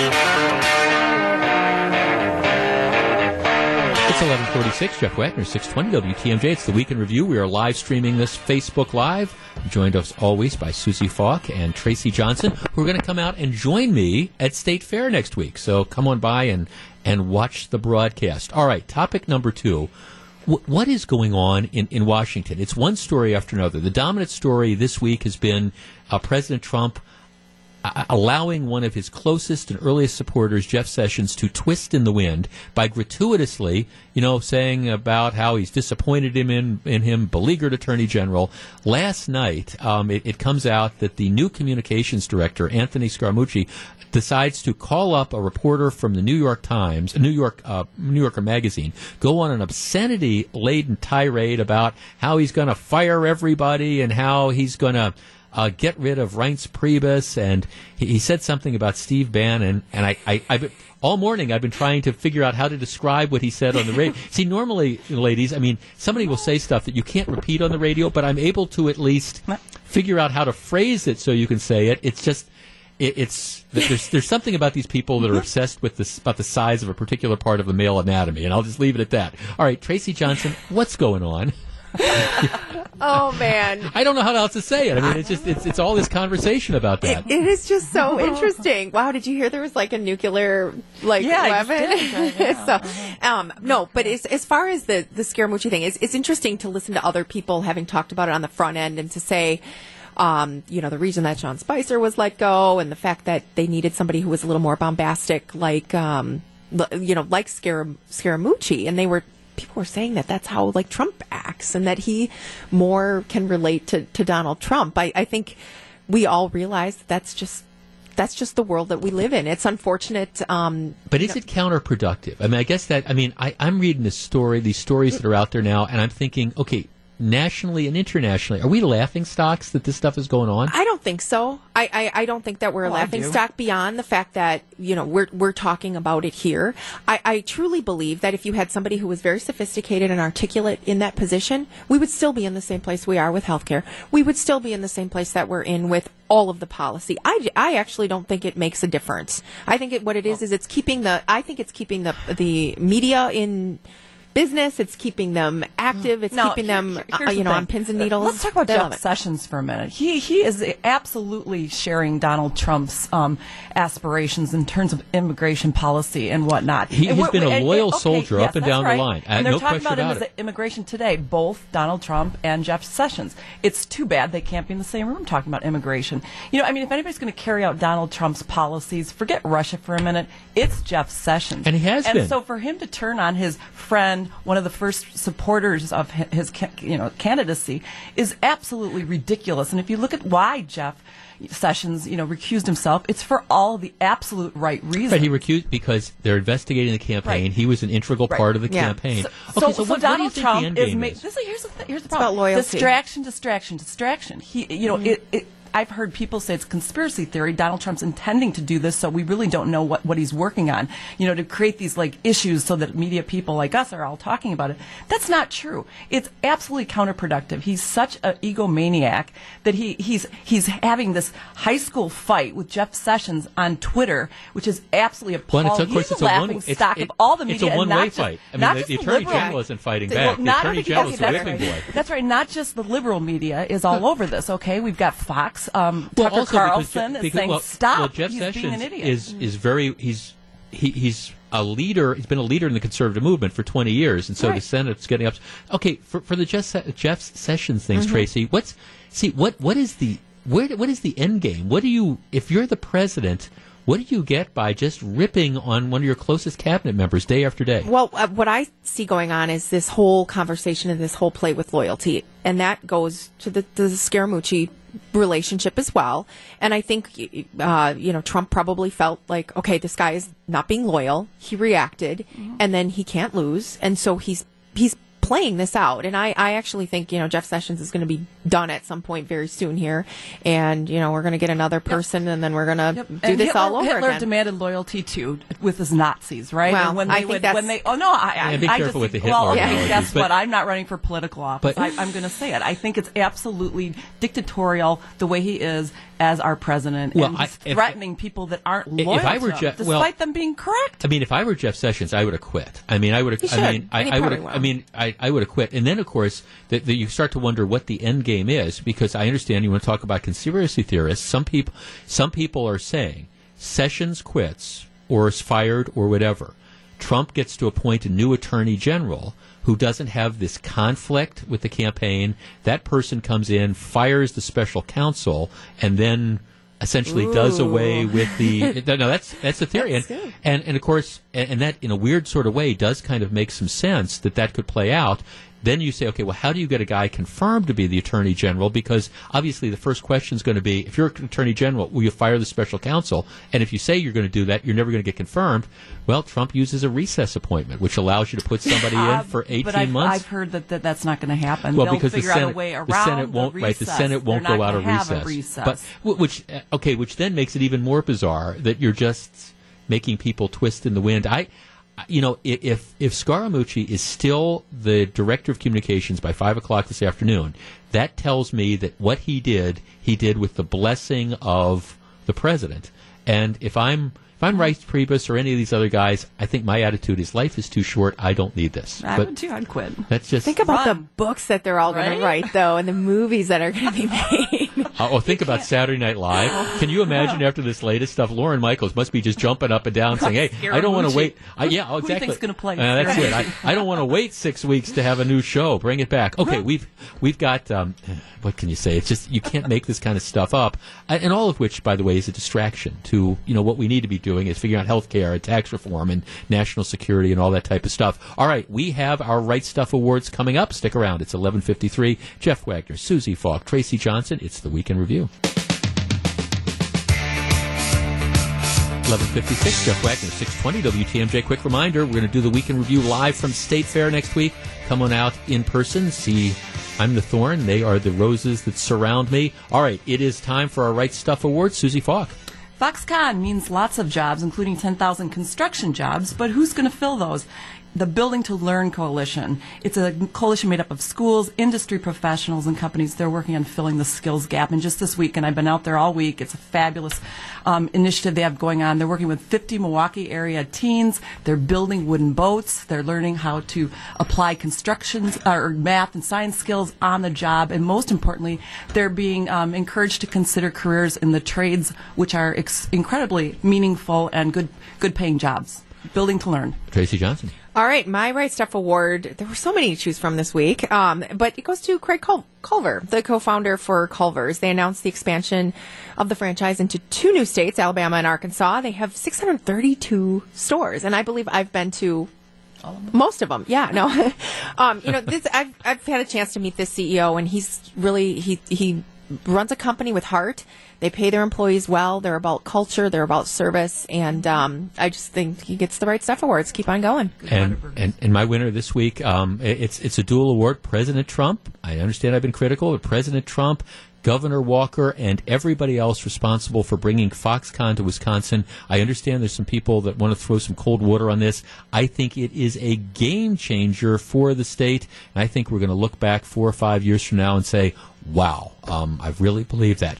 eleven forty-six. Jeff Wagner, six twenty W T M J. It's the Week in Review. We are live streaming this Facebook Live. I'm joined as always by Susie Falk and Tracy Johnson, who are going to come out and join me at State Fair next week. So come on by and, and watch the broadcast. All right, topic number two. What is going on in, in Washington? It's one story after another. The dominant story this week has been uh, President Trump uh, allowing one of his closest and earliest supporters, Jeff Sessions, to twist in the wind by gratuitously, you know, saying about how he's disappointed him in, in him, beleaguered Attorney General. Last night, um, it, it comes out that the new communications director, Anthony Scaramucci, decides to call up a reporter from the New York Times, New York, uh, New Yorker magazine, go on an obscenity-laden tirade about how he's going to fire everybody and how he's going to uh, get rid of Reince Priebus. And he, he said something about Steve Bannon. And I, I, I be, all morning I've been trying to figure out how to describe what he said on the radio. See, normally, ladies, I mean, somebody will say stuff that you can't repeat on the radio, but I'm able to at least figure out how to phrase it so you can say it. It's just... It's there's there's something about these people that are obsessed with this about the size of a particular part of the male anatomy, and I'll just leave it at that. All right, Tracy Johnson, what's going on? Oh man, I don't know how else to say it. I mean, it's just it's it's all this conversation about that. It, it is just so interesting. Wow, did you hear there was like a nuclear like yeah, weapon? Yeah. so, um, no, but it's, as far as the the Scaramucci thing, it's it's interesting to listen to other people having talked about it on the front end and to say. Um, you know, the reason that Sean Spicer was let go and the fact that they needed somebody who was a little more bombastic, like, um, you know, like Scar- Scaramucci. And they were, people were saying that that's how, like, Trump acts and that he more can relate to, to Donald Trump. I, I think we all realize that that's just, that's just the world that we live in. It's unfortunate. Um, but is it counterproductive? I mean, I guess that, I mean, I, I'm reading this story, these stories that are out there now, and I'm thinking, okay, nationally and internationally, are we laughing stocks that this stuff is going on? I don't think so. I, I, I don't think that we're well, a laughing stock beyond the fact that, you know, we're we're talking about it here. I, I truly believe that if you had somebody who was very sophisticated and articulate in that position, we would still be in the same place we are with healthcare. We would still be in the same place that we're in with all of the policy. I, I actually don't think it makes a difference. I think it, what it is is it's keeping the I think it's keeping the the media in business. It's keeping them active. It's no, keeping here, them, uh, you the know, thing. on pins and needles. Let's talk about they Jeff Sessions for a minute. He he is absolutely sharing Donald Trump's um, aspirations in terms of immigration policy and whatnot. He, he's what, been a loyal and, and, soldier okay, up yes, and down right. the line. I and they're no talking about him about as immigration today, both Donald Trump and Jeff Sessions. It's too bad they can't be in the same room talking about immigration. You know, I mean, if anybody's going to carry out Donald Trump's policies, forget Russia for a minute, it's Jeff Sessions. And he has and been. And so for him to turn on his friend, one of the first supporters of his, you know, candidacy, is absolutely ridiculous. And if you look at why Jeff Sessions, you know, recused himself, it's for all the absolute right reasons. Right, he recused because they're investigating the campaign. Right. He was an integral right. part of the yeah. campaign. So, okay, so, so, so what, Donald what Trump is, ma- is? This, here's the th- here's the it's problem. About loyalty. Distraction, distraction, distraction. He, you know, mm-hmm. it. it I've heard people say it's conspiracy theory. Donald Trump's intending to do this, so we really don't know what, what he's working on, you know, to create these, like, issues so that media people like us are all talking about it. That's not true. It's absolutely counterproductive. He's such an egomaniac that he, he's he's having this high school fight with Jeff Sessions on Twitter, which is absolutely appalling. Well, it's, he's a laughingstock of all the media. It's a one-way fight. I mean, the, the Attorney General isn't fighting the, back. Well, the Attorney General's the whipping boy. That's right. Not just the liberal media is all over this, okay? We've got Fox. Um, well, Tucker Carlson because, because, is saying, well, stop, well, Jeff he's Sessions being an idiot. Is, is very, he's, he, he's a leader, he's been a leader in the conservative movement for twenty years, and so right. the Senate's getting up. Okay, for, for the Jeff, Se- Jeff Sessions things, mm-hmm. Tracy, what's, see, what, what is the, where, what is the end game? What do you, if you're the president, what do you get by just ripping on one of your closest cabinet members day after day? Well, uh, what I see going on is this whole conversation and this whole play with loyalty, and that goes to the, to the Scaramucci relationship as well. And I think, uh, you know, Trump probably felt like, okay, this guy is not being loyal. He reacted, mm-hmm. and then he can't lose, and so he's he's playing this out. And I, I actually think, you know, Jeff Sessions is going to be done at some point very soon here. And, you know, we're going to get another person, yep. and then we're going to yep. do and this Hitler, all over Hitler again. Hitler demanded loyalty, too, with his Nazis, right? Well, and when they I think would, that's... When they, oh, no, I, yeah, I, be I careful just, with the Hitler well, okay, yeah. guess but, what? I'm not running for political office. But, I, I'm going to say it. I think it's absolutely dictatorial the way he is as our president, well, and he's I, threatening if, people that aren't loyal if I were to Je- him, despite well, them being correct. I mean, if I were Jeff Sessions, I would have quit. I mean, I would have. I mean, I would. I mean, I, I would have quit. And then, of course, that you start to wonder what the end game is, because I understand you want to talk about conspiracy theorists. Some people, some people are saying Sessions quits or is fired or whatever. Trump gets to appoint a new attorney general who doesn't have this conflict with the campaign. That person comes in, fires the special counsel, and then essentially Ooh. does away with the... No, that's that's the theory. That's and, and, and, of course, and, and that, in a weird sort of way, does kind of make some sense that that could play out. Then you say, okay, well, how do you get a guy confirmed to be the attorney general? Because, obviously, the first question is going to be, if you're an attorney general, will you fire the special counsel? And if you say you're going to do that, you're never going to get confirmed. Well, Trump uses a recess appointment, which allows you to put somebody uh, in for eighteen but I've, months. I've heard that, that that's not going to happen. Well, They'll because figure the Senate, out a way around the Senate won't, the right, the Senate won't go out of recess. recess. But which okay, which then makes it even more bizarre that you're just making people twist in the wind. I, you know, if if Scaramucci is still the director of communications by five o'clock this afternoon, that tells me that what he did, he did with the blessing of the president. And if I'm If I'm Reince Priebus or any of these other guys, I think my attitude is life is too short. I don't need this. I but would too. I'd quit. That's just think about Run. the books that they're all right? going to write, though, and the movies that are going to be made. Uh, oh, think about Saturday Night Live. Can you imagine after this latest stuff, Lorne Michaels must be just jumping up and down saying, "Hey, I don't want to wait." I, yeah, oh, exactly. Who do you think's going to play? Uh, that's it. I, I don't want to wait six weeks to have a new show. Bring it back. Okay, we've we've got. Um, what can you say? It's just you can't make this kind of stuff up, and all of which, by the way, is a distraction to you know what we need to be doing. Doing is figuring out health care and tax reform and national security and all that type of stuff. All right, we have our Right Stuff Awards coming up. Stick around. It's eleven fifty-three. Jeff Wagner, Susie Falk, Tracy Johnson. It's the Week in Review. eleven fifty-six, Jeff Wagner, six twenty W T M J. Quick reminder, we're going to do the Week in Review live from State Fair next week. Come on out in person. See, I'm the thorn. They are the roses that surround me. All right, it is time for our Right Stuff Awards. Susie Falk. Foxconn means lots of jobs, including ten thousand construction jobs, but who's going to fill those? the Building to Learn Coalition. It's a coalition made up of schools, industry professionals, and companies. They're working on filling the skills gap. And just this week, and I've been out there all week, it's a fabulous um, initiative they have going on. They're working with fifty Milwaukee area teens. They're building wooden boats. They're learning how to apply constructions or math and science skills on the job. And most importantly, they're being um, encouraged to consider careers in the trades, which are ex incredibly meaningful and good, good paying jobs. Building to Learn. Tracy Johnson. All right, my Right Stuff Award. There were so many to choose from this week, um, but it goes to Craig Cul Culver, the co-founder for Culver's. They announced the expansion of the franchise into two new states, Alabama and Arkansas. They have six hundred thirty-two stores, and I believe I've been to all of them. Most of them. Yeah, no. um, you know, this I've, I've had a chance to meet this C E O, and he's really he he runs a company with heart. They pay their employees well. They're about culture. They're about service. And um, I just think he gets the Right Stuff Awards. Keep on going. And, and, and my winner this week, um, it's it's a dual award. President Trump, I understand I've been critical, but President Trump, Governor Walker, and everybody else responsible for bringing Foxconn to Wisconsin. I understand there's some people that want to throw some cold water on this. I think it is a game changer for the state. And I think we're going to look back four or five years from now and say, wow, um, I really believe that.